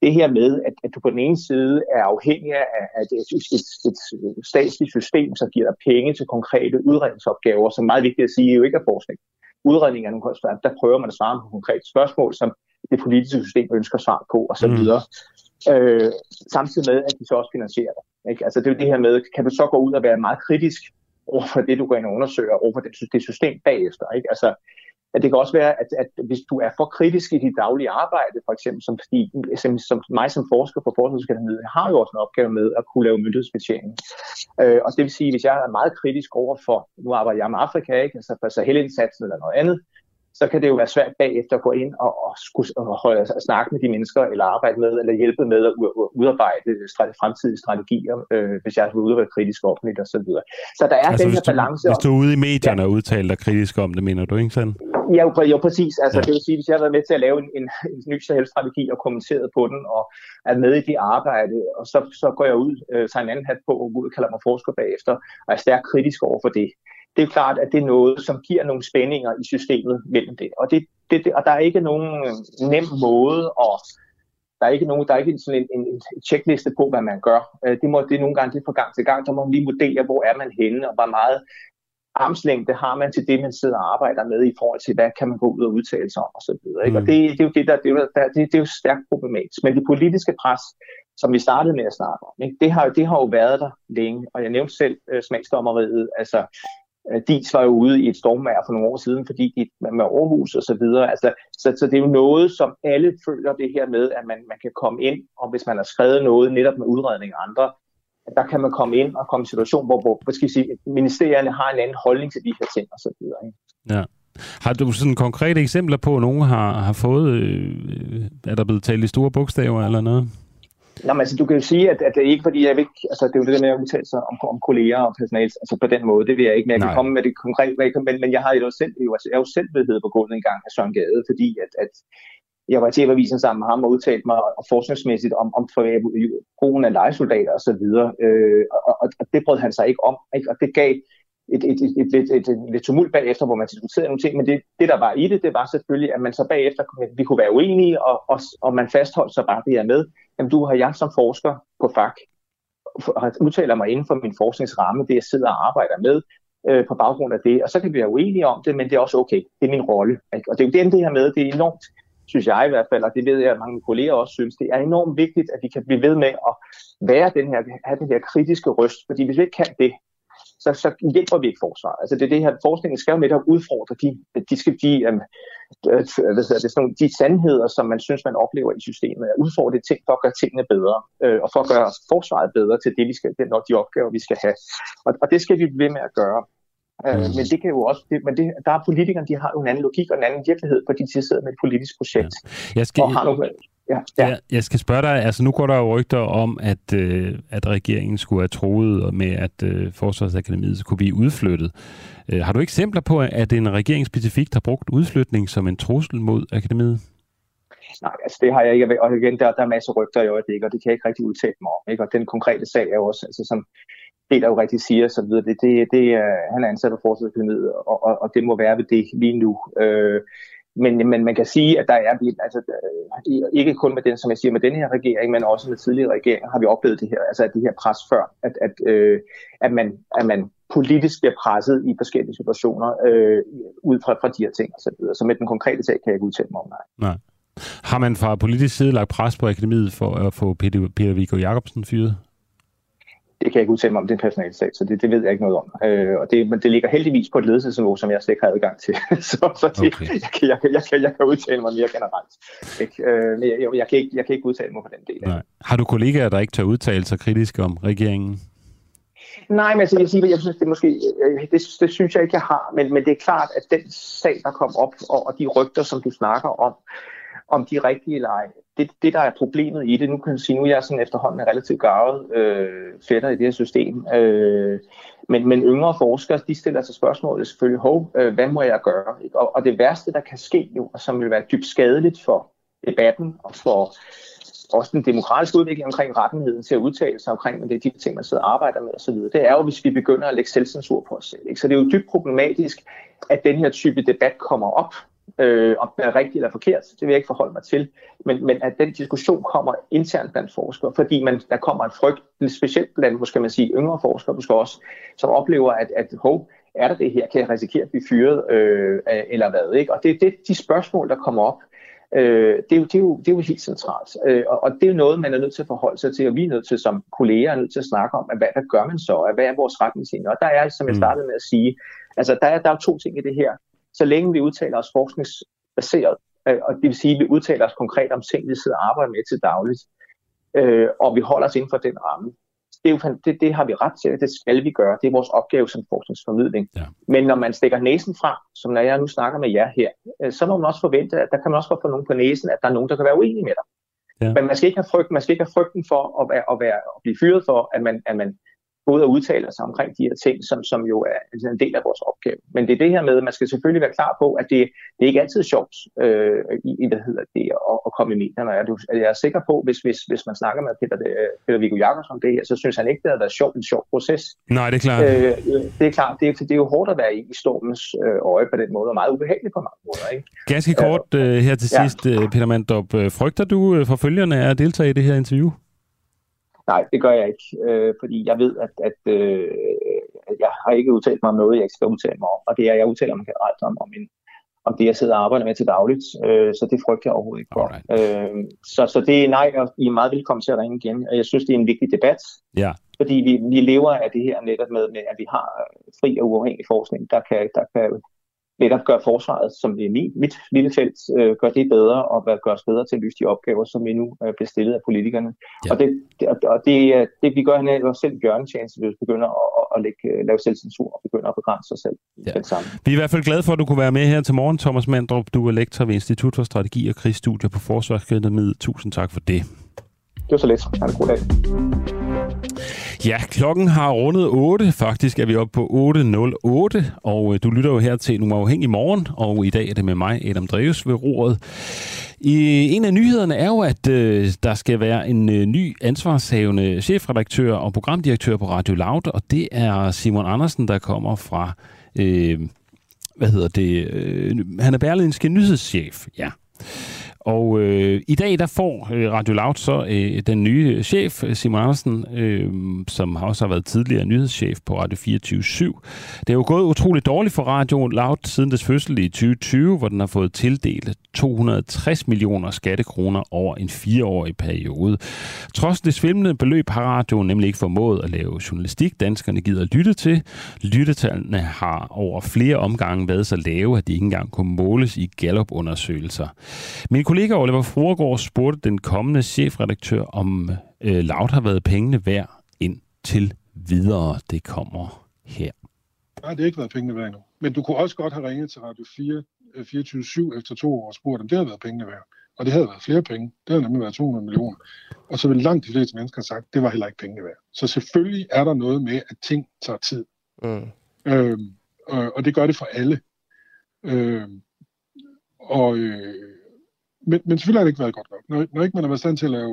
Det her med, at, at du på den ene side er afhængig af at et, et, et statsligt system, som giver dig penge til konkrete udredningsopgaver, som er meget vigtigt at sige, jo ikke er forskning. Udredning er nogle spørgsmål, der prøver man at svare på konkrete spørgsmål, som det politiske system ønsker svar på, og så videre. Mm. Øh, samtidig med, at de så også finansierer dig. Ikke? Altså det er jo det her med, kan du så gå ud og være meget kritisk overfor det, du går ind og undersøger, overfor det, det system bagefter. Ikke? Altså, at det kan også være, at, at hvis du er for kritisk i dit daglige arbejde, for eksempel som, som, som mig som forsker på Forsvarsakademiet, har jo også en opgave med at kunne lave myndighedsbetjening. Øh, og det vil sige, at hvis jeg er meget kritisk overfor, nu arbejder jeg med Afrika, ikke? Altså for Sahel-indsatsen eller noget andet, så kan det jo være svært bagefter at gå ind og, og, og, og, og snakke med de mennesker, eller arbejde med, eller hjælpe med at udarbejde strate, fremtidige strategier, øh, hvis jeg er ude og være kritisk offentligt og så videre. Så der er altså, den her du, balance. Hvis du er ude i medierne ja. og udtaler dig kritisk om det, mener du ikke sådan? Ja, jo, jo præcis. Altså, ja. Det vil sige, hvis jeg har været med til at lave en, en, en ny Sahel-strategi og kommenteret på den, og er med i det arbejde, og så, så går jeg ud, øh, tager en anden hat på, og ud og kalder mig forsker bagefter, og er stærkt kritisk over for det. Det er klart, at det er noget, som giver nogle spændinger i systemet mellem det. Og, det, det, det, og der er ikke nogen nem måde, og der er ikke, nogen, der er ikke sådan en, en checkliste på, hvad man gør. Det, må, det er nogle gange det er fra gang til gang, der må man lige vurdere, hvor er man henne, og hvor meget armslængde har man til det, man sidder og arbejder med i forhold til, hvad kan man gå ud og udtale sig om osv. Mm. Og det, det er jo det, der, det, der, det, det er jo stærkt problematisk. Men det politiske pres, som vi startede med at snakke om, ikke? Det, har, det har jo været der længe, og jeg nævnte selv øh, smagsdommeriet, altså D I S var jo ude i et stormvejr for nogle år siden, fordi de med Aarhus og så videre. Altså, så, så det er jo noget, som alle føler det her med, at man, man kan komme ind, og hvis man har skrevet noget netop med udredning af andre, der kan man komme ind og komme i en situation, hvor, hvor skal jeg sige, ministerierne har en anden holdning til de her ting og så videre. Ja. Har du sådan konkrete eksempler på, at nogen har, har fået, øh, er der blevet talt i store bogstaver eller noget? Nå, men altså, du kan jo sige, at, at det er ikke fordi, jeg vil ikke, altså, det er jo det der med at udtale sig om, om kolleger og personale, altså på den måde, det vil jeg ikke, men jeg kan Nej. komme med det konkret, men, men jeg har jo selv, jo, altså, jeg har jo selv blevet heddet på gulvet en gang af Søren Gade, fordi at, at jeg var i T V-avisen sammen med ham og udtalte mig forskningsmæssigt om, om brugen af lejesoldater og så videre, øh, og, og, og det brød han sig ikke om, ikke? Og det gav et lidt tumult bagefter, hvor man diskuterede nogle ting, men det, det, der var i det, det var selvfølgelig, at man så bagefter, vi kunne være uenige, og, og, og man fastholdt så bare det her med, jamen du har jeg som forsker på F A C, udtaler mig inden for min forskningsramme, det jeg sidder og arbejder med, øh, på baggrund af det, og så kan vi være uenige om det, men det er også okay, det er min rolle, ikke? Og det er jo den, det her med, det er enormt, synes jeg i hvert fald, og det ved jeg, at mange kolleger også synes, det er enormt vigtigt, at vi kan blive ved med at være den her, have den her kritiske røst, fordi hvis vi ikke kan det, så, så hjælper vi ikke forsvaret. Altså det er det her, forskningen skal jo netop udfordre de, de, skal, de, um, de, de sandheder, som man synes, man oplever i systemet, at udfordre ting for at gøre tingene bedre, øh, og for at gøre forsvaret bedre til det, vi skal, når de opgaver, vi skal have. Og, og det skal vi blive ved med at gøre. Øh, men det kan jo også, det, men det, der er politikerne, de har jo en anden logik og en anden virkelighed, fordi de sidder med et politisk projekt. Ja. Jeg skal... og har nogle... Ja, ja. Jeg, jeg skal spørge dig, altså nu går der jo rygter om, at, øh, at regeringen skulle have troet med, at øh, Forsvarsakademiet skulle blive udflyttet. Øh, har du eksempler på, at en regering specifikt har brugt udflytning som en trussel mod akademiet? Nej, altså det har jeg ikke. Og igen, der, der er masser af rygter i øjeblikket, og det kan jeg ikke rigtig udtale mig om. Ikke? Og den konkrete sag er jo også, altså, som det der jo rigtig siger, så videre, det, det, det, han er ansat af Forsvarsakademiet, og, og, og det må være ved det lige nu. Øh, Men, men man kan sige, at der er, altså, ikke kun med den, som jeg siger, med den her regering, men også med tidligere regeringer, har vi oplevet det her, altså at det her pres før, at, at, øh, at, man, at man politisk bliver presset i forskellige situationer øh, ud fra, fra de her ting og så videre. Så med den konkrete sag kan jeg ikke udtale mig om nej. nej. Har man fra politisk side lagt pres på akademiet for at få Peter Viggo Jacobsen fyret? Det kan jeg ikke udtale mig om, det er en personale sag, så det, det ved jeg ikke noget om. Øh, og det, men det ligger heldigvis på et ledelsesniveau, som jeg slet ikke har adgang til. så så det, okay. jeg, kan, jeg, kan, jeg, kan, jeg kan udtale mig mere generelt. Ikke? Øh, jeg, jeg, jeg, kan ikke, jeg kan ikke udtale mig på den del. Nej. Har du kollegaer, der ikke tør udtale sig kritisk om regeringen? Nej, men altså, jeg siger, jeg synes, det, måske, det, det synes jeg ikke, jeg har. Men, men det er klart, at den sag, der kom op, og, og de rygter, som du snakker om, om de rigtige lege. Det, det, der er problemet i det, nu kan jeg sige, nu er jeg sådan efterhånden en relativt garvet øh, fætter i det her system, øh, men, men yngre forskere, de stiller sig spørgsmålet selvfølgelig, hov, øh, hvad må jeg gøre? Og, og det værste, der kan ske jo, og som vil være dybt skadeligt for debatten, og for også den demokratiske udvikling omkring rettigheden til at udtale sig omkring, men det er de ting, man sidder og arbejder med osv., det er jo, hvis vi begynder at lægge selvcensur på os selv. Ikke? Så det er jo dybt problematisk, at den her type debat kommer op. Øh, om det er rigtigt eller forkert, det vil jeg ikke forholde mig til, men, men at den diskussion kommer internt blandt forskere, fordi man, der kommer en frygt, specielt blandt, måske man sige, yngre forskere, måske også, som oplever, at, at hov, er der det her, kan jeg risikere at blive fyret, øh, eller hvad, ikke? Og det er det, de spørgsmål, der kommer op, øh, det, er jo, det, er jo, det er jo helt centralt, øh, og, og det er jo noget, man er nødt til at forholde sig til, og vi er nødt til, som kolleger, er nødt til at snakke om, at hvad der gør man så, og hvad er vores retningslinjer, og der er, som jeg startede med at sige, altså der er, der er to ting i det her. Så længe vi udtaler os forskningsbaseret, og det vil sige, at vi udtaler os konkret om ting, vi sidder og arbejder med til dagligt, og vi holder os inden for den ramme. Det, er jo, det, det har vi ret til, det skal vi gøre. Det er vores opgave som forskningsformidling. Ja. Men når man stikker næsen frem, som når jeg nu snakker med jer her, så må man også forvente, at der kan man også godt få nogen på næsen, at der er nogen, der kan være uenige med dig. Ja. Men man skal ikke have frygten, man skal ikke have frygten for at, være, at, være, at blive fyret for, at man... At man både at udtale sig omkring de her ting, som, som jo er en del af vores opgave. Men det er det her med, at man skal selvfølgelig være klar på, at det, det er ikke altid sjovt øh, i, i hvad hedder det, at, at komme i medierne. Jeg, jeg er sikker på, hvis, hvis, hvis man snakker med Peter, Peter Viggo Jacobsen om det her, så synes han ikke, det har været sjovt, en sjov proces. Nej, det er klart. Øh, det er klart, det er, det er jo hårdt at være i, i stormens øje på den måde, og meget ubehageligt på mange måder. Ikke? Ganske kort øh, her til ja. sidst, Peter Mandrup. Frygter du for følgerne af at deltage i det her interview? Nej, det gør jeg ikke, øh, fordi jeg ved, at, at øh, jeg har ikke udtalt mig om noget, jeg ikke skal udtale mig om, og det er, jeg udtaler mig generelt om, om, en, om det, jeg sidder og arbejder med til dagligt, øh, så det frygter jeg overhovedet ikke for. Øh, så, så det er nej, og I er meget velkommen til at ringe igen, og jeg synes, det er en vigtig debat, ja. Fordi vi, vi lever af det her netop med, med, at vi har fri og uafhængig forskning, der kan... Der kan netop gør forsvaret, som det er mit, mit lille felt, øh, gør det bedre og gør os bedre til at løse de opgaver, som vi nu øh, bliver stillet af politikerne. Ja. Og, det, det, og det, det vi gør her, selv hjørnetjeneste, hvis vi begynder at, at lægge, lave selvcensur og begynder at begrænse os selv. Ja. Vi er i hvert fald glade for, at du kunne være med her til morgen, Thomas Mandrup. Du er lektor ved Institut for Strategi og Krigsstudier på Forsvarsakademiet. Tusind tak for det. Det var så let. Ha' en god dag. Ja, klokken har rundet otte. Faktisk er vi oppe på otte nul otte, og du lytter jo her til en uafhængig morgen, og i dag er det med mig, Adam Dreves, ved roret. En af nyhederne er jo, at øh, der skal være en øh, ny ansvarshavende chefredaktør og programdirektør på Radio Loud, og det er Simon Andersen, der kommer fra, øh, hvad hedder det, øh, han er Berlingske Nyhedschef, ja. Og øh, i dag, der får øh, Radio Loud så øh, den nye chef, Simon Andersen, øh, som også har været tidligere nyhedschef på Radio fireogtyve syv. Det er jo gået utroligt dårligt for Radio Loud siden dets fødsel i tyve tyve, hvor den har fået tildelt to hundrede og tres millioner skattekroner over en fireårig periode. Trods det svimlende beløb har radioen nemlig ikke formået at lave journalistik, danskerne gider at lytte til. Lyttetallene har over flere omgange været så lave, at de ikke engang kunne måles i Gallup-undersøgelser. Min kollega Oliver Fruergaard spurgte den kommende chefredaktør, om øh, Loud har været pengene værd indtil videre. Det kommer her. Nej, det har ikke været pengene værd endnu. Men du kunne også godt have ringet til Radio fireogtyve syv efter to år og spurgt, om det havde været pengene værd. Og det havde været flere penge. Det havde nemlig været to hundrede millioner. Og så ville langt de fleste mennesker have sagt, at det var heller ikke pengene værd. Så selvfølgelig er der noget med, at ting tager tid. Mm. Øhm, og, og det gør det for alle. Øhm, og... Øh, Men, men selvfølgelig har det ikke været godt nok. Når, når ikke man har været stand til at lave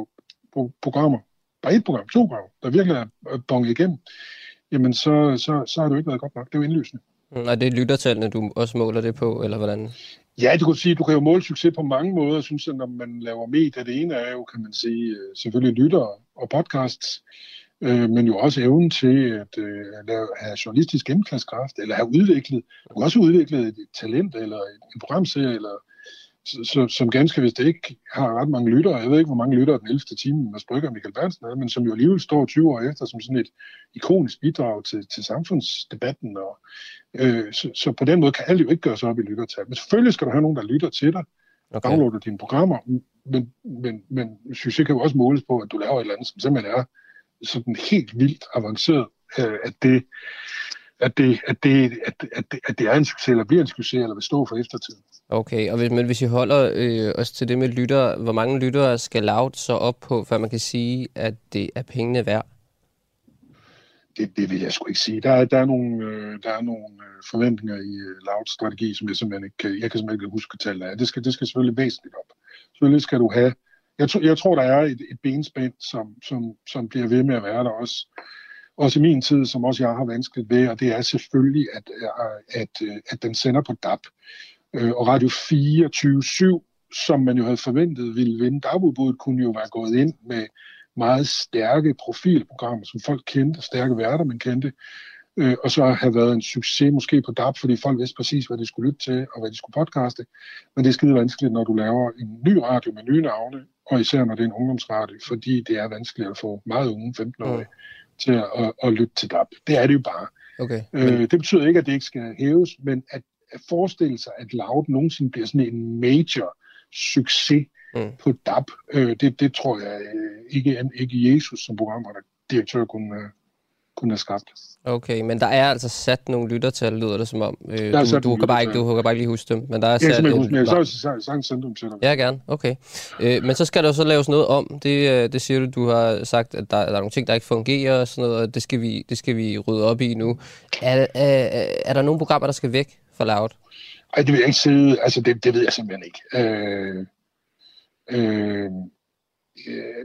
programmer, bare et program, to programmer, der virkelig er bonget igennem, jamen så, så, så har det jo ikke været godt nok. Det er jo indlysende. Og det er lyttertallene, du også måler det på, eller hvordan? Ja, du kan sige, du kan jo måle succes på mange måder. Jeg synes, at når man laver medier, det ene er jo, kan man sige, selvfølgelig lyttere og podcasts, øh, men jo også evnen til at øh, lave, have journalistisk gennemslagskraft, eller have udviklet, du kan også have udviklet et talent, eller en programserie, eller som ganske vist ikke har ret mange lyttere. Jeg ved ikke, hvor mange lyttere den ellevte time, Mads Brygger og Michael Berntsen havde, men som jo alligevel står tyve år efter som sådan et ikonisk bidrag til, til samfundsdebatten. Og, øh, så, så på den måde kan alle jo ikke gøre sig op i lyttertal. Men selvfølgelig skal der have nogen, der lytter til dig, okay, downloader dine programmer, men, men, men succes kan jo også måles på, at du laver et eller andet, som simpelthen er sådan helt vildt avanceret, øh, at det... At det, at, det, at, det, at, det, at det er en succes, eller bliver en succes, eller vil stå for eftertiden. Okay, og hvis, men hvis I holder øh, os til det med lyttere, hvor mange lyttere skal Loud så op på, før man kan sige, at det er pengene værd? Det, det vil jeg sgu ikke sige. Der er, der er nogle, øh, der er nogle forventninger i Louds strategi, som jeg simpelthen ikke kan, jeg kan simpelthen ikke huske tallet af. Det skal, det skal selvfølgelig væsentligt op. Selvfølgelig skal du have... Jeg, to, jeg tror, der er et, et benspænd, som, som, som bliver ved med at være der også. Også i min tid, som også jeg har vanskeligt ved, og det er selvfølgelig, at, at, at den sender på D A B. Og Radio fireogtyve syv, som man jo havde forventet ville vinde D A B-udbuddet, kunne jo være gået ind med meget stærke profilprogrammer, som folk kendte, stærke værter, man kendte, og så have været en succes måske på D A B, fordi folk vidste præcis, hvad de skulle lytte til, og hvad de skulle podcaste. Men det er skide vanskeligt, når du laver en ny radio med nye navne, og især når det er en ungdomsradio, fordi det er vanskeligt at få meget unge femtenårige til at, at, at lytte til D A B. Det er det jo bare. Okay. Øh, det betyder ikke, at det ikke skal hæves, men at, at forestille sig, at Loud nogensinde bliver sådan en major succes mm. på D A B, øh, det, det tror jeg ikke, ikke Jesus som programdirektør kunne, kunne have skabt. Okay, men der er altså sat nogle lyttertal, lyder det som om. Øh, du, du, du, kan bare ikke, du kan bare ikke lige huske dem, men der er sat... Jeg kan ikke sende dem til dig. Ja, gerne. Okay. Øh, men så skal der så laves noget om. Det, det siger du, du har sagt, at der, der er nogle ting, der ikke fungerer og sådan noget, og det skal vi, det skal vi rydde op i nu. Er, øh, er der nogle programmer, der skal væk fra Loud? Ej, det vil jeg ikke sige. Altså, det, det ved jeg simpelthen ikke. Øh, øh,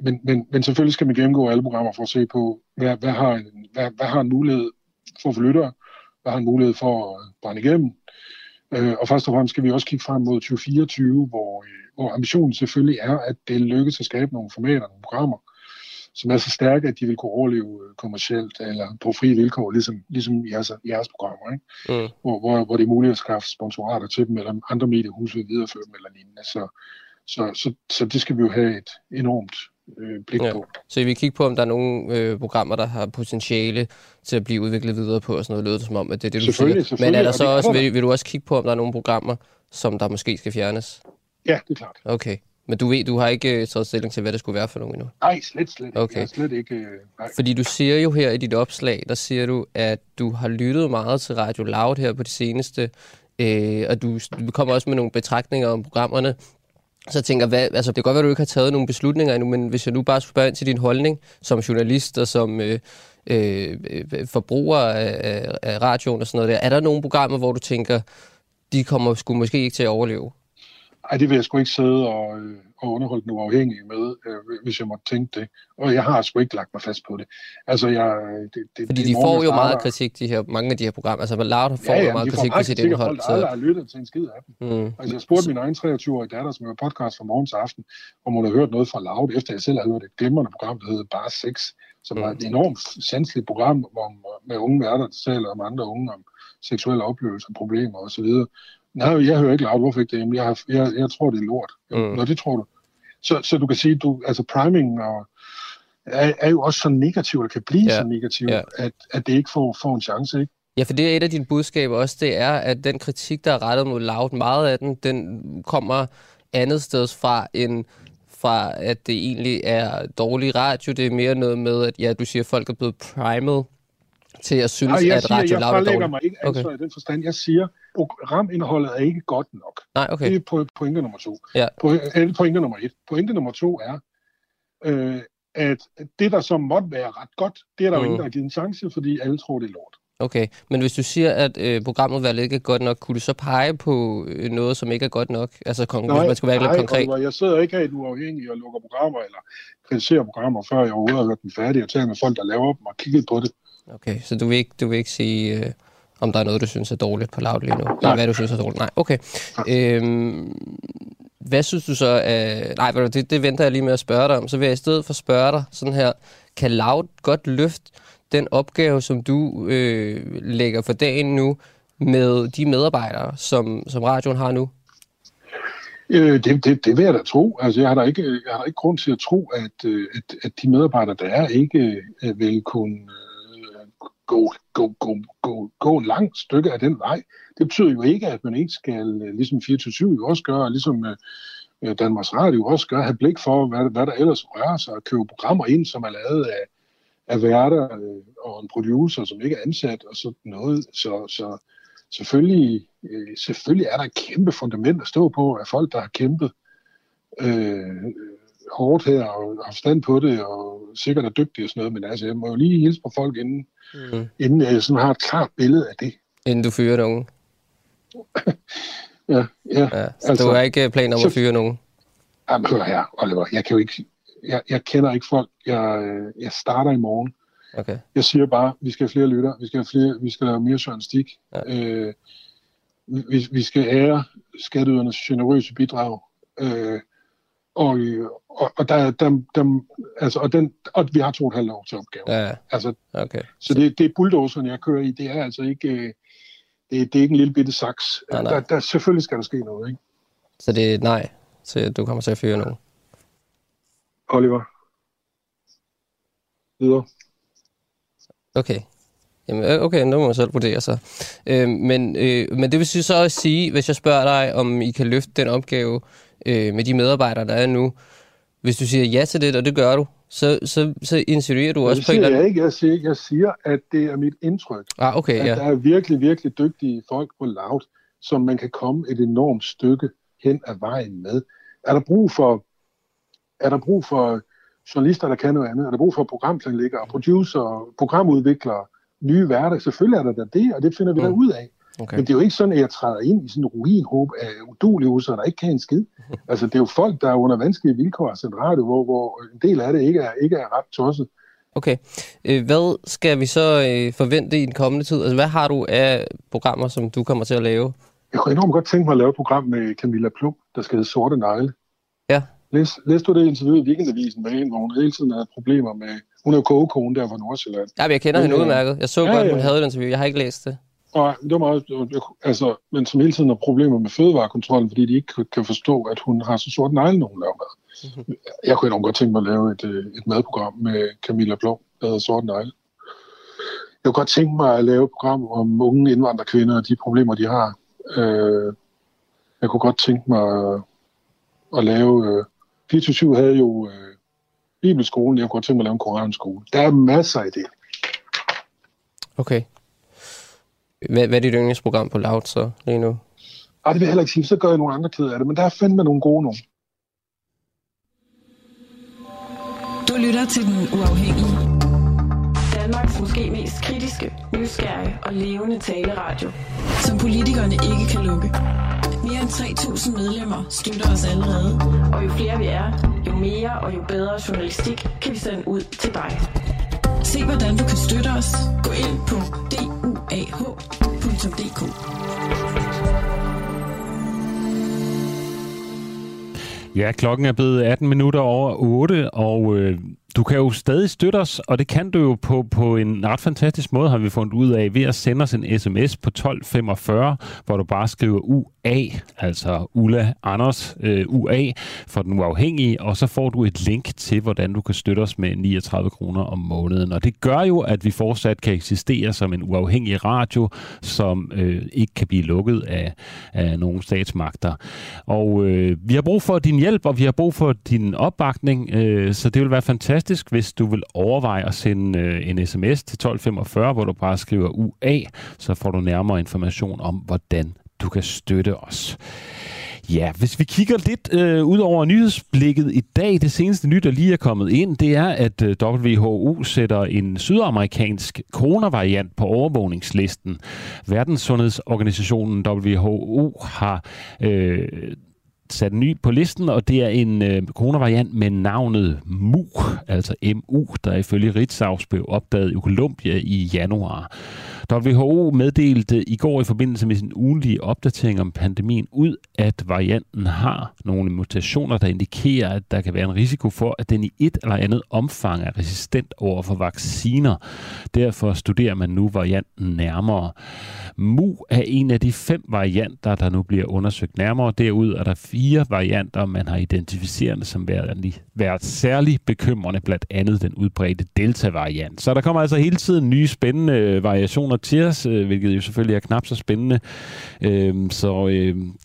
men, men, men selvfølgelig skal man gennemgå alle programmer for at se på, hvad, hvad har en Hvad, hvad har en mulighed for at få lyttere? Hvad har en mulighed for at brænde igennem? Øh, og først og fremmest skal vi også kigge frem mod tyve fireogtyve, hvor, hvor ambitionen selvfølgelig er, at det lykkes at skabe nogle formater, nogle programmer, som er så stærke, at de vil kunne overleve kommercielt eller på frie vilkår, ligesom, ligesom jeres, jeres programmer, ikke? Mm. Hvor, hvor, hvor det er muligt at skaffe sponsorater til dem, eller andre mediehuse vil videreføre dem eller lignende. Så, så, så, så det skal vi jo have et enormt... Ja. Så I vil kigge på, om der er nogle øh, programmer, der har potentiale til at blive udviklet videre på, og sådan noget, lød det som om, at det er det, du siger. Men er der så også, vil, vil du også kigge på, om der er nogle programmer, som der måske skal fjernes? Ja, det er klart. Okay. Men du ved, du har ikke taget stilling til, hvad det skulle være for nogen endnu? Nej, slet, slet ikke. Okay. Slet ikke nej. Fordi du siger jo her i dit opslag, der siger du, at du har lyttet meget til Radio Loud her på det seneste, øh, og du, du kommer også med nogle betragtninger om programmerne. Så jeg tænker, hvad, altså det kan godt være, at du ikke har taget nogle beslutninger endnu, men hvis jeg nu bare skulle spørge ind til din holdning som journalist og som øh, øh, forbruger af, af radioen og sådan noget der, er der nogle programmer, hvor du tænker, de kommer sgu måske ikke til at overleve? Ej, det vil jeg sgu ikke sidde og, øh, og underholde den uafhængige med, øh, hvis jeg måtte tænke det. Og jeg har sgu ikke lagt mig fast på det. Altså, jeg... Det, det, Fordi de, de får jo meget kritik, de her, mange af de her programmer. Altså, Loud får ja, ja, jo meget kritik på sit indhold. Ja, de får meget kritik, og folk aldrig har lyttet til en skid af dem. Mm. Altså, jeg spurgte så... min egen treogtyve-årige datter, som var podcast fra morgen til aften, om hun havde hørt noget fra Loud, efter jeg selv havde hørt et glimrende program, der hedder Bare Sex, som mm. var et enormt sanseligt program hvor, med unge værter, der taler om andre unge, om seksuelle oplevelser, problemer osv. Nej, jeg hører ikke Loud. Hvorfor ikke det? Jeg, har, jeg, jeg tror, det er lort. Mm. Nå, det tror du. Så, så du kan sige, du altså primingen er, er, er jo også så negativ, eller kan blive ja. så negativ, ja. at, at det ikke får, får en chance, ikke? Ja, for det er et af dine budskaber også, det er, at den kritik, der er rettet mod Loud, meget af den, den kommer andet steds fra end fra, at det egentlig er dårlig radio. Det er mere noget med, at ja, du siger, at folk er blevet primet til at synes, nej, at siger, radio Loud er dårlig. Jeg forlægger mig ikke ansvar okay. i den forstand. Jeg siger, programindholdet er ikke godt nok. Nej, okay. Det er po- pointe nummer to. Ja. Po- pointe nummer et. Pointe nummer to er, øh, at det, der så måtte være ret godt, det er der mm. jo ingen, der har givet en chance, fordi alle tror, det er lort. Okay, men hvis du siger, at øh, programudvalget ikke er godt nok, kunne du så pege på øh, noget, som ikke er godt nok? Altså, kon- nej, hvis man skulle være nej, lidt konkret. Oliver, jeg sidder ikke her i uafhængig og lukker programmer, eller kritiserer programmer, før jeg overhovedet har hørt dem færdige, og taler med folk, der laver dem og kigget på det. Okay, så du vil ikke, du vil ikke sige... Øh... om der er noget, du synes er dårligt på Loud lige nu. Nej. Eller hvad du synes er dårligt. Nej, okay. Øhm, hvad synes du så... Øh, nej, det, det venter jeg lige med at spørge dig om. Så vil jeg i stedet for spørge dig sådan her. Kan Loud godt løfte den opgave, som du øh, lægger for dagen nu, med de medarbejdere, som, som radioen har nu? Øh, det, det, det vil jeg da tro. Altså, jeg har da ikke, jeg har da ikke grund til at tro, at, at, at de medarbejdere, der er, ikke vil kunne... Gå, gå, gå, gå, gå langt stykke af den vej. Det betyder jo ikke, at man ikke skal, ligesom fireogtyve syv også gør, og ligesom øh, Danmarks Radio også gør, have blik for, hvad, hvad der ellers rører sig, og købe programmer ind, som er lavet af, af værter øh, og en producer, som ikke er ansat, og sådan noget. Så, så selvfølgelig, øh, selvfølgelig er der et kæmpe fundament at stå på, af folk, der har kæmpet øh, hårdt her, og har forstand på det, og sikkert er dygtige og sådan noget, men altså, jeg må jo lige hilse på folk, inden Mm. inden jeg sådan har et klart billede af det. Inden du fyrer nogen? ja, ja. ja så altså, du har ikke planer om så, at fyre nogen? Jamen, hør her, Oliver. Jeg kan jo ikke... Jeg, jeg kender ikke folk. Jeg, jeg starter i morgen. Okay. Jeg siger bare, vi skal have flere lytter. Vi skal have flere... Vi skal lave mere Søren Stig. Ja. Øh, vi, vi skal ære skatteydernes generøse bidrag. Øh, og og, og der, der, der, altså og den og vi har to og et halvt år til opgaven. Ja, ja. Altså, okay. Så det, det er bulldozeren, jeg kører i. Det er altså ikke det, det er ikke en lille bitte saks. Nej, nej. Der, der selvfølgelig skal der ske noget, ikke? Så det er nej, så du kommer til at fyre nogen. Oliver. Videre. Okay. Jamen, okay, nu må man selv vurdere sig. Øh, men, øh, men det vil så også sige, hvis jeg spørger dig, om I kan løfte den opgave øh, med de medarbejdere, der er nu, hvis du siger ja til det, og det gør du, så, så, så insinuerer du også på en eller anden... Det siger jeg ikke. Jeg siger, jeg siger, at det er mit indtryk. Ah, okay, at ja. Der er virkelig, virkelig dygtige folk på Loud, som man kan komme et enormt stykke hen ad vejen med. Er der brug for... Er der brug for journalister, der kan noget andet? Er der brug for programplanlæggere, producer, programudviklere, nye værter? Selvfølgelig er der, der det, og det finder vi mm. der ud af. Okay. Men det er jo ikke sådan, at jeg træder ind i sådan en ruinhåb af udulige user, der ikke kan en skid. Altså, det er jo folk, der er under vanskelige vilkår at sende radio, hvor, hvor en del af det ikke er, ikke er ret tosset. Okay. Hvad skal vi så forvente i den kommende tid? Altså, hvad har du af programmer, som du kommer til at lave? Jeg kunne enormt godt tænke mig at lave et program med Camilla Plum, der skal hedde Sorte Negle. Ja. Læs, læs du det interview i Weekendavisen med hende, hvor hun hele tiden havde problemer med... Hun er jo kogekonen der fra Nordsjælland. Ja, men jeg kender hende udmærket. Jeg så ja, godt, ja. Hun havde et interview. Jeg har ikke læst det. Nej, det var meget, altså, men som hele tiden har problemer med fødevarekontrollen, fordi de ikke kan forstå, at hun har så sort negle, når hun laver mad. Mm-hmm. Jeg kunne enormt godt tænke mig at lave et, et madprogram med Camilla Blom, der hedder Sort Negle. Jeg kunne godt tænke mig at lave et program om unge indvandrerkvinder og de problemer, de har. Jeg kunne godt tænke mig at lave... fireogtyve syv havde jo Bibelskolen, jeg kunne godt tænke mig at lave en koranskole. Der er masser af det. Okay. Hvad, hvad er dit yndlingsprogram på Loud så lige nu? Ej, det vil jeg heller ikke sige, så gør jeg nogle andre ked af det, men der er fandme nogle gode nogen. Du lytter til Den Uafhængige. Danmarks måske mest kritiske, nysgerrige og levende taleradio, som politikerne ikke kan lukke. Mere end tre tusind medlemmer støtter os allerede, og jo flere vi er, jo mere og jo bedre journalistik kan vi sende ud til dig. Se hvordan du kan støtte os. Gå ind på duah punktum d k. Ja, klokken er blevet atten minutter over otte, og øh, du kan jo stadig støtte os, og det kan du jo på, på en ret fantastisk måde, har vi fundet ud af, ved at sende os en sms på tolv femogfyrre, hvor du bare skriver U A, altså Ulla Anders øh, U A, for Den Uafhængige, og så får du et link til, hvordan du kan støtte os med niogtredive kroner om måneden. Og det gør jo, at vi fortsat kan eksistere som en uafhængig radio, som øh, ikke kan blive lukket af, af nogle statsmagter. Og øh, vi har brug for din hjælp, og vi har brug for din opbakning, øh, så det vil være fantastisk, hvis du vil overveje at sende øh, en sms til tolv femogfyrre, hvor du bare skriver U A, så får du nærmere information om, hvordan du kan støtte os. Ja, hvis vi kigger lidt øh, ud over nyhedsblikket i dag, det seneste nyt, der lige er kommet ind, det er, at øh, W H O sætter en sydamerikansk coronavariant på overvågningslisten. Verdenssundhedsorganisationen W H O har øh, sat ny på listen, og det er en øh, coronavariant med navnet M U, altså M U, der ifølge Ritzau blev opdaget i Colombia i januar. W H O meddelte i går i forbindelse med sin ugentlige opdatering om pandemien ud, at varianten har nogle mutationer, der indikerer, at der kan være en risiko for, at den i et eller andet omfang er resistent over for vacciner. Derfor studerer man nu varianten nærmere. M U er en af de fem varianter, der nu bliver undersøgt nærmere. Derud er der fire varianter, man har identificeret som værende, været særligt bekymrende, blandt andet den udbredte delta-variant. Så der kommer altså hele tiden nye spændende variationer til os, hvilket jo selvfølgelig er knap så spændende. Så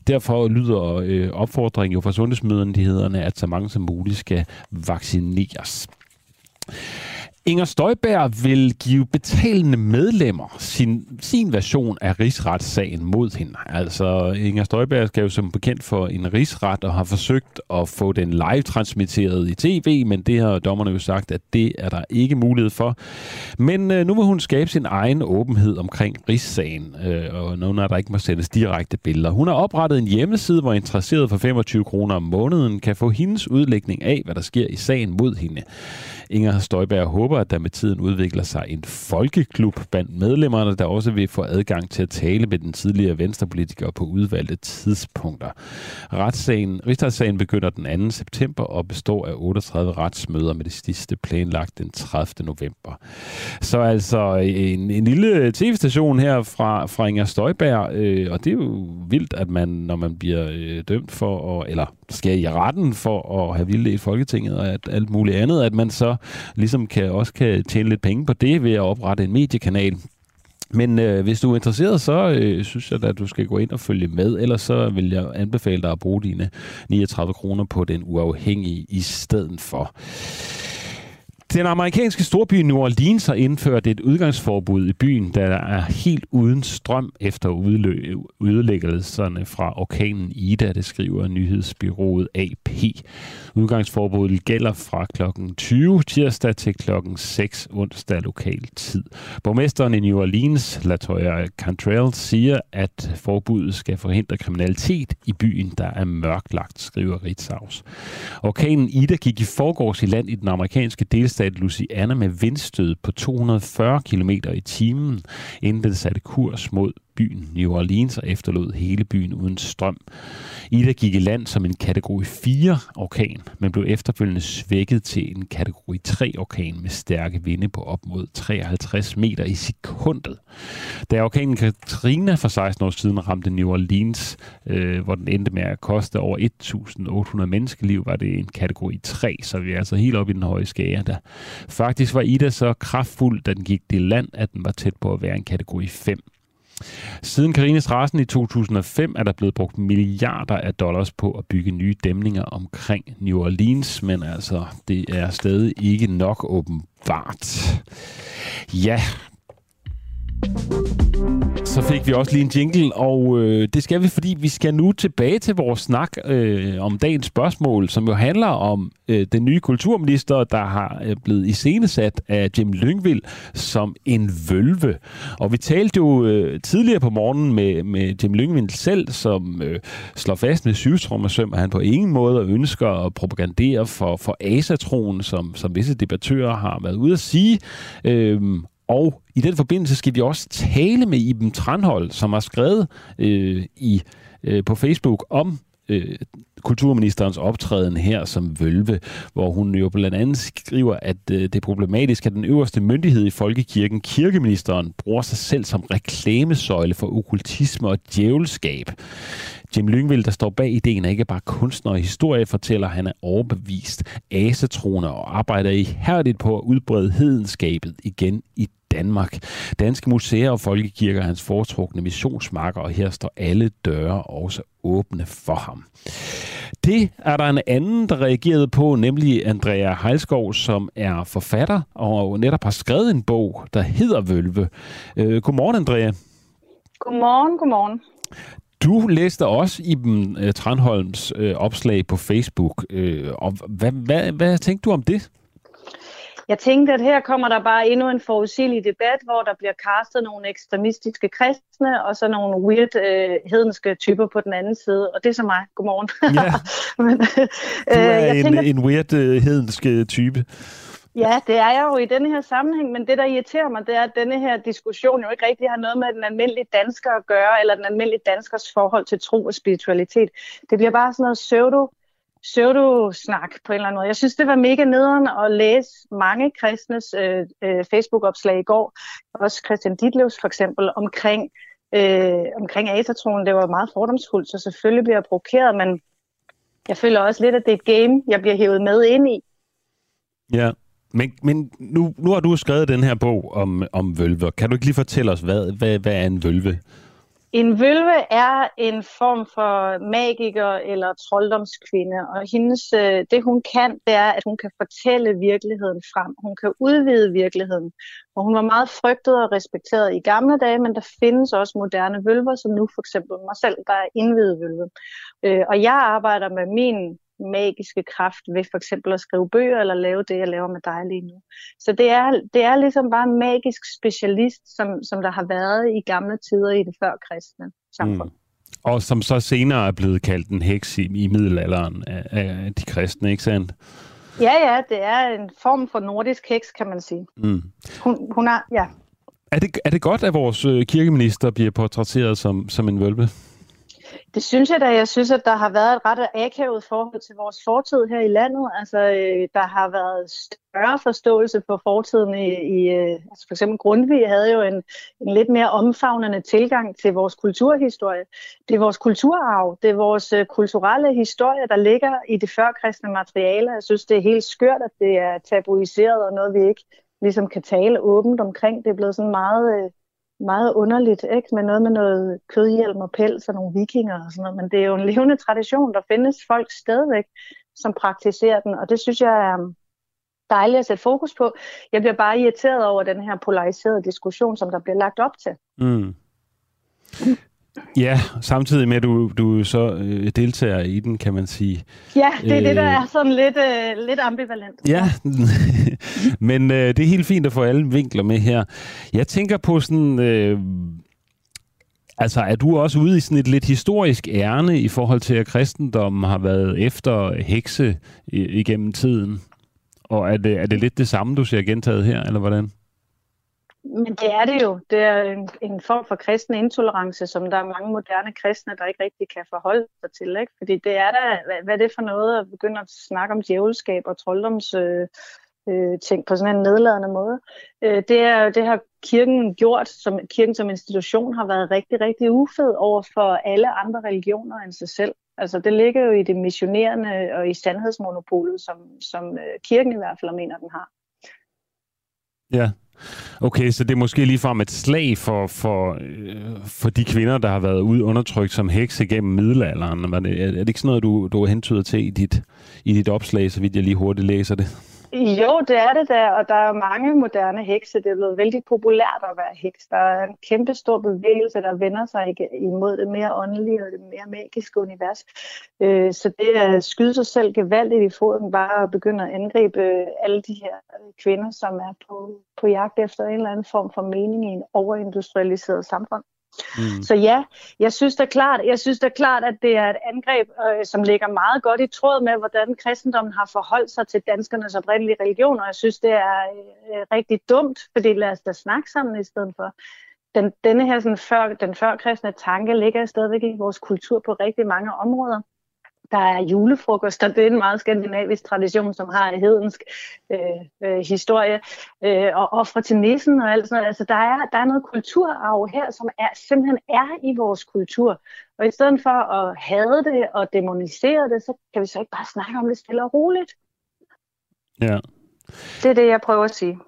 derfor lyder opfordringen jo fra sundhedsmyndighederne, at så mange som muligt skal vaccineres. Inger Støjberg vil give betalende medlemmer sin, sin version af rigsretssagen mod hende. Altså, Inger Støjberg skal jo som bekendt for en rigsret og har forsøgt at få den live-transmitteret i tv, men det har dommerne jo sagt, at det er der ikke mulighed for. Men øh, nu vil hun skabe sin egen åbenhed omkring rigssagen, øh, og nogen af der ikke må sendes direkte billeder. Hun har oprettet en hjemmeside, hvor interesserede for femogtyve kroner om måneden kan få hendes udlægning af, hvad der sker i sagen mod hende. Inger Støjberg håber, at der med tiden udvikler sig en folkeklub blandt medlemmerne, der også vil få adgang til at tale med den tidligere venstrepolitiker på udvalgte tidspunkter. Retssagen, rigsretssagen begynder den anden september og består af otteogtredive retsmøder med det sidste planlagt den tredivte november. Så altså en, en lille tv-station her fra, fra Inger Støjberg, øh, og det er jo vildt, at man, når man bliver øh, dømt for, at, eller skal i retten for at have vildledt Folketinget og at, alt muligt andet, at man så ligesom kan også kan tjene lidt penge på det ved at oprette en mediekanal. Men øh, hvis du er interesseret, så øh, synes jeg, at du skal gå ind og følge med. Ellers så vil jeg anbefale dig at bruge dine niogtredive kroner på Den Uafhængige i stedet for. Den amerikanske storby New Orleans har indført et udgangsforbud i byen, der er helt uden strøm efter ødelæggelserne fra orkanen Ida, det skriver nyhedsbyrået A P. Udgangsforbuddet gælder fra klokken tyve tirsdag til klokken seks onsdag lokal tid. Borgmesteren i New Orleans, LaToya Cantrell, siger, at forbuddet skal forhindre kriminalitet i byen, der er mørklagt, skriver Ritzau. Orkanen Ida gik i forgårs i land i den amerikanske delstat Louisiana med vindstød på to hundrede og fyrre kilometer i timen, inden den satte kurs mod byen New Orleans og efterlod hele byen uden strøm. Ida gik i land som en kategori fire orkan, men blev efterfølgende svækket til en kategori tre orkan med stærke vinde på op mod treoghalvtreds meter i sekundet. Da orkanen Katrina for seksten år siden ramte New Orleans, øh, hvor den endte med at koste over et tusind otte hundrede menneskeliv, var det en kategori tre, så vi er altså helt oppe i den høje skala der. Faktisk var Ida så kraftfuld, da den gik i land, at den var tæt på at være en kategori fem. Siden Karines rasen i to tusind og fem er der blevet brugt milliarder af dollars på at bygge nye dæmninger omkring New Orleans, men altså, det er stadig ikke nok åbenbart. Ja, Så fik vi også lige en jingle, og øh, det skal vi, fordi vi skal nu tilbage til vores snak øh, om dagens spørgsmål, som jo handler om øh, den nye kulturminister, der har øh, blevet iscenesat af Jim Lyngvild som en vølve. Og vi talte jo øh, tidligere på morgenen med, med Jim Lyngvild selv, som øh, slår fast med syvtrommersøm, at han på ingen måde ønsker at propagandere for, for asatroen, som, som visse debattører har været ude at sige. Øh, Og i den forbindelse skal vi også tale med Iben Tranhold, som har skrevet øh, i, øh, på Facebook om øh, kulturministerens optræden her som vølve, hvor hun jo blandt andet skriver, at øh, det er problematisk, at den øverste myndighed i folkekirken, kirkeministeren, bruger sig selv som reklamesøjle for okkultisme og djævelskab. Jim Lyngvild, der står bag ideen, er ikke bare kunstner og historiefortæller, han er overbevist asatroende og arbejder ihærdigt på at udbrede hedenskabet igen i Danmark. Danske museer og folkekirker er hans foretrukne missionsmarker, og her står alle døre også åbne for ham. Det er der en anden, der reagerede på, nemlig Andrea Heilskov, som er forfatter og netop har skrevet en bog, der hedder Vølve. Øh, godmorgen, Andrea. Godmorgen, godmorgen. Du læste også Iben uh, Tranholms uh, opslag på Facebook, uh, og hvad, hvad, hvad tænkte du om det? Jeg tænkte, at her kommer der bare endnu en forudsigelig debat, hvor der bliver castet nogle ekstremistiske kristne, og så nogle weird øh, hedenske typer på den anden side. Og det er så mig. Godmorgen. Ja. Men, øh, du er jeg en, tænker... en weird øh, hedenske type. Ja, det er jeg jo i denne her sammenhæng, men det, der irriterer mig, det er, at denne her diskussion jo ikke rigtig har noget med den almindelige dansker at gøre, eller den almindelige danskers forhold til tro og spiritualitet. Det bliver bare sådan noget pseudo, pseudo-snak på en eller anden måde. Jeg synes, det var mega nederen at læse mange kristnes øh, øh, Facebook-opslag i går, også Christian Ditlevs for eksempel, omkring, øh, omkring asatroen. Det var meget fordomsfuldt, så selvfølgelig bliver jeg provokeret, men jeg føler også lidt, at det er et game, jeg bliver hævet med ind i. Ja. Men, men nu, nu har du skrevet den her bog om, om vølver. Kan du ikke lige fortælle os, hvad, hvad, hvad er en vølve? En vølve er en form for magiker eller trolddomskvinde, og hendes, det hun kan, det er, at hun kan fortælle virkeligheden frem. Hun kan udvide virkeligheden. Og hun var meget frygtet og respekteret i gamle dage, men der findes også moderne vølver, som nu for eksempel mig selv, der er indviet vølve. Og jeg arbejder med min magiske kraft ved for eksempel at skrive bøger eller lave det, jeg laver med dig lige nu. Så det er, det er ligesom bare en magisk specialist, som, som der har været i gamle tider i det førkristne samfund. Mm. Og som så senere er blevet kaldt en heks i, i middelalderen af, af de kristne, ikke sandt? Ja, ja, det er en form for nordisk heks, kan man sige. Mm. Hun, hun er, ja. Er det, er det godt, at vores kirkeminister bliver portrætteret som, som en vølve? Det synes jeg da. Jeg synes, at der har været et ret akavet forhold til vores fortid her i landet. Altså, der har været større forståelse for fortiden. I, i, altså for eksempel Grundtvig havde jo en, en lidt mere omfavnende tilgang til vores kulturhistorie. Det er vores kulturarv, det er vores kulturelle historie, der ligger i det førkristne materiale. Jeg synes, det er helt skørt, at det er tabuiseret og noget, vi ikke ligesom kan tale åbent omkring. Det er blevet sådan meget... meget underligt, ikke? Med noget med noget kødhjelm og pels og nogle vikinger og sådan noget. Men det er jo en levende tradition, der findes folk stadigvæk, som praktiserer den. Og det synes jeg er dejligt at sætte fokus på. Jeg bliver bare irriteret over den her polariserede diskussion, som der bliver lagt op til. Mm. Ja, samtidig med, at du, du så øh, deltager i den, kan man sige. Ja, det er øh, det, der er sådan lidt, øh, lidt ambivalent. Ja, men øh, det er helt fint at få alle vinkler med her. Jeg tænker på sådan... Øh, altså, er du også ude i sådan et lidt historisk ærne i forhold til, at kristendommen har været efter hekse igennem tiden? Og er det, er det lidt det samme, du ser gentaget her, eller hvordan? Men det er det jo. Det er en, en form for kristen intolerance, som der er mange moderne kristne, der ikke rigtig kan forholde sig til. Ikke? Fordi det er da, hvad, hvad er det for noget at begynde at snakke om djævelskab og trolddoms øh, øh, ting på sådan en nedladende måde. Øh, det, er, det har kirken gjort, som kirken som institution har været rigtig, rigtig ufed over for alle andre religioner end sig selv. Altså det ligger jo i det missionerende og i sandhedsmonopolet, som, som kirken i hvert fald mener, den har. Ja. Okay, så det er måske ligefrem et slag for, for, for de kvinder, der har været ude undertrykt som hekse gennem middelalderen. Er det, er det ikke sådan noget, du, du hentyder til i dit, i dit opslag, så vidt jeg lige hurtigt læser det? Jo, det er det der, og der er mange moderne hekse. Det er blevet vældig populært at være heks. Der er en kæmpe stor bevægelse, der vender sig imod det mere åndelige og det mere magiske univers. Så det at skyde sig selv gevaldigt i foden, bare at begynde at angribe alle de her kvinder, som er på, på jagt efter en eller anden form for mening i en overindustrialiseret samfund. Mm. Så ja, jeg synes da klart, jeg synes da klart, at det er et angreb, øh, som ligger meget godt i tråd med, hvordan kristendommen har forholdt sig til danskernes oprindelige religion, og jeg synes, det er øh, rigtig dumt, fordi lad os da snakke sammen i stedet for. Den, denne her sådan, før, den førkristne tanke ligger stadigvæk i vores kultur på rigtig mange områder. Der er julefrokoster, det er en meget skandinavisk tradition, som har en hedensk øh, øh, historie, øh, og ofre til nissen og alt sådan noget. Altså, der er, der er noget kulturarv her, som er, simpelthen er i vores kultur. Og i stedet for at hade det og dæmonisere det, så kan vi så ikke bare snakke om det stille og roligt. Ja. Det er det, jeg prøver at sige.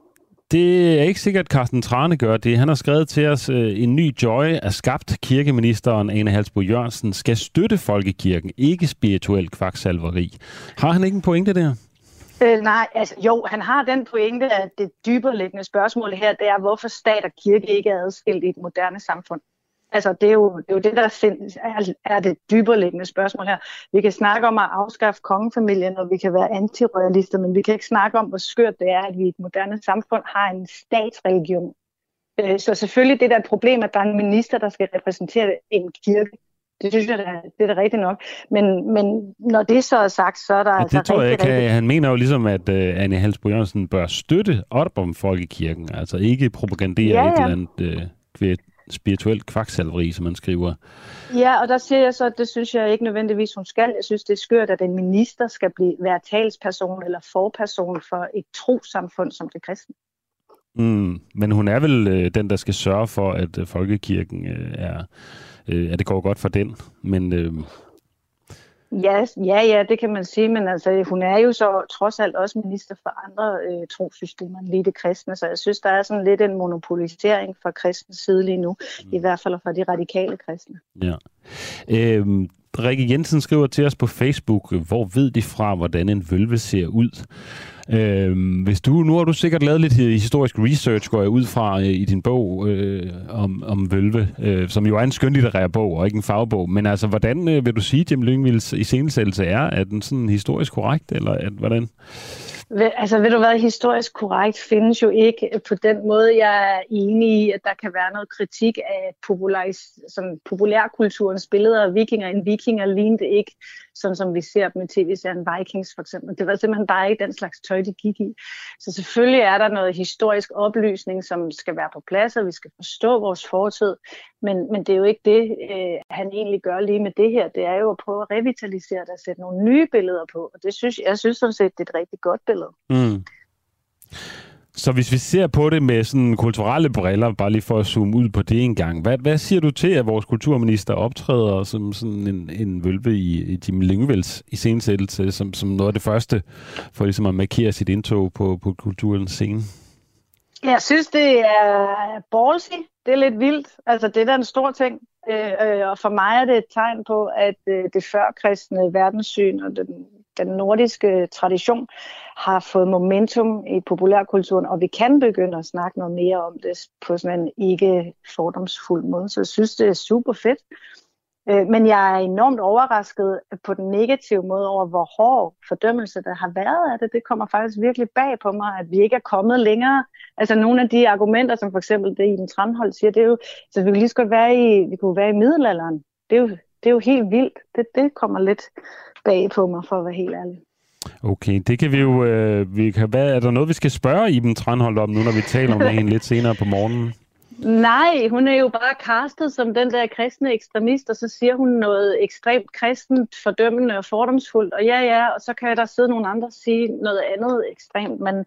Det er ikke sikkert, at Carsten Thrane gør det. Han har skrevet til os, øh, en ny joy er skabt. Kirkeministeren Ane Halsboe-Jørgensen skal støtte folkekirken, ikke spirituel kvaksalveri. Har han ikke en pointe der? Øh, nej, altså jo, han har den pointe, at det dybereliggende spørgsmål her, det er, hvorfor stat og kirke ikke er adskilt i et moderne samfund. Altså, det er jo det, er jo det der sind, er, er det dybereliggende spørgsmål her. Vi kan snakke om at afskaffe kongefamilien, og vi kan være antirøjalister, men vi kan ikke snakke om, hvor skørt det er, at vi i et moderne samfund har en statsreligion. Så selvfølgelig det der problem, at der er en minister, der skal repræsentere en kirke. Det synes jeg, det er da rigtigt nok. Men, men når det så er sagt, så er der... Ja, det altså tror rigtig, jeg ikke. Rigtig... Han mener jo ligesom, at uh, Ane Halsboe-Jørgensen bør støtte op om folkekirken. Altså ikke propagandere ja, ja. et eller andet... Uh, kvæt. spirituelt kvaksalveri, som man skriver. Ja, og der siger jeg så, at det synes jeg ikke nødvendigvis, hun skal. Jeg synes, det er skørt, at en minister skal blive, være talsperson eller forperson for et trossamfund som det kristne. Mm, men hun er vel øh, den, der skal sørge for, at øh, folkekirken øh, er... Øh, at det går godt for den, men... Øh... Ja, ja, ja, det kan man sige, men altså, hun er jo så trods alt også minister for andre øh, trosystemer end lige det kristne, så jeg synes, der er sådan lidt en monopolisering fra kristens side lige nu, mm. i hvert fald fra de radikale kristne. Ja. Øhm, Rikke Jensen skriver til os på Facebook, hvor ved de fra, hvordan en vølve ser ud? Øhm, hvis du, nu har du sikkert lavet lidt historisk research, går jeg ud fra øh, i din bog øh, om, om vølve, øh, som jo er en skønlitterær bog og ikke en fagbog, men altså, hvordan øh, vil du sige, Jim Lyngvilds iscenesættelse er? Er den sådan historisk korrekt, eller at, hvordan? Altså, ved du hvad, historisk korrekt findes jo ikke på den måde, jeg er enig i, at der kan være noget kritik af popularis- sådan populærkulturens billeder af vikinger. En vikinger lignede ikke, sådan som vi ser dem i tv-serien Vikings for eksempel. Det var simpelthen bare ikke den slags tøj, de gik i. Så selvfølgelig er der noget historisk oplysning, som skal være på plads, og vi skal forstå vores fortid. Men, men det er jo ikke det, øh, han egentlig gør lige med det her. Det er jo at prøve at revitalisere det og sætte nogle nye billeder på. Og det synes, jeg synes sådan set, det er et rigtig godt billede. Mm. Så hvis vi ser på det med sådan kulturelle briller, bare lige for at zoome ud på det en gang. Hvad, hvad siger du til, at vores kulturminister optræder som sådan en, en vølve i, i Jim Lyngvilds iscenesættelse, som, som noget af det første for ligesom at markere sit indtog på, på kulturens scene? Jeg synes, det er ballsy. Det er lidt vildt. Altså, det er da en stor ting. Øh, og for mig er det et tegn på, at det førkristne verdenssyn og den den nordiske tradition har fået momentum i populærkulturen, og vi kan begynde at snakke noget mere om det på sådan en ikke fordomsfuld måde. Så jeg synes, det er super fedt. Men jeg er enormt overrasket på den negative måde over, hvor hård fordømmelse der har været af det. Det kommer faktisk virkelig bag på mig, at vi ikke er kommet længere. Altså nogle af de argumenter, som for eksempel det Iben Tranholt siger, det er jo, så vi kunne lige så godt være i, vi kunne være i middelalderen. Det er jo Det er jo helt vildt. Det, det kommer lidt bag på mig, for at være helt ærlig. Okay, det kan vi jo... Øh, vi kan, hvad, er der noget, vi skal spørge Iben Tranholt om nu, når vi taler om hende lidt senere på morgenen? Nej, hun er jo bare castet som den der kristne ekstremist, og så siger hun noget ekstremt kristent, fordømmende og fordomsfuldt, og ja, ja, og så kan der sidde nogle andre og sige noget andet ekstremt, men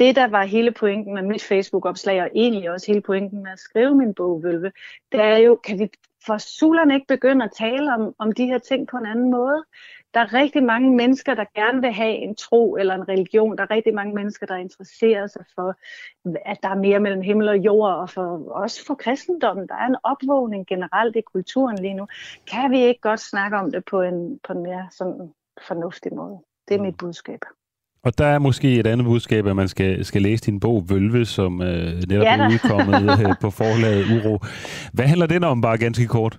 det, der var hele pointen med mit Facebook-opslag, og egentlig også hele pointen med at skrive min bog, Vølve, det er jo, kan vi... For sulerne ikke begynder at tale om, om de her ting på en anden måde. Der er rigtig mange mennesker, der gerne vil have en tro eller en religion. Der er rigtig mange mennesker, der interesserer sig for, at der er mere mellem himmel og jord, og for, også for kristendommen. Der er en opvågning generelt i kulturen lige nu. Kan vi ikke godt snakke om det på en, på en mere sådan fornuftig måde? Det er mit budskab. Og der er måske et andet budskab, at man skal, skal læse din bog Vølve, som øh, netop ja, er udkommet øh, på forlaget Uro. Hvad handler den om, bare ganske kort?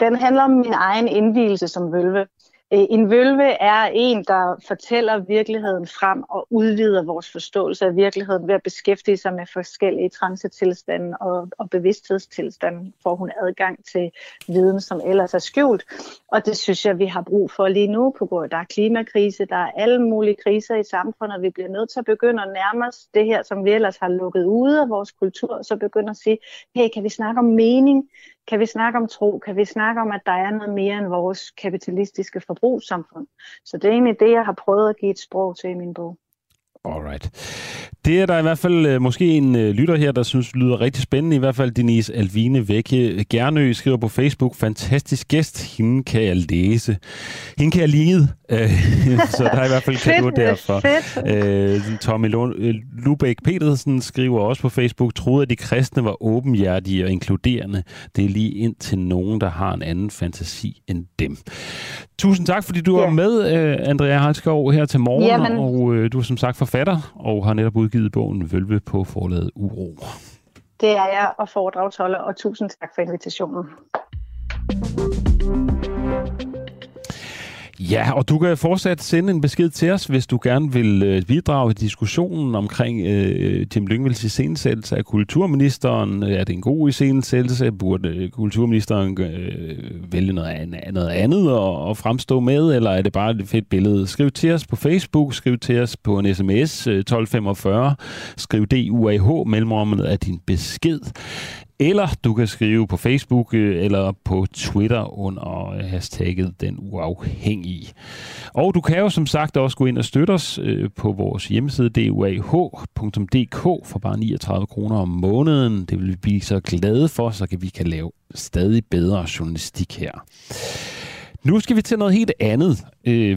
Den handler om min egen indvielse som vølve. En vølve er en, der fortæller virkeligheden frem og udvider vores forståelse af virkeligheden ved at beskæftige sig med forskellige trancetilstande og, og bevidsthedstilstande, får hun adgang til viden, som ellers er skjult. Og det synes jeg, vi har brug for lige nu på grund af, der er klimakrise, der er alle mulige kriser i samfundet, og vi bliver nødt til at begynde at nærme os det her, som vi ellers har lukket ude af vores kultur, og så begynder at sige, hey, kan vi snakke om mening? Kan vi snakke om tro? Kan vi snakke om, at der er noget mere end vores kapitalistiske forbrugssamfund? Så det er egentlig det, jeg har prøvet at give et sprog til i min bog. Alright. Det er der i hvert fald måske en lytter her, der synes lyder rigtig spændende. I hvert fald Denise Alvine Vække Gernø skriver på Facebook, fantastisk gæst, hende kan jeg læse. Hende kan jeg lide. Så der er i hvert fald kado derfor. Fedt. Tommy Lubeck Petersen skriver også på Facebook, troede at de kristne var åbenhjertige og inkluderende. Det er lige ind til nogen, der har en anden fantasi end dem. Tusind tak, fordi du yeah. var med, Andrea Hartskov, her til morgen. Jamen. Og du er som sagt forfatter og har netop udgivet bogen Vølve på forlaget Uro. Det er jeg og foredragsholder, og tusind tak for invitationen. Ja, og du kan fortsat sende en besked til os, hvis du gerne vil bidrage i diskussionen omkring øh, Jim Lyngvilds iscenesættelse af kulturministeren. Er det en god iscenesættelse? Burde kulturministeren øh, vælge noget, noget andet og, og fremstå med, eller er det bare et fedt billede? Skriv til os på Facebook, skriv til os på en sms tolv femogfyrre, skriv D U A H, mellemrummet af din besked. Eller du kan skrive på Facebook eller på Twitter under hashtagget Den Uafhængige. Og du kan jo som sagt også gå ind og støtte os på vores hjemmeside d u a h punktum d k for bare niogtredive kroner om måneden. Det vil vi blive så glade for, så vi kan lave stadig bedre journalistik her. Nu skal vi til noget helt andet.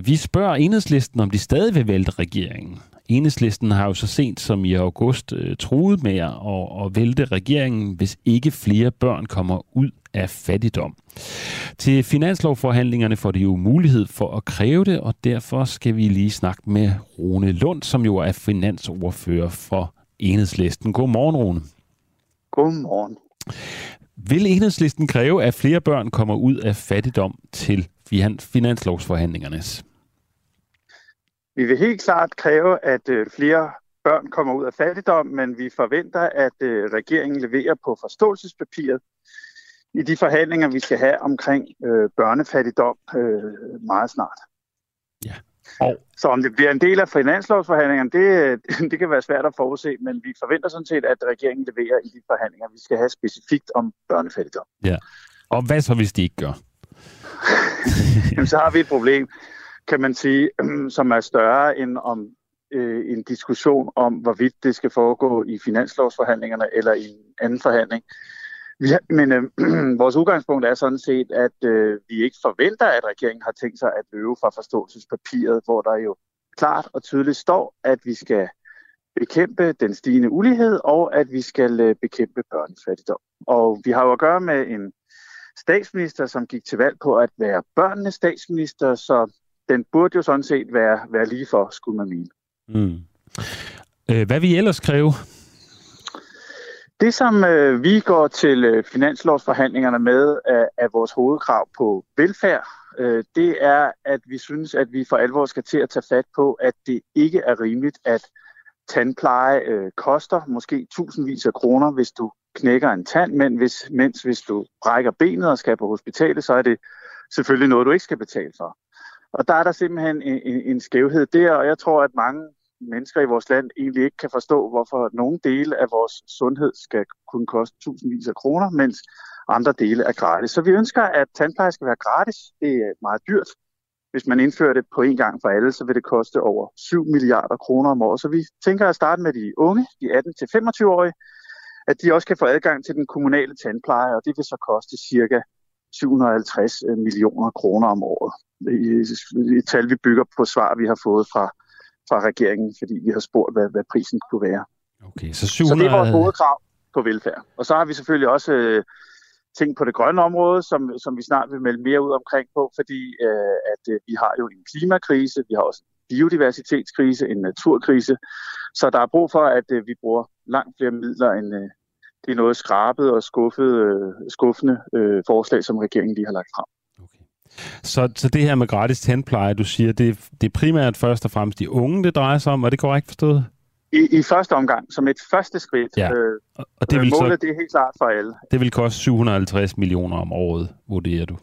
Vi spørger Enhedslisten, om de stadig vil vælte regeringen. Enhedslisten har jo så sent som i august øh, truet med at, at vælte regeringen, hvis ikke flere børn kommer ud af fattigdom. Til finanslovforhandlingerne får de jo mulighed for at kræve det, og derfor skal vi lige snakke med Rune Lund, som jo er finansordfører for Enhedslisten. Godmorgen, Rune. Godmorgen. Vil Enhedslisten kræve, at flere børn kommer ud af fattigdom til finanslovsforhandlingernes? Vi vil helt klart kræve, at flere børn kommer ud af fattigdom, men vi forventer, at regeringen leverer på forståelsespapiret i de forhandlinger, vi skal have omkring børnefattigdom meget snart. Ja. Og... Så om det bliver en del af finanslovsforhandlingerne, det, det kan være svært at forudse, men vi forventer sådan set, at regeringen leverer i de forhandlinger, vi skal have specifikt om børnefattigdom. Ja. Og hvad så, hvis de ikke gør? Jamen, så har vi et problem, kan man sige, som er større end om øh, en diskussion om, hvorvidt det skal foregå i finanslovsforhandlingerne eller i en anden forhandling. Vi har, men øh, vores udgangspunkt er sådan set, at øh, vi ikke forventer, at regeringen har tænkt sig at løbe fra forståelsespapiret, hvor der jo klart og tydeligt står, at vi skal bekæmpe den stigende ulighed, og at vi skal øh, bekæmpe børnefattigdom. Og vi har jo at gøre med en statsminister, som gik til valg på at være børnenes statsminister, så den burde jo sådan set være, være lige for, skulle man mene. Mm. Øh, hvad vi ellers kræve? Det, som øh, vi går til øh, finanslovsforhandlingerne med af, af vores hovedkrav på velfærd, øh, det er, at vi synes, at vi for alvor skal til at tage fat på, at det ikke er rimeligt, at tandpleje øh, koster måske tusindvis af kroner, hvis du knækker en tand, men hvis, mens hvis du brækker benet og skal på hospitalet, så er det selvfølgelig noget, du ikke skal betale for. Og der er der simpelthen en, en, en skævhed der, og jeg tror, at mange mennesker i vores land egentlig ikke kan forstå, hvorfor nogle dele af vores sundhed skal kunne koste tusindvis af kroner, mens andre dele er gratis. Så vi ønsker, at tandpleje skal være gratis. Det er meget dyrt. Hvis man indfører det på en gang for alle, så vil det koste over syv milliarder kroner om året. Så vi tænker at starte med de unge, de atten til femogtyve-årige, at de også kan få adgang til den kommunale tandpleje, og det vil så koste cirka syv hundrede og halvtreds millioner kroner om året. Et tal, vi bygger på svar, vi har fået fra, fra regeringen, fordi vi har spurgt, hvad, hvad prisen kunne være. Okay, så, syv hundrede... så det er vores hovedkrav på velfærd. Og så har vi selvfølgelig også øh, tænkt på det grønne område, som, som vi snart vil melde mere ud omkring på, fordi øh, at, øh, vi har jo en klimakrise, vi har også en biodiversitetskrise, en naturkrise. Så der er brug for, at øh, vi bruger langt flere midler, end øh, det er noget skrabet og skuffet, øh, skuffende øh, forslag, som regeringen lige har lagt frem. Okay. Så, så det her med gratis tandpleje, du siger, det, det er primært først og fremmest de unge, det drejer sig om, og det korrekt forstået? I, I første omgang, som et første skridt. Ja. Øh, og det vil målet, så, det er helt klart for alle. Det vil koste syv hundrede og halvtreds millioner om året, vurderer du?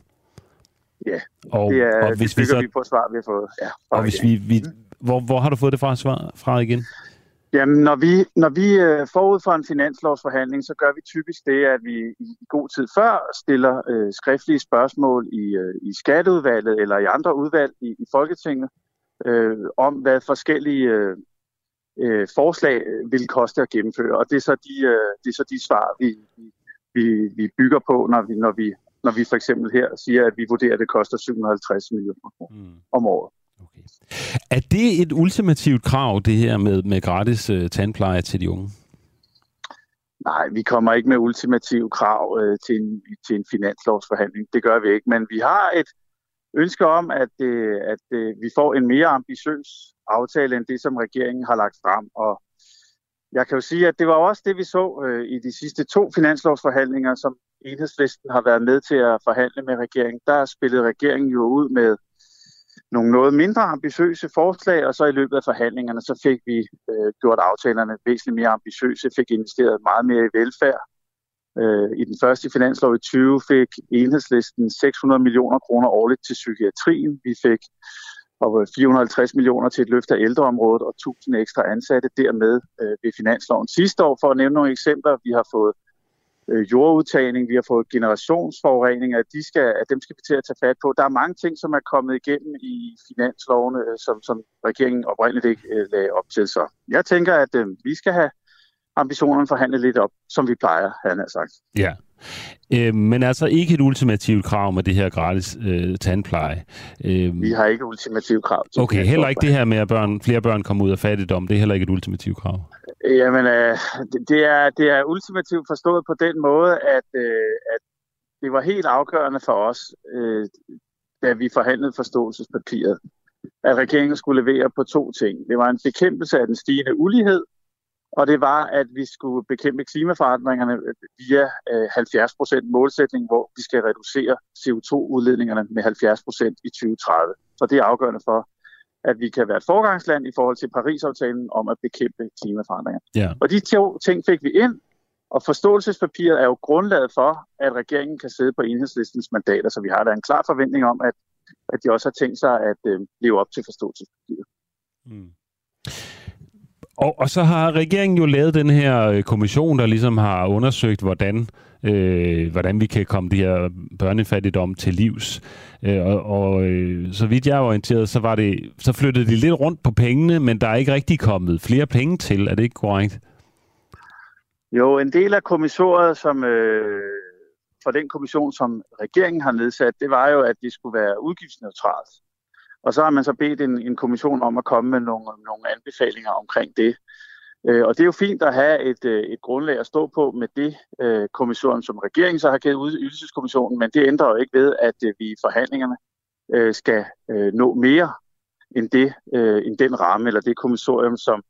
Ja, og, det, er, og hvis det bygger vi, så, vi på svar, vi har fået. Ja, og hvis vi, vi, hvor, hvor har du fået det fra, svar, fra igen? Jamen, når vi, når vi øh, forud for en finanslovsforhandling, så gør vi typisk det, at vi i god tid før stiller øh, skriftlige spørgsmål i, øh, i skatteudvalget eller i andre udvalg i, i Folketinget øh, om, hvad forskellige øh, øh, forslag vil koste at gennemføre. Og det er så de, øh, det er så de svar, vi, vi, vi bygger på, når vi, når, vi, når vi for eksempel her siger, at vi vurderer, at det koster syv hundrede og halvtreds millioner mm. om året. Okay. Er det et ultimativt krav, det her med, med gratis øh, tandpleje til de unge? Nej, vi kommer ikke med ultimative krav øh, til, en, til en finanslovsforhandling. Det gør vi ikke, men vi har et ønske om, at, øh, at øh, vi får en mere ambitiøs aftale end det, som regeringen har lagt frem. Og jeg kan jo sige, at det var også det, vi så øh, i de sidste to finanslovsforhandlinger, som Enhedslisten har været med til at forhandle med regeringen. Der spillede regeringen jo ud med nogle noget mindre ambitiøse forslag, og så i løbet af forhandlingerne, så fik vi øh, gjort aftalerne væsentligt mere ambitiøse, fik investeret meget mere i velfærd. Øh, I den første finanslov i tyve fik Enhedslisten seks hundrede millioner kroner årligt til psykiatrien. Vi fik fire hundrede og halvtreds millioner til et løft af ældreområdet og tusind ekstra ansatte dermed øh, ved finansloven sidste år. For at nævne nogle eksempler, vi har fået jordudtagning, vi har fået generationsforureninger, at, de skal, at dem skal vi til at tage fat på. Der er mange ting, som er kommet igennem i finanslovene, som, som regeringen oprindeligt ikke uh, lagde op til. Så jeg tænker, at uh, vi skal have ambitionerne forhandlet lidt op, som vi plejer, havde han sagt. Ja, øh, men altså ikke et ultimativt krav med det her gratis øh, tandpleje. Øh, vi har ikke ultimativt krav. Okay, heller ikke det her med, at børn, flere børn kommer ud af fattigdom, det er heller ikke et ultimativt krav. Jamen, øh, det, er, det er ultimativt forstået på den måde, at, øh, at det var helt afgørende for os, øh, da vi forhandlede forståelsespapiret, at regeringen skulle levere på to ting. Det var en bekæmpelse af den stigende ulighed, og det var, at vi skulle bekæmpe klimaforandringerne via øh, halvfjerds procent målsætning, hvor vi skal reducere C O to udledningerne med halvfjerds procent i tyve tredive. Så det er afgørende for, at vi kan være et foregangsland i forhold til Paris-aftalen om at bekæmpe klimaforandringer. Yeah. Og de to ting fik vi ind, og forståelsespapiret er jo grundlaget for, at regeringen kan sidde på Enhedslistens mandater, så vi har da en klar forventning om, at, at de også har tænkt sig at øh, leve op til forståelsespapiret. Mm. Og, og så har regeringen jo lavet den her kommission, der ligesom har undersøgt, hvordan, øh, hvordan vi kan komme de her børnefattigdom til livs. Øh, og og øh, så vidt jeg er orienteret, så, var det, så flyttede de lidt rundt på pengene, men der er ikke rigtig kommet flere penge til. Er det ikke korrekt? Jo, en del af kommissoriet som, øh, for den kommission, som regeringen har nedsat, det var jo, at det skulle være udgiftsneutralt. Og så har man så bedt en, en kommission om at komme med nogle, nogle anbefalinger omkring det. Øh, og det er jo fint at have et, et grundlag at stå på med det øh, kommissorium, som regeringen så har givet ud til Ydelseskommissionen, men det ændrer jo ikke ved, at øh, vi i forhandlingerne øh, skal øh, nå mere end, det, øh, end den ramme eller det kommissorium, som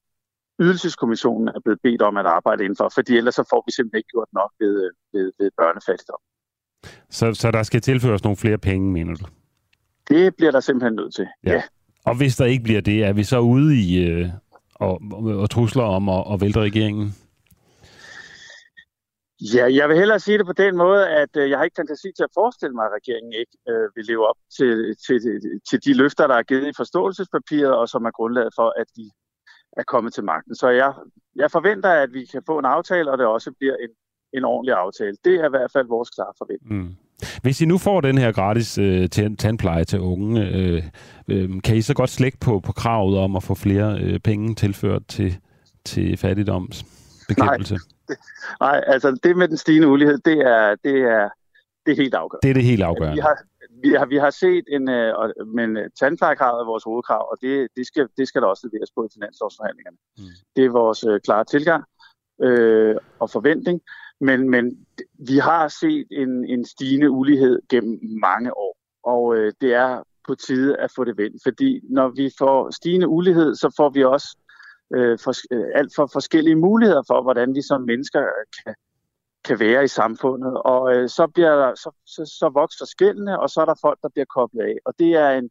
Ydelseskommissionen er blevet bedt om at arbejde indenfor, fordi ellers så får vi simpelthen ikke gjort nok ved, ved, ved børnefattigdom. Så, så der skal tilføres nogle flere penge, mener du? Det bliver der simpelthen nødt til, ja. ja. Og hvis der ikke bliver det, er vi så ude i øh, og, og trusler om at og vælte regeringen? Ja, jeg vil hellere sige det på den måde, at øh, jeg har ikke fantasi til at forestille mig, at regeringen ikke øh, vil leve op til, til, til de løfter, der er givet i forståelsespapiret, og som er grundlaget for, at de er kommet til magten. Så jeg, jeg forventer, at vi kan få en aftale, og det også bliver en, en ordentlig aftale. Det er i hvert fald vores klare forventning. Mm. Hvis I nu får den her gratis øh, tandpleje til unge, øh, øh, kan I så godt slække på, på kravet om at få flere øh, penge tilført til, til fattigdomsbekæmpelse? Nej. Det, nej, altså det med den stigende ulighed, det er, det er, det er helt afgørende. Det er det helt afgørende. Vi har, vi har, vi har set en, øh, men tandplejekravet er vores hovedkrav, og det, det, skal, det skal der også leveres på i finanslovsforhandlingerne. Mm. Det er vores øh, klare tilgang øh, og forventning. Men, men vi har set en, en stigende ulighed gennem mange år, og øh, det er på tide at få det vendt. Fordi når vi får stigende ulighed, så får vi også øh, for, øh, alt for forskellige muligheder for, hvordan vi som mennesker kan, kan være i samfundet. Og øh, så, bliver der, så, så, så vokser skellene, og så er der folk, der bliver koblet af. Og det er en,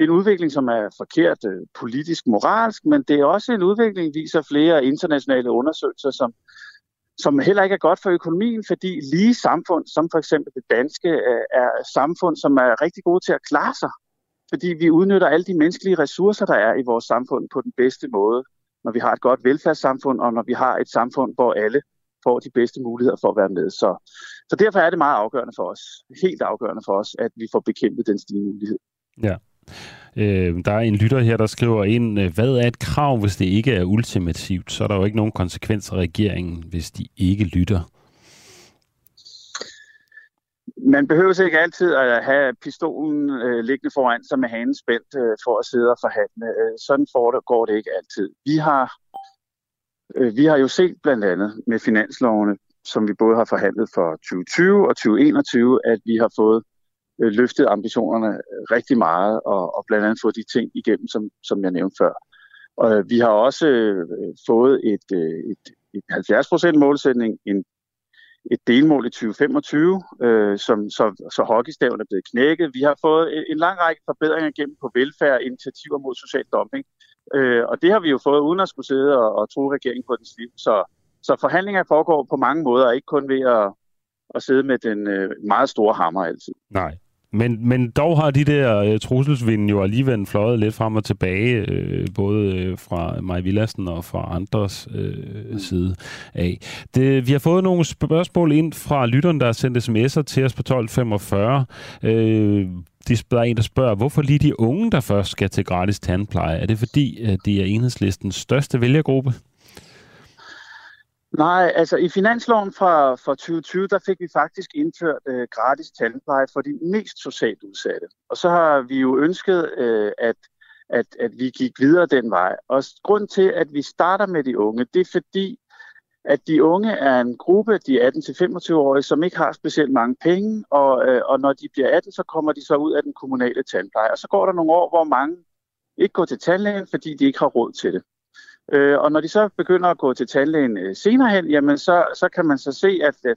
en udvikling, som er forkert øh, politisk, moralsk, men det er også en udvikling, viser flere internationale undersøgelser, som som heller ikke er godt for økonomien, fordi lige samfund, som for eksempel det danske, er samfund, som er rigtig gode til at klare sig. Fordi vi udnytter alle de menneskelige ressourcer, der er i vores samfund på den bedste måde, når vi har et godt velfærdssamfund, og når vi har et samfund, hvor alle får de bedste muligheder for at være med. Så, så derfor er det meget afgørende for os, helt afgørende for os, at vi får bekæmpet den stigende ulighed. Ja. Øh, der er en lytter her, der skriver ind, hvad er et krav, hvis det ikke er ultimativt? Så er der jo ikke nogen konsekvenser af regeringen, hvis de ikke lytter. Man behøver ikke altid at have pistolen øh, liggende foran sig med hanen spændt øh, for at sidde og forhandle. Sådan foregår det ikke altid. Vi har, øh, vi har jo set blandt andet med finanslovene, som vi både har forhandlet for tyve tyve og tyve enogtyve, at vi har fået løftet ambitionerne rigtig meget, og, og blandt andet fået de ting igennem, som, som jeg nævnte før. Og vi har også øh, fået et, et, et halvfjerds procent målsætning, en, et delmål i tyve femogtyve, øh, som, så, så hockeystaven er blevet knækket. Vi har fået en, en lang række forbedringer igennem på velfærd, initiativer mod social dumping, øh, og det har vi jo fået uden at skulle sidde og, og tro regeringen på dens liv. Så, så forhandlinger foregår på mange måder, og ikke kun ved at, at sidde med den øh, meget store hammer altid. Nej. Men, men dog har de der øh, trusselsvinden jo alligevel fløjet lidt frem og tilbage, øh, både øh, fra Mai Villadsen og fra andres øh, side af. Det, vi har fået nogle spørgsmål ind fra lytteren, der har sendt sms'er til os på tolv femogfyrre. Øh, der er en, der spørger, hvorfor lige de unge, der først skal til gratis tandpleje? Er det fordi, at det er Enhedslistens største vælgergruppe? Nej, altså i finansloven fra, fra tyve tyve, der fik vi faktisk indført øh, gratis tandpleje for de mest socialt udsatte. Og så har vi jo ønsket, øh, at, at, at vi gik videre den vej. Og grund til, at vi starter med de unge, det er fordi, at de unge er en gruppe, de atten til femogtyve-årige, som ikke har specielt mange penge. Og, øh, og når de bliver atten, så kommer de så ud af den kommunale tandpleje. Og så går der nogle år, hvor mange ikke går til tandlægen, fordi de ikke har råd til det. Og når de så begynder at gå til tandlægen senere hen, jamen så, så kan man så se, at, at,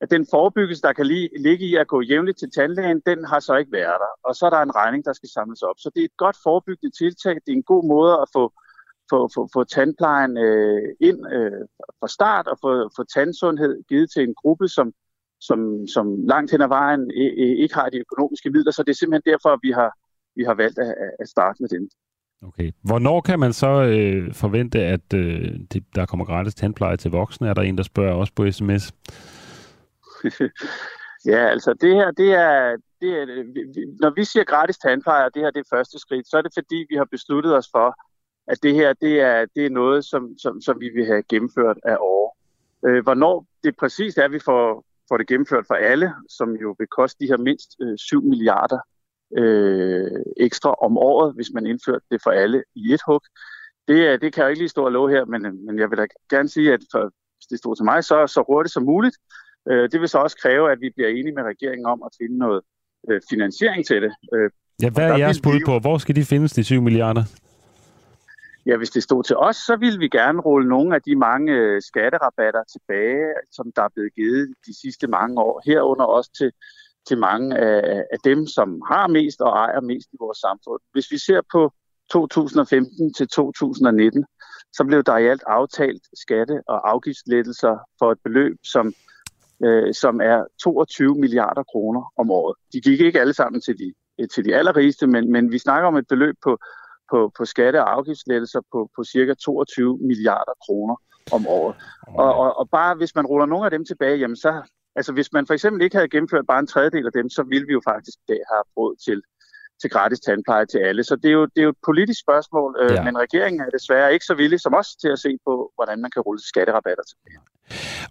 at den forebyggelse, der kan lige, ligge i at gå jævnligt til tandlægen, den har så ikke været der. Og så er der en regning, der skal samles op. Så det er et godt forebyggende tiltag. Det er en god måde at få, få, få, få tandplejen øh, ind øh, fra start og få, få tandsundhed givet til en gruppe, som, som, som langt hen ad vejen øh, ikke har de økonomiske midler. Så det er simpelthen derfor, at vi har, vi har valgt at, at starte med den. Okay. Hvornår kan man så øh, forvente, at øh, det, der kommer gratis tandpleje til voksne? Er der en, der spørger også på sms? Ja, altså det her, det er, det er... Når vi siger gratis tandpleje, og det her det er første skridt, så er det fordi, vi har besluttet os for, at det her, det er, det er noget, som, som, som vi vil have gennemført af år. Øh, hvornår det præcis er, vi får, får det gennemført for alle, som jo vil koste de her mindst øh, syv milliarder Øh, ekstra om året, hvis man indførte det for alle i et hug. Det, det kan jeg jo ikke lige stå og love her, men, men jeg vil da gerne sige, at for, hvis det stod til mig, så, så hurtigt som muligt. Øh, det vil så også kræve, at vi bliver enige med regeringen om at finde noget øh, finansiering til det. Øh, ja, hvad er jeres bud på? Hvor skal de findes, de syv milliarder? Ja, hvis det stod til os, så ville vi gerne rulle nogle af de mange øh, skatterabatter tilbage, som der er blevet givet de sidste mange år, herunder også til til mange af, af dem, som har mest og ejer mest i vores samfund. Hvis vi ser på to tusind og femten til to tusind og nitten, så blev der i alt aftalt skatte- og afgiftslettelser for et beløb, som, øh, som er toogtyve milliarder kroner om året. De gik ikke alle sammen til de, til de allerrigeste, men, men vi snakker om et beløb på, på, på skatte- og afgiftslettelser på, på cirka toogtyve milliarder kroner om året. Og, og, og bare hvis man ruller nogle af dem tilbage, jamen så... Altså hvis man for eksempel ikke havde gennemført bare en tredjedel af dem, så ville vi jo faktisk i dag have råd til, til gratis tandpleje til alle. Så det er jo, det er jo et politisk spørgsmål, øh, ja. Men regeringen er desværre ikke så villig som os til at se på, hvordan man kan rulle skatterabatter tilbage.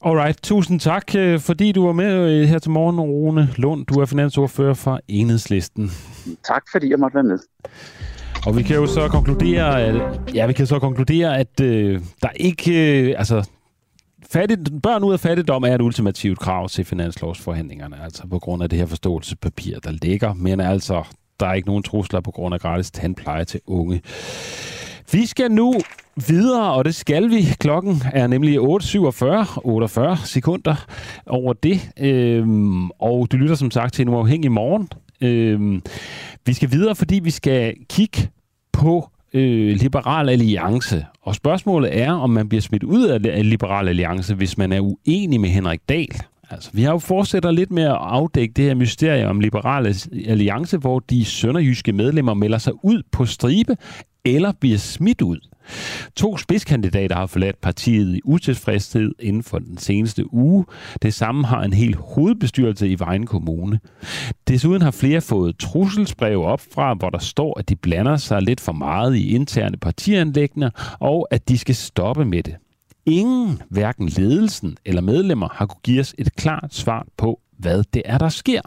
Alright, tusind tak, fordi du var med her til morgen, Rune Lund. Du er finansordfører for Enhedslisten. Tak, fordi jeg måtte være med. Og vi kan jo så konkludere, at, ja, vi kan så konkludere, at øh, der ikke... Øh, altså, Fattig, børn ud af fattigdom er et ultimativt krav til finanslovsforhandlingerne, altså på grund af det her forståelsespapir, der ligger. Men altså, der er ikke nogen trusler på grund af gratis tandpleje til unge. Vi skal nu videre, og det skal vi. Klokken er nemlig otte syvogfyrre, otteogfyrre sekunder over det. Øhm, og du lytter som sagt til en uafhængig morgen. Øhm, vi skal videre, fordi vi skal kigge på øh, Liberal Alliance. Og spørgsmålet er, om man bliver smidt ud af Liberal Alliance, hvis man er uenig med Henrik Dahl. Altså, vi har jo fortsætter lidt med at afdække det her mysterie om Liberal Alliance, hvor de sønderjyske medlemmer melder sig ud på stribe eller bliver smidt ud. To spidskandidater har forladt partiet i utilfredshed inden for den seneste uge. Det samme har en hel hovedbestyrelse i Vejen Kommune. Desuden har flere fået trusselsbreve op fra, hvor der står, at de blander sig lidt for meget i interne partianliggender, og at de skal stoppe med det. Ingen, hverken ledelsen eller medlemmer, har kunne give os et klart svar på, hvad det er, der sker.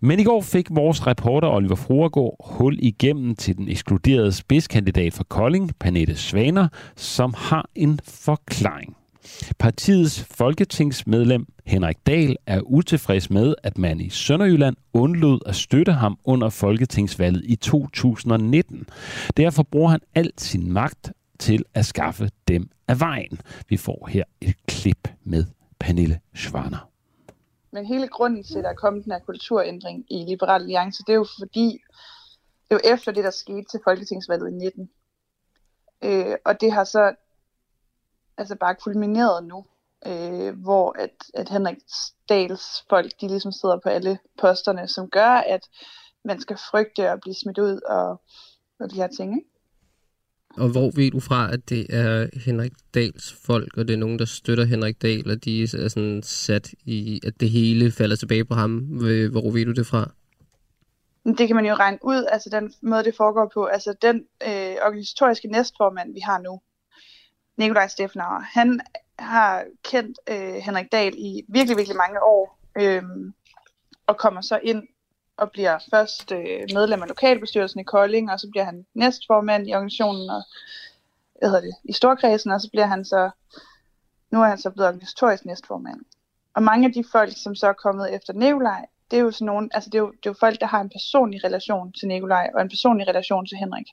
Men i går fik vores reporter Oliver Fruergaard hul igennem til den ekskluderede spidskandidat for Kolding, Pernille Svaner, som har en forklaring. Partiets folketingsmedlem Henrik Dahl er utilfreds med, at man i Sønderjylland undlod at støtte ham under folketingsvalget i to tusind og nitten. Derfor bruger han al sin magt til at skaffe dem af vejen. Vi får her et klip med Pernille Svaner. Men hele grunden til, at der er kommet den her kulturændring i Liberal Alliance, det er jo fordi, det er jo efter det, der skete til folketingsvalget i nitten. Øh, og det har så altså bare kulmineret nu, øh, hvor at, at Henrik Dahls folk, de ligesom sidder på alle posterne, som gør, at man skal frygte at blive smidt ud og, og de her ting, ikke? Og hvor ved du fra, at det er Henrik Dahls folk, og det er nogen, der støtter Henrik Dahl, og de er sådan sat i, at det hele falder tilbage på ham? Hvor ved du det fra? Det kan man jo regne ud, altså den måde, det foregår på. Altså den øh, organisatoriske næstformand, vi har nu, Nikolaj Steffenauer, han har kendt øh, Henrik Dahl i virkelig, virkelig mange år, øh, og kommer så ind og bliver først øh, medlem af lokalbestyrelsen i Kolding, og så bliver han næstformand i organisationen og, hvad hedder det, i Storkredsen, og så bliver han så, nu er han så blevet organisatorisk næstformand. Og mange af de folk, som så er kommet efter Nikolaj, det er jo sådan nogle, altså det er jo, det er jo folk, der har en personlig relation til Nikolaj, og en personlig relation til Henrik.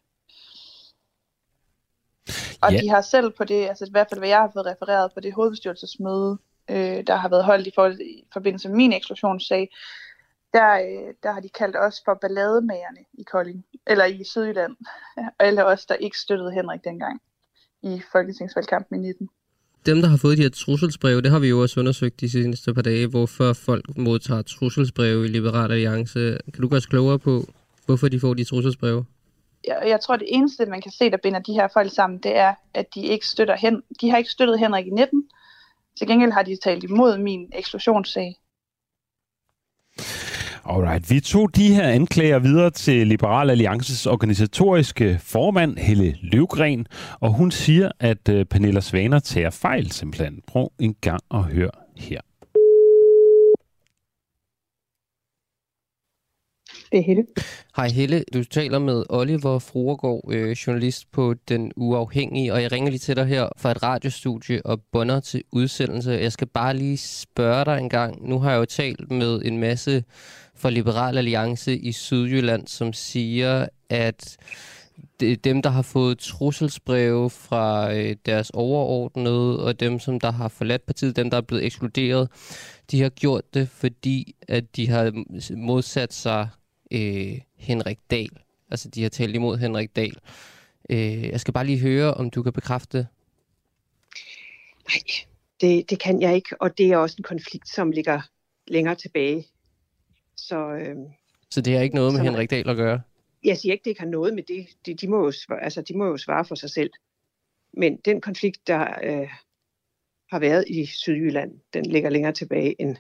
Og yeah. De har selv på det, altså i hvert fald, hvad jeg har fået refereret på det hovedbestyrelsesmøde, øh, der har været holdt i, for, i forbindelse med min eksklusionssag, Der, der har de kaldt os for ballademagerne i Kolding, eller i Sydjylland, og alle os, der ikke støttede Henrik dengang i folketingsvalgkampen i nitten. Dem, der har fået de her trusselsbreve, det har vi jo også undersøgt de seneste par dage, hvorfor folk modtager trusselsbreve i Liberal Alliance. Kan du gøre os klogere på, hvorfor de får de trusselsbreve? Jeg, jeg tror, det eneste, man kan se, der binder de her folk sammen, det er, at de ikke støtter hen. De har ikke støttet Henrik i nitten. Til gengæld har de talt imod min eksklusionssag. Alright, vi tog de her anklager videre til Liberal Alliances organisatoriske formand, Helle Løvgren, og hun siger, at uh, Pernille Svaner tager fejl simpelthen. Prøv en gang at høre her. Det er Helle. Hej Helle, du taler med Oliver Fruergaard, øh, journalist på Den Uafhængige, og jeg ringer lige til dig her fra et radiostudie og bånder til udsendelse. Jeg skal bare lige spørge dig en gang. Nu har jeg jo talt med en masse fra Liberal Alliance i Sydjylland, som siger, at dem, der har fået trusselsbreve fra deres overordnede, og dem, som der har forladt partiet, dem, der er blevet ekskluderet, de har gjort det, fordi at de har modsat sig øh, Henrik Dahl. Altså, de har talt imod Henrik Dahl. Øh, jeg skal bare lige høre, om du kan bekræfte det? Nej, det, det kan jeg ikke, og det er også en konflikt, som ligger længere tilbage. Så, øh, Så det har ikke noget med Henrik Dahl at gøre? Jeg siger ikke, det ikke har noget med det. De, de, må jo svare, altså, de må jo svare for sig selv. Men den konflikt, der øh, har været i Sydjylland, den ligger længere tilbage end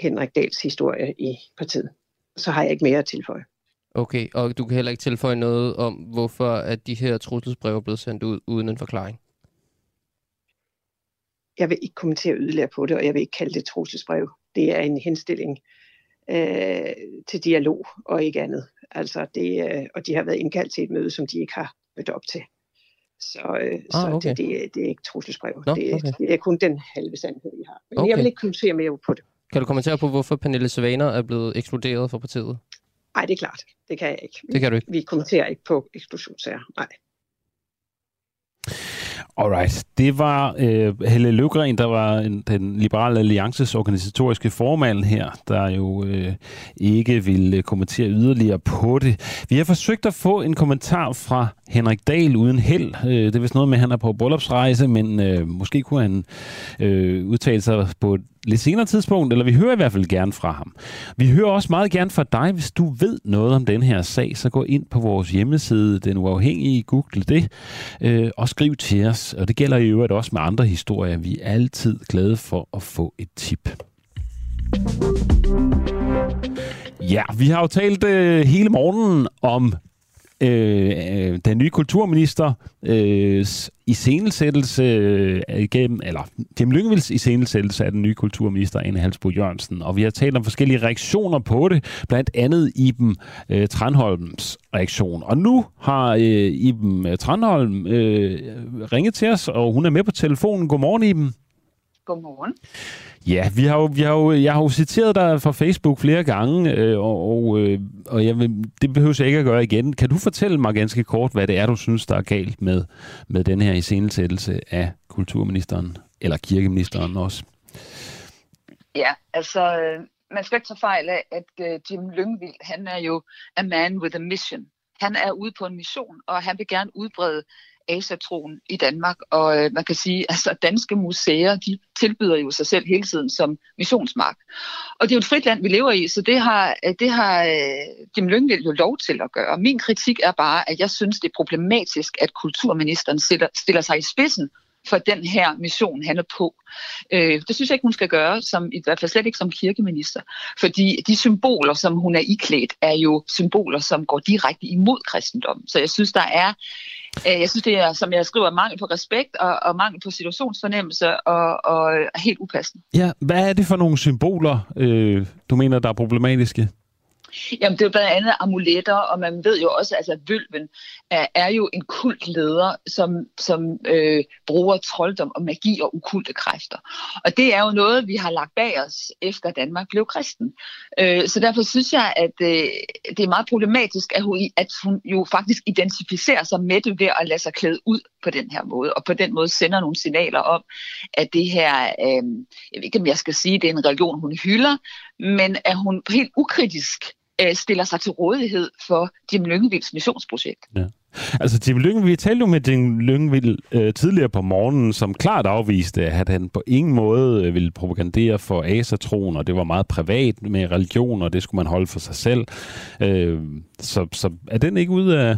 Henrik Dahls historie i partiet. Så har jeg ikke mere at tilføje. Okay, og du kan heller ikke tilføje noget om, hvorfor at de her trusselsbreve er blevet sendt ud uden en forklaring? Jeg vil ikke kommentere yderligere på det, og jeg vil ikke kalde det trusselsbrev. Det er en henstilling øh, til dialog og ikke andet. Altså det, øh, og de har været indkaldt til et møde, som de ikke har mødt op til. Så, øh, ah, så okay. det, det, det er ikke trusselsbrev. Nå, det, okay. det er kun den halve sandhed, vi har. Men okay. Jeg vil ikke kommentere mere på det. Kan du kommentere på, hvorfor Pernille Svaner er blevet ekskluderet fra partiet? Nej, det er klart. Det kan jeg ikke. Det kan du ikke. Vi kommenterer ikke på eksklusionssager. Nej. Alright. Det var øh, Helle Løvgren, der var en, den liberale alliances organisatoriske formand her, der jo øh, ikke ville kommentere yderligere på det. Vi har forsøgt at få en kommentar fra Henrik Dahl uden held. Øh, det er vist noget med, at han er på bryllupsrejse, men øh, måske kunne han øh, udtale sig på et lidt senere tidspunkt, eller vi hører i hvert fald gerne fra ham. Vi hører også meget gerne fra dig. Hvis du ved noget om den her sag, så gå ind på vores hjemmeside, Den Uafhængige, google det, øh, og skriv til os. Og det gælder i øvrigt også med andre historier. Vi er altid glade for at få et tip. Ja, vi har jo talt øh, hele morgenen om øh, den nye kulturminister øh, iscenesættelse øh, gennem, eller Jim Lyngvilds iscenesættelse af den nye kulturminister Ane Halsboe-Jørgensen. Og vi har talt om forskellige reaktioner på det, blandt andet Iben øh, Tranholms reaktion. Og nu har øh, Iben Tranholm øh, ringet til os, og hun er med på telefonen. Godmorgen, Iben. Godmorgen. Ja, vi har jo, vi har jo, jeg har jo citeret dig fra Facebook flere gange, øh, og, øh, og jeg vil, det behøver jeg ikke at gøre igen. Kan du fortælle mig ganske kort, hvad det er, du synes, der er galt med, med den her iscenesættelse af kulturministeren, eller kirkeministeren også? Ja, altså, man skal ikke tage fejl af, at Jim Lyngvild, han er jo a man with a mission. Han er ude på en mission, og han vil gerne udbrede asatroen i Danmark, og øh, man kan sige, altså danske museer, de tilbyder jo sig selv hele tiden som missionsmark. Og det er jo et frit land, vi lever i, så det har, det har øh, Jim Lyngvild jo lov til at gøre. Min kritik er bare, at jeg synes, det er problematisk, at kulturministeren stiller, stiller sig i spidsen for den her mission, han er på. Øh, det synes jeg ikke, hun skal gøre, som, i hvert fald slet ikke som kirkeminister, fordi de symboler, som hun er iklædt, er jo symboler, som går direkte imod kristendommen. Så jeg synes, der er Jeg synes, det er, som jeg skriver, mangel på respekt og, og mangel på situationsfornemmelse og, og helt upassende. Ja, hvad er det for nogle symboler, øh, du mener, der er problematiske? Jamen, det er jo blandt andet amuletter, og man ved jo også, altså, at vølven er, er jo en kultleder, som, som øh, bruger trolddom og magi og okulte kræfter. Og det er jo noget, vi har lagt bag os, efter Danmark blev kristen. Øh, så derfor synes jeg, at øh, det er meget problematisk, at hun, at hun jo faktisk identificerer sig med det ved at lade sig klæde ud på den her måde, og på den måde sender nogle signaler om, at det her, øh, jeg ved ikke, om jeg skal sige, det er en religion, hun hylder, men at hun helt ukritisk stiller sig til rådighed for Jim Lyngvilds missionsprojekt. Ja. Altså, Jim Lyngvild, vi talte jo med Jim Lyngvild øh, tidligere på morgenen, som klart afviste, at han på ingen måde øh, ville propagandere for asatroen, og det var meget privat med religion, og det skulle man holde for sig selv. Øh, så, så er den ikke ude af...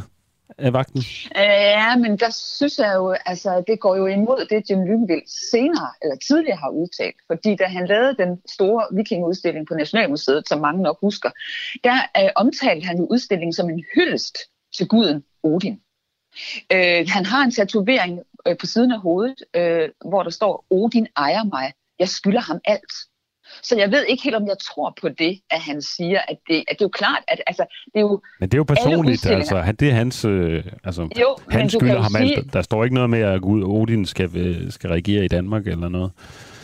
af vagten? Ja, men der synes jeg jo, altså det går jo imod det, Jim Lyngvild senere eller tidligere har udtalt. Fordi da han lavede den store vikingeudstilling på Nationalmuseet, som mange nok husker, der øh, omtalte han jo udstillingen som en hyldest til guden Odin. Øh, han har en tatovering øh, på siden af hovedet, øh, hvor der står, Odin ejer mig, jeg skylder ham alt. Så jeg ved ikke helt, om jeg tror på det, at han siger, at det, at det er jo klart, at altså, det er jo... Men det er jo personligt, altså. Det er hans... Øh, altså, jo, han skylder ham sige... alt. Der står ikke noget med, at Gud Odin skal, skal regere i Danmark eller noget.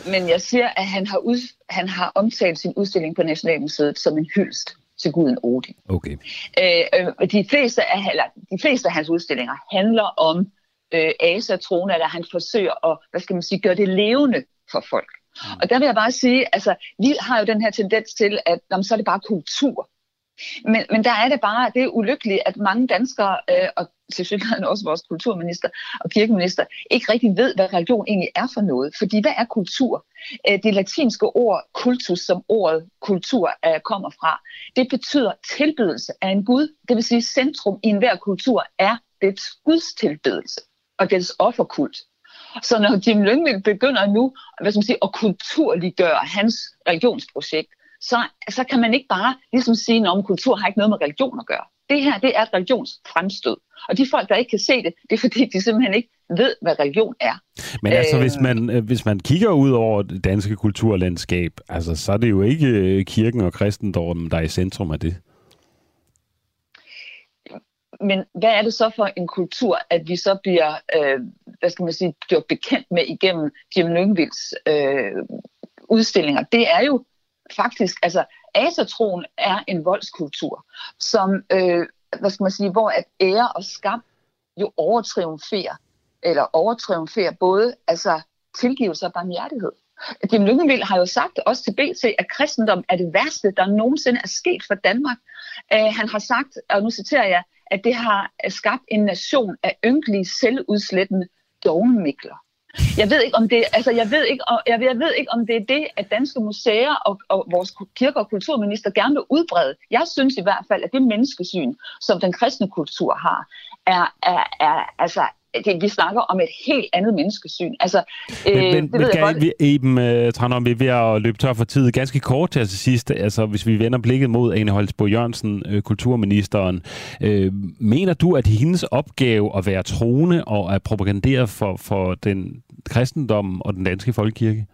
Men jeg siger, at han har, ud, han har omtalt sin udstilling på Nationalmuseet som en hyldest til guden Odin. Okay. Øh, de, fleste af, eller, de fleste af hans udstillinger handler om øh, asatroen, eller han forsøger at, hvad skal man sige, gøre det levende for folk. Mm. Og der vil jeg bare sige, altså vi har jo den her tendens til, at jamen, så er det bare kultur. Men, men der er det bare, det er ulykkeligt, at mange danskere, øh, og til synligheden også vores kulturminister og kirkeminister, ikke rigtig ved, hvad religion egentlig er for noget. Fordi hvad er kultur? Øh, det latinske ord kultus, som ordet kultur øh, kommer fra, det betyder tilbedelse af en gud. Det vil sige, centrum i enhver kultur er dets gudstilbedelse og dets offerkult. Så når Jim Lyngvild begynder nu hvad skal man sige, at kulturliggøre hans religionsprojekt, så, så kan man ikke bare ligesom sige, at kultur har ikke noget med religion at gøre. Det her, det er et religionsfremstød. Og de folk, der ikke kan se det, det er fordi, de simpelthen ikke ved, hvad religion er. Men altså, øh... hvis, man, hvis man kigger ud over det danske kulturlandskab, altså, så er det jo ikke kirken og kristendommen, der er i centrum af det. Men hvad er det så for en kultur, at vi så bliver, øh, hvad skal man sige, bliver bekendt med igennem Jim Lyngvilds øh, udstillinger? Det er jo faktisk, altså asatroen er en voldskultur, som, øh, hvad skal man sige, hvor at ære og skam jo overtriumferer, eller overtriumferer både altså tilgivelse og barmhjertighed. Jim Lykkeville har jo sagt også til B T, at kristendom er det værste, der nogensinde er sket for Danmark. Uh, han har sagt, og nu citerer jeg, at det har skabt en nation af ynkelige, selvudslættende dovenmikler. Jeg ved ikke om det, altså jeg ved ikke, jeg ved, jeg ved ikke om det er det, at danske museer og, og vores kirke- og kulturminister gerne vil udbrede. Jeg synes i hvert fald, at det menneskesyn, som den kristne kultur har, er, er, er altså det, vi snakker om et helt andet menneskesyn. Altså, men øh, men, men godt... Eben uh, Tranholm, vi er ved at løbe tør for tid. Ganske kort til sidst, altså hvis vi vender blikket mod Ane Holtsboe Jørgensen, øh, kulturministeren. Øh, mener du, at hendes opgave at være troende og at propagandere for, for den kristendom og den danske folkekirke?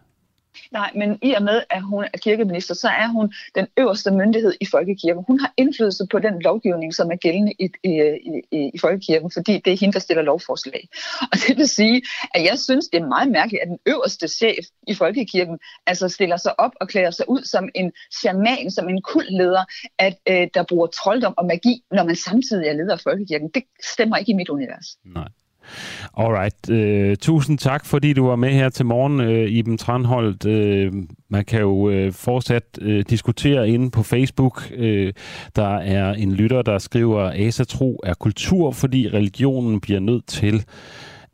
Nej, men i og med, at hun er kirkeminister, så er hun den øverste myndighed i folkekirken. Hun har indflydelse på den lovgivning, som er gældende i, i, i, i folkekirken, fordi det er hende, der stiller lovforslag. Og det vil sige, at jeg synes, det er meget mærkeligt, at den øverste chef i folkekirken altså stiller sig op og klæder sig ud som en shaman, som en kultleder, at, øh, der bruger trolddom og magi, når man samtidig er leder af folkekirken. Det stemmer ikke i mit univers. Nej. Alright. Uh, tusind tak, fordi du var med her til morgen, uh, Iben Tranholm. Uh, man kan jo uh, fortsat uh, diskutere inde på Facebook. Uh, der er en lytter, der skriver, asatro er kultur, fordi religionen bliver nødt til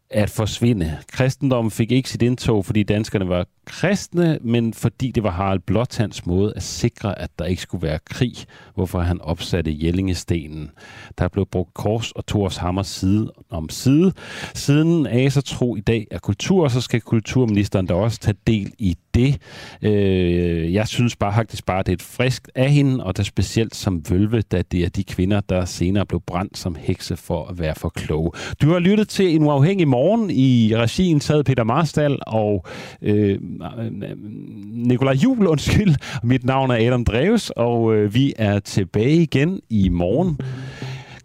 at forsvinde. Kristendommen fik ikke sit indtog, fordi danskerne var kristne, men fordi det var Harald Blåtands måde at sikre, at der ikke skulle være krig, hvorfor han opsatte Jellingestenen. Der blev brugt kors og Thors hammer side om side. Siden asatro i dag er kultur, så skal kulturministeren da også tage del i det. Øh, jeg synes bare faktisk bare, det er et frisk af hende, og det er specielt som vølve, da det er de kvinder, der senere blev brændt som hekse for at være for kloge. Du har lyttet til En Uafhængig Morgen. I regien sad Peter Marstal og øh, Nikolaj Juhl, undskyld. Mit navn er Adam Dreves, og øh, vi er tilbage igen i morgen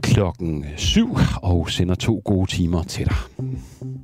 klokken syv og sender to gode timer til dig.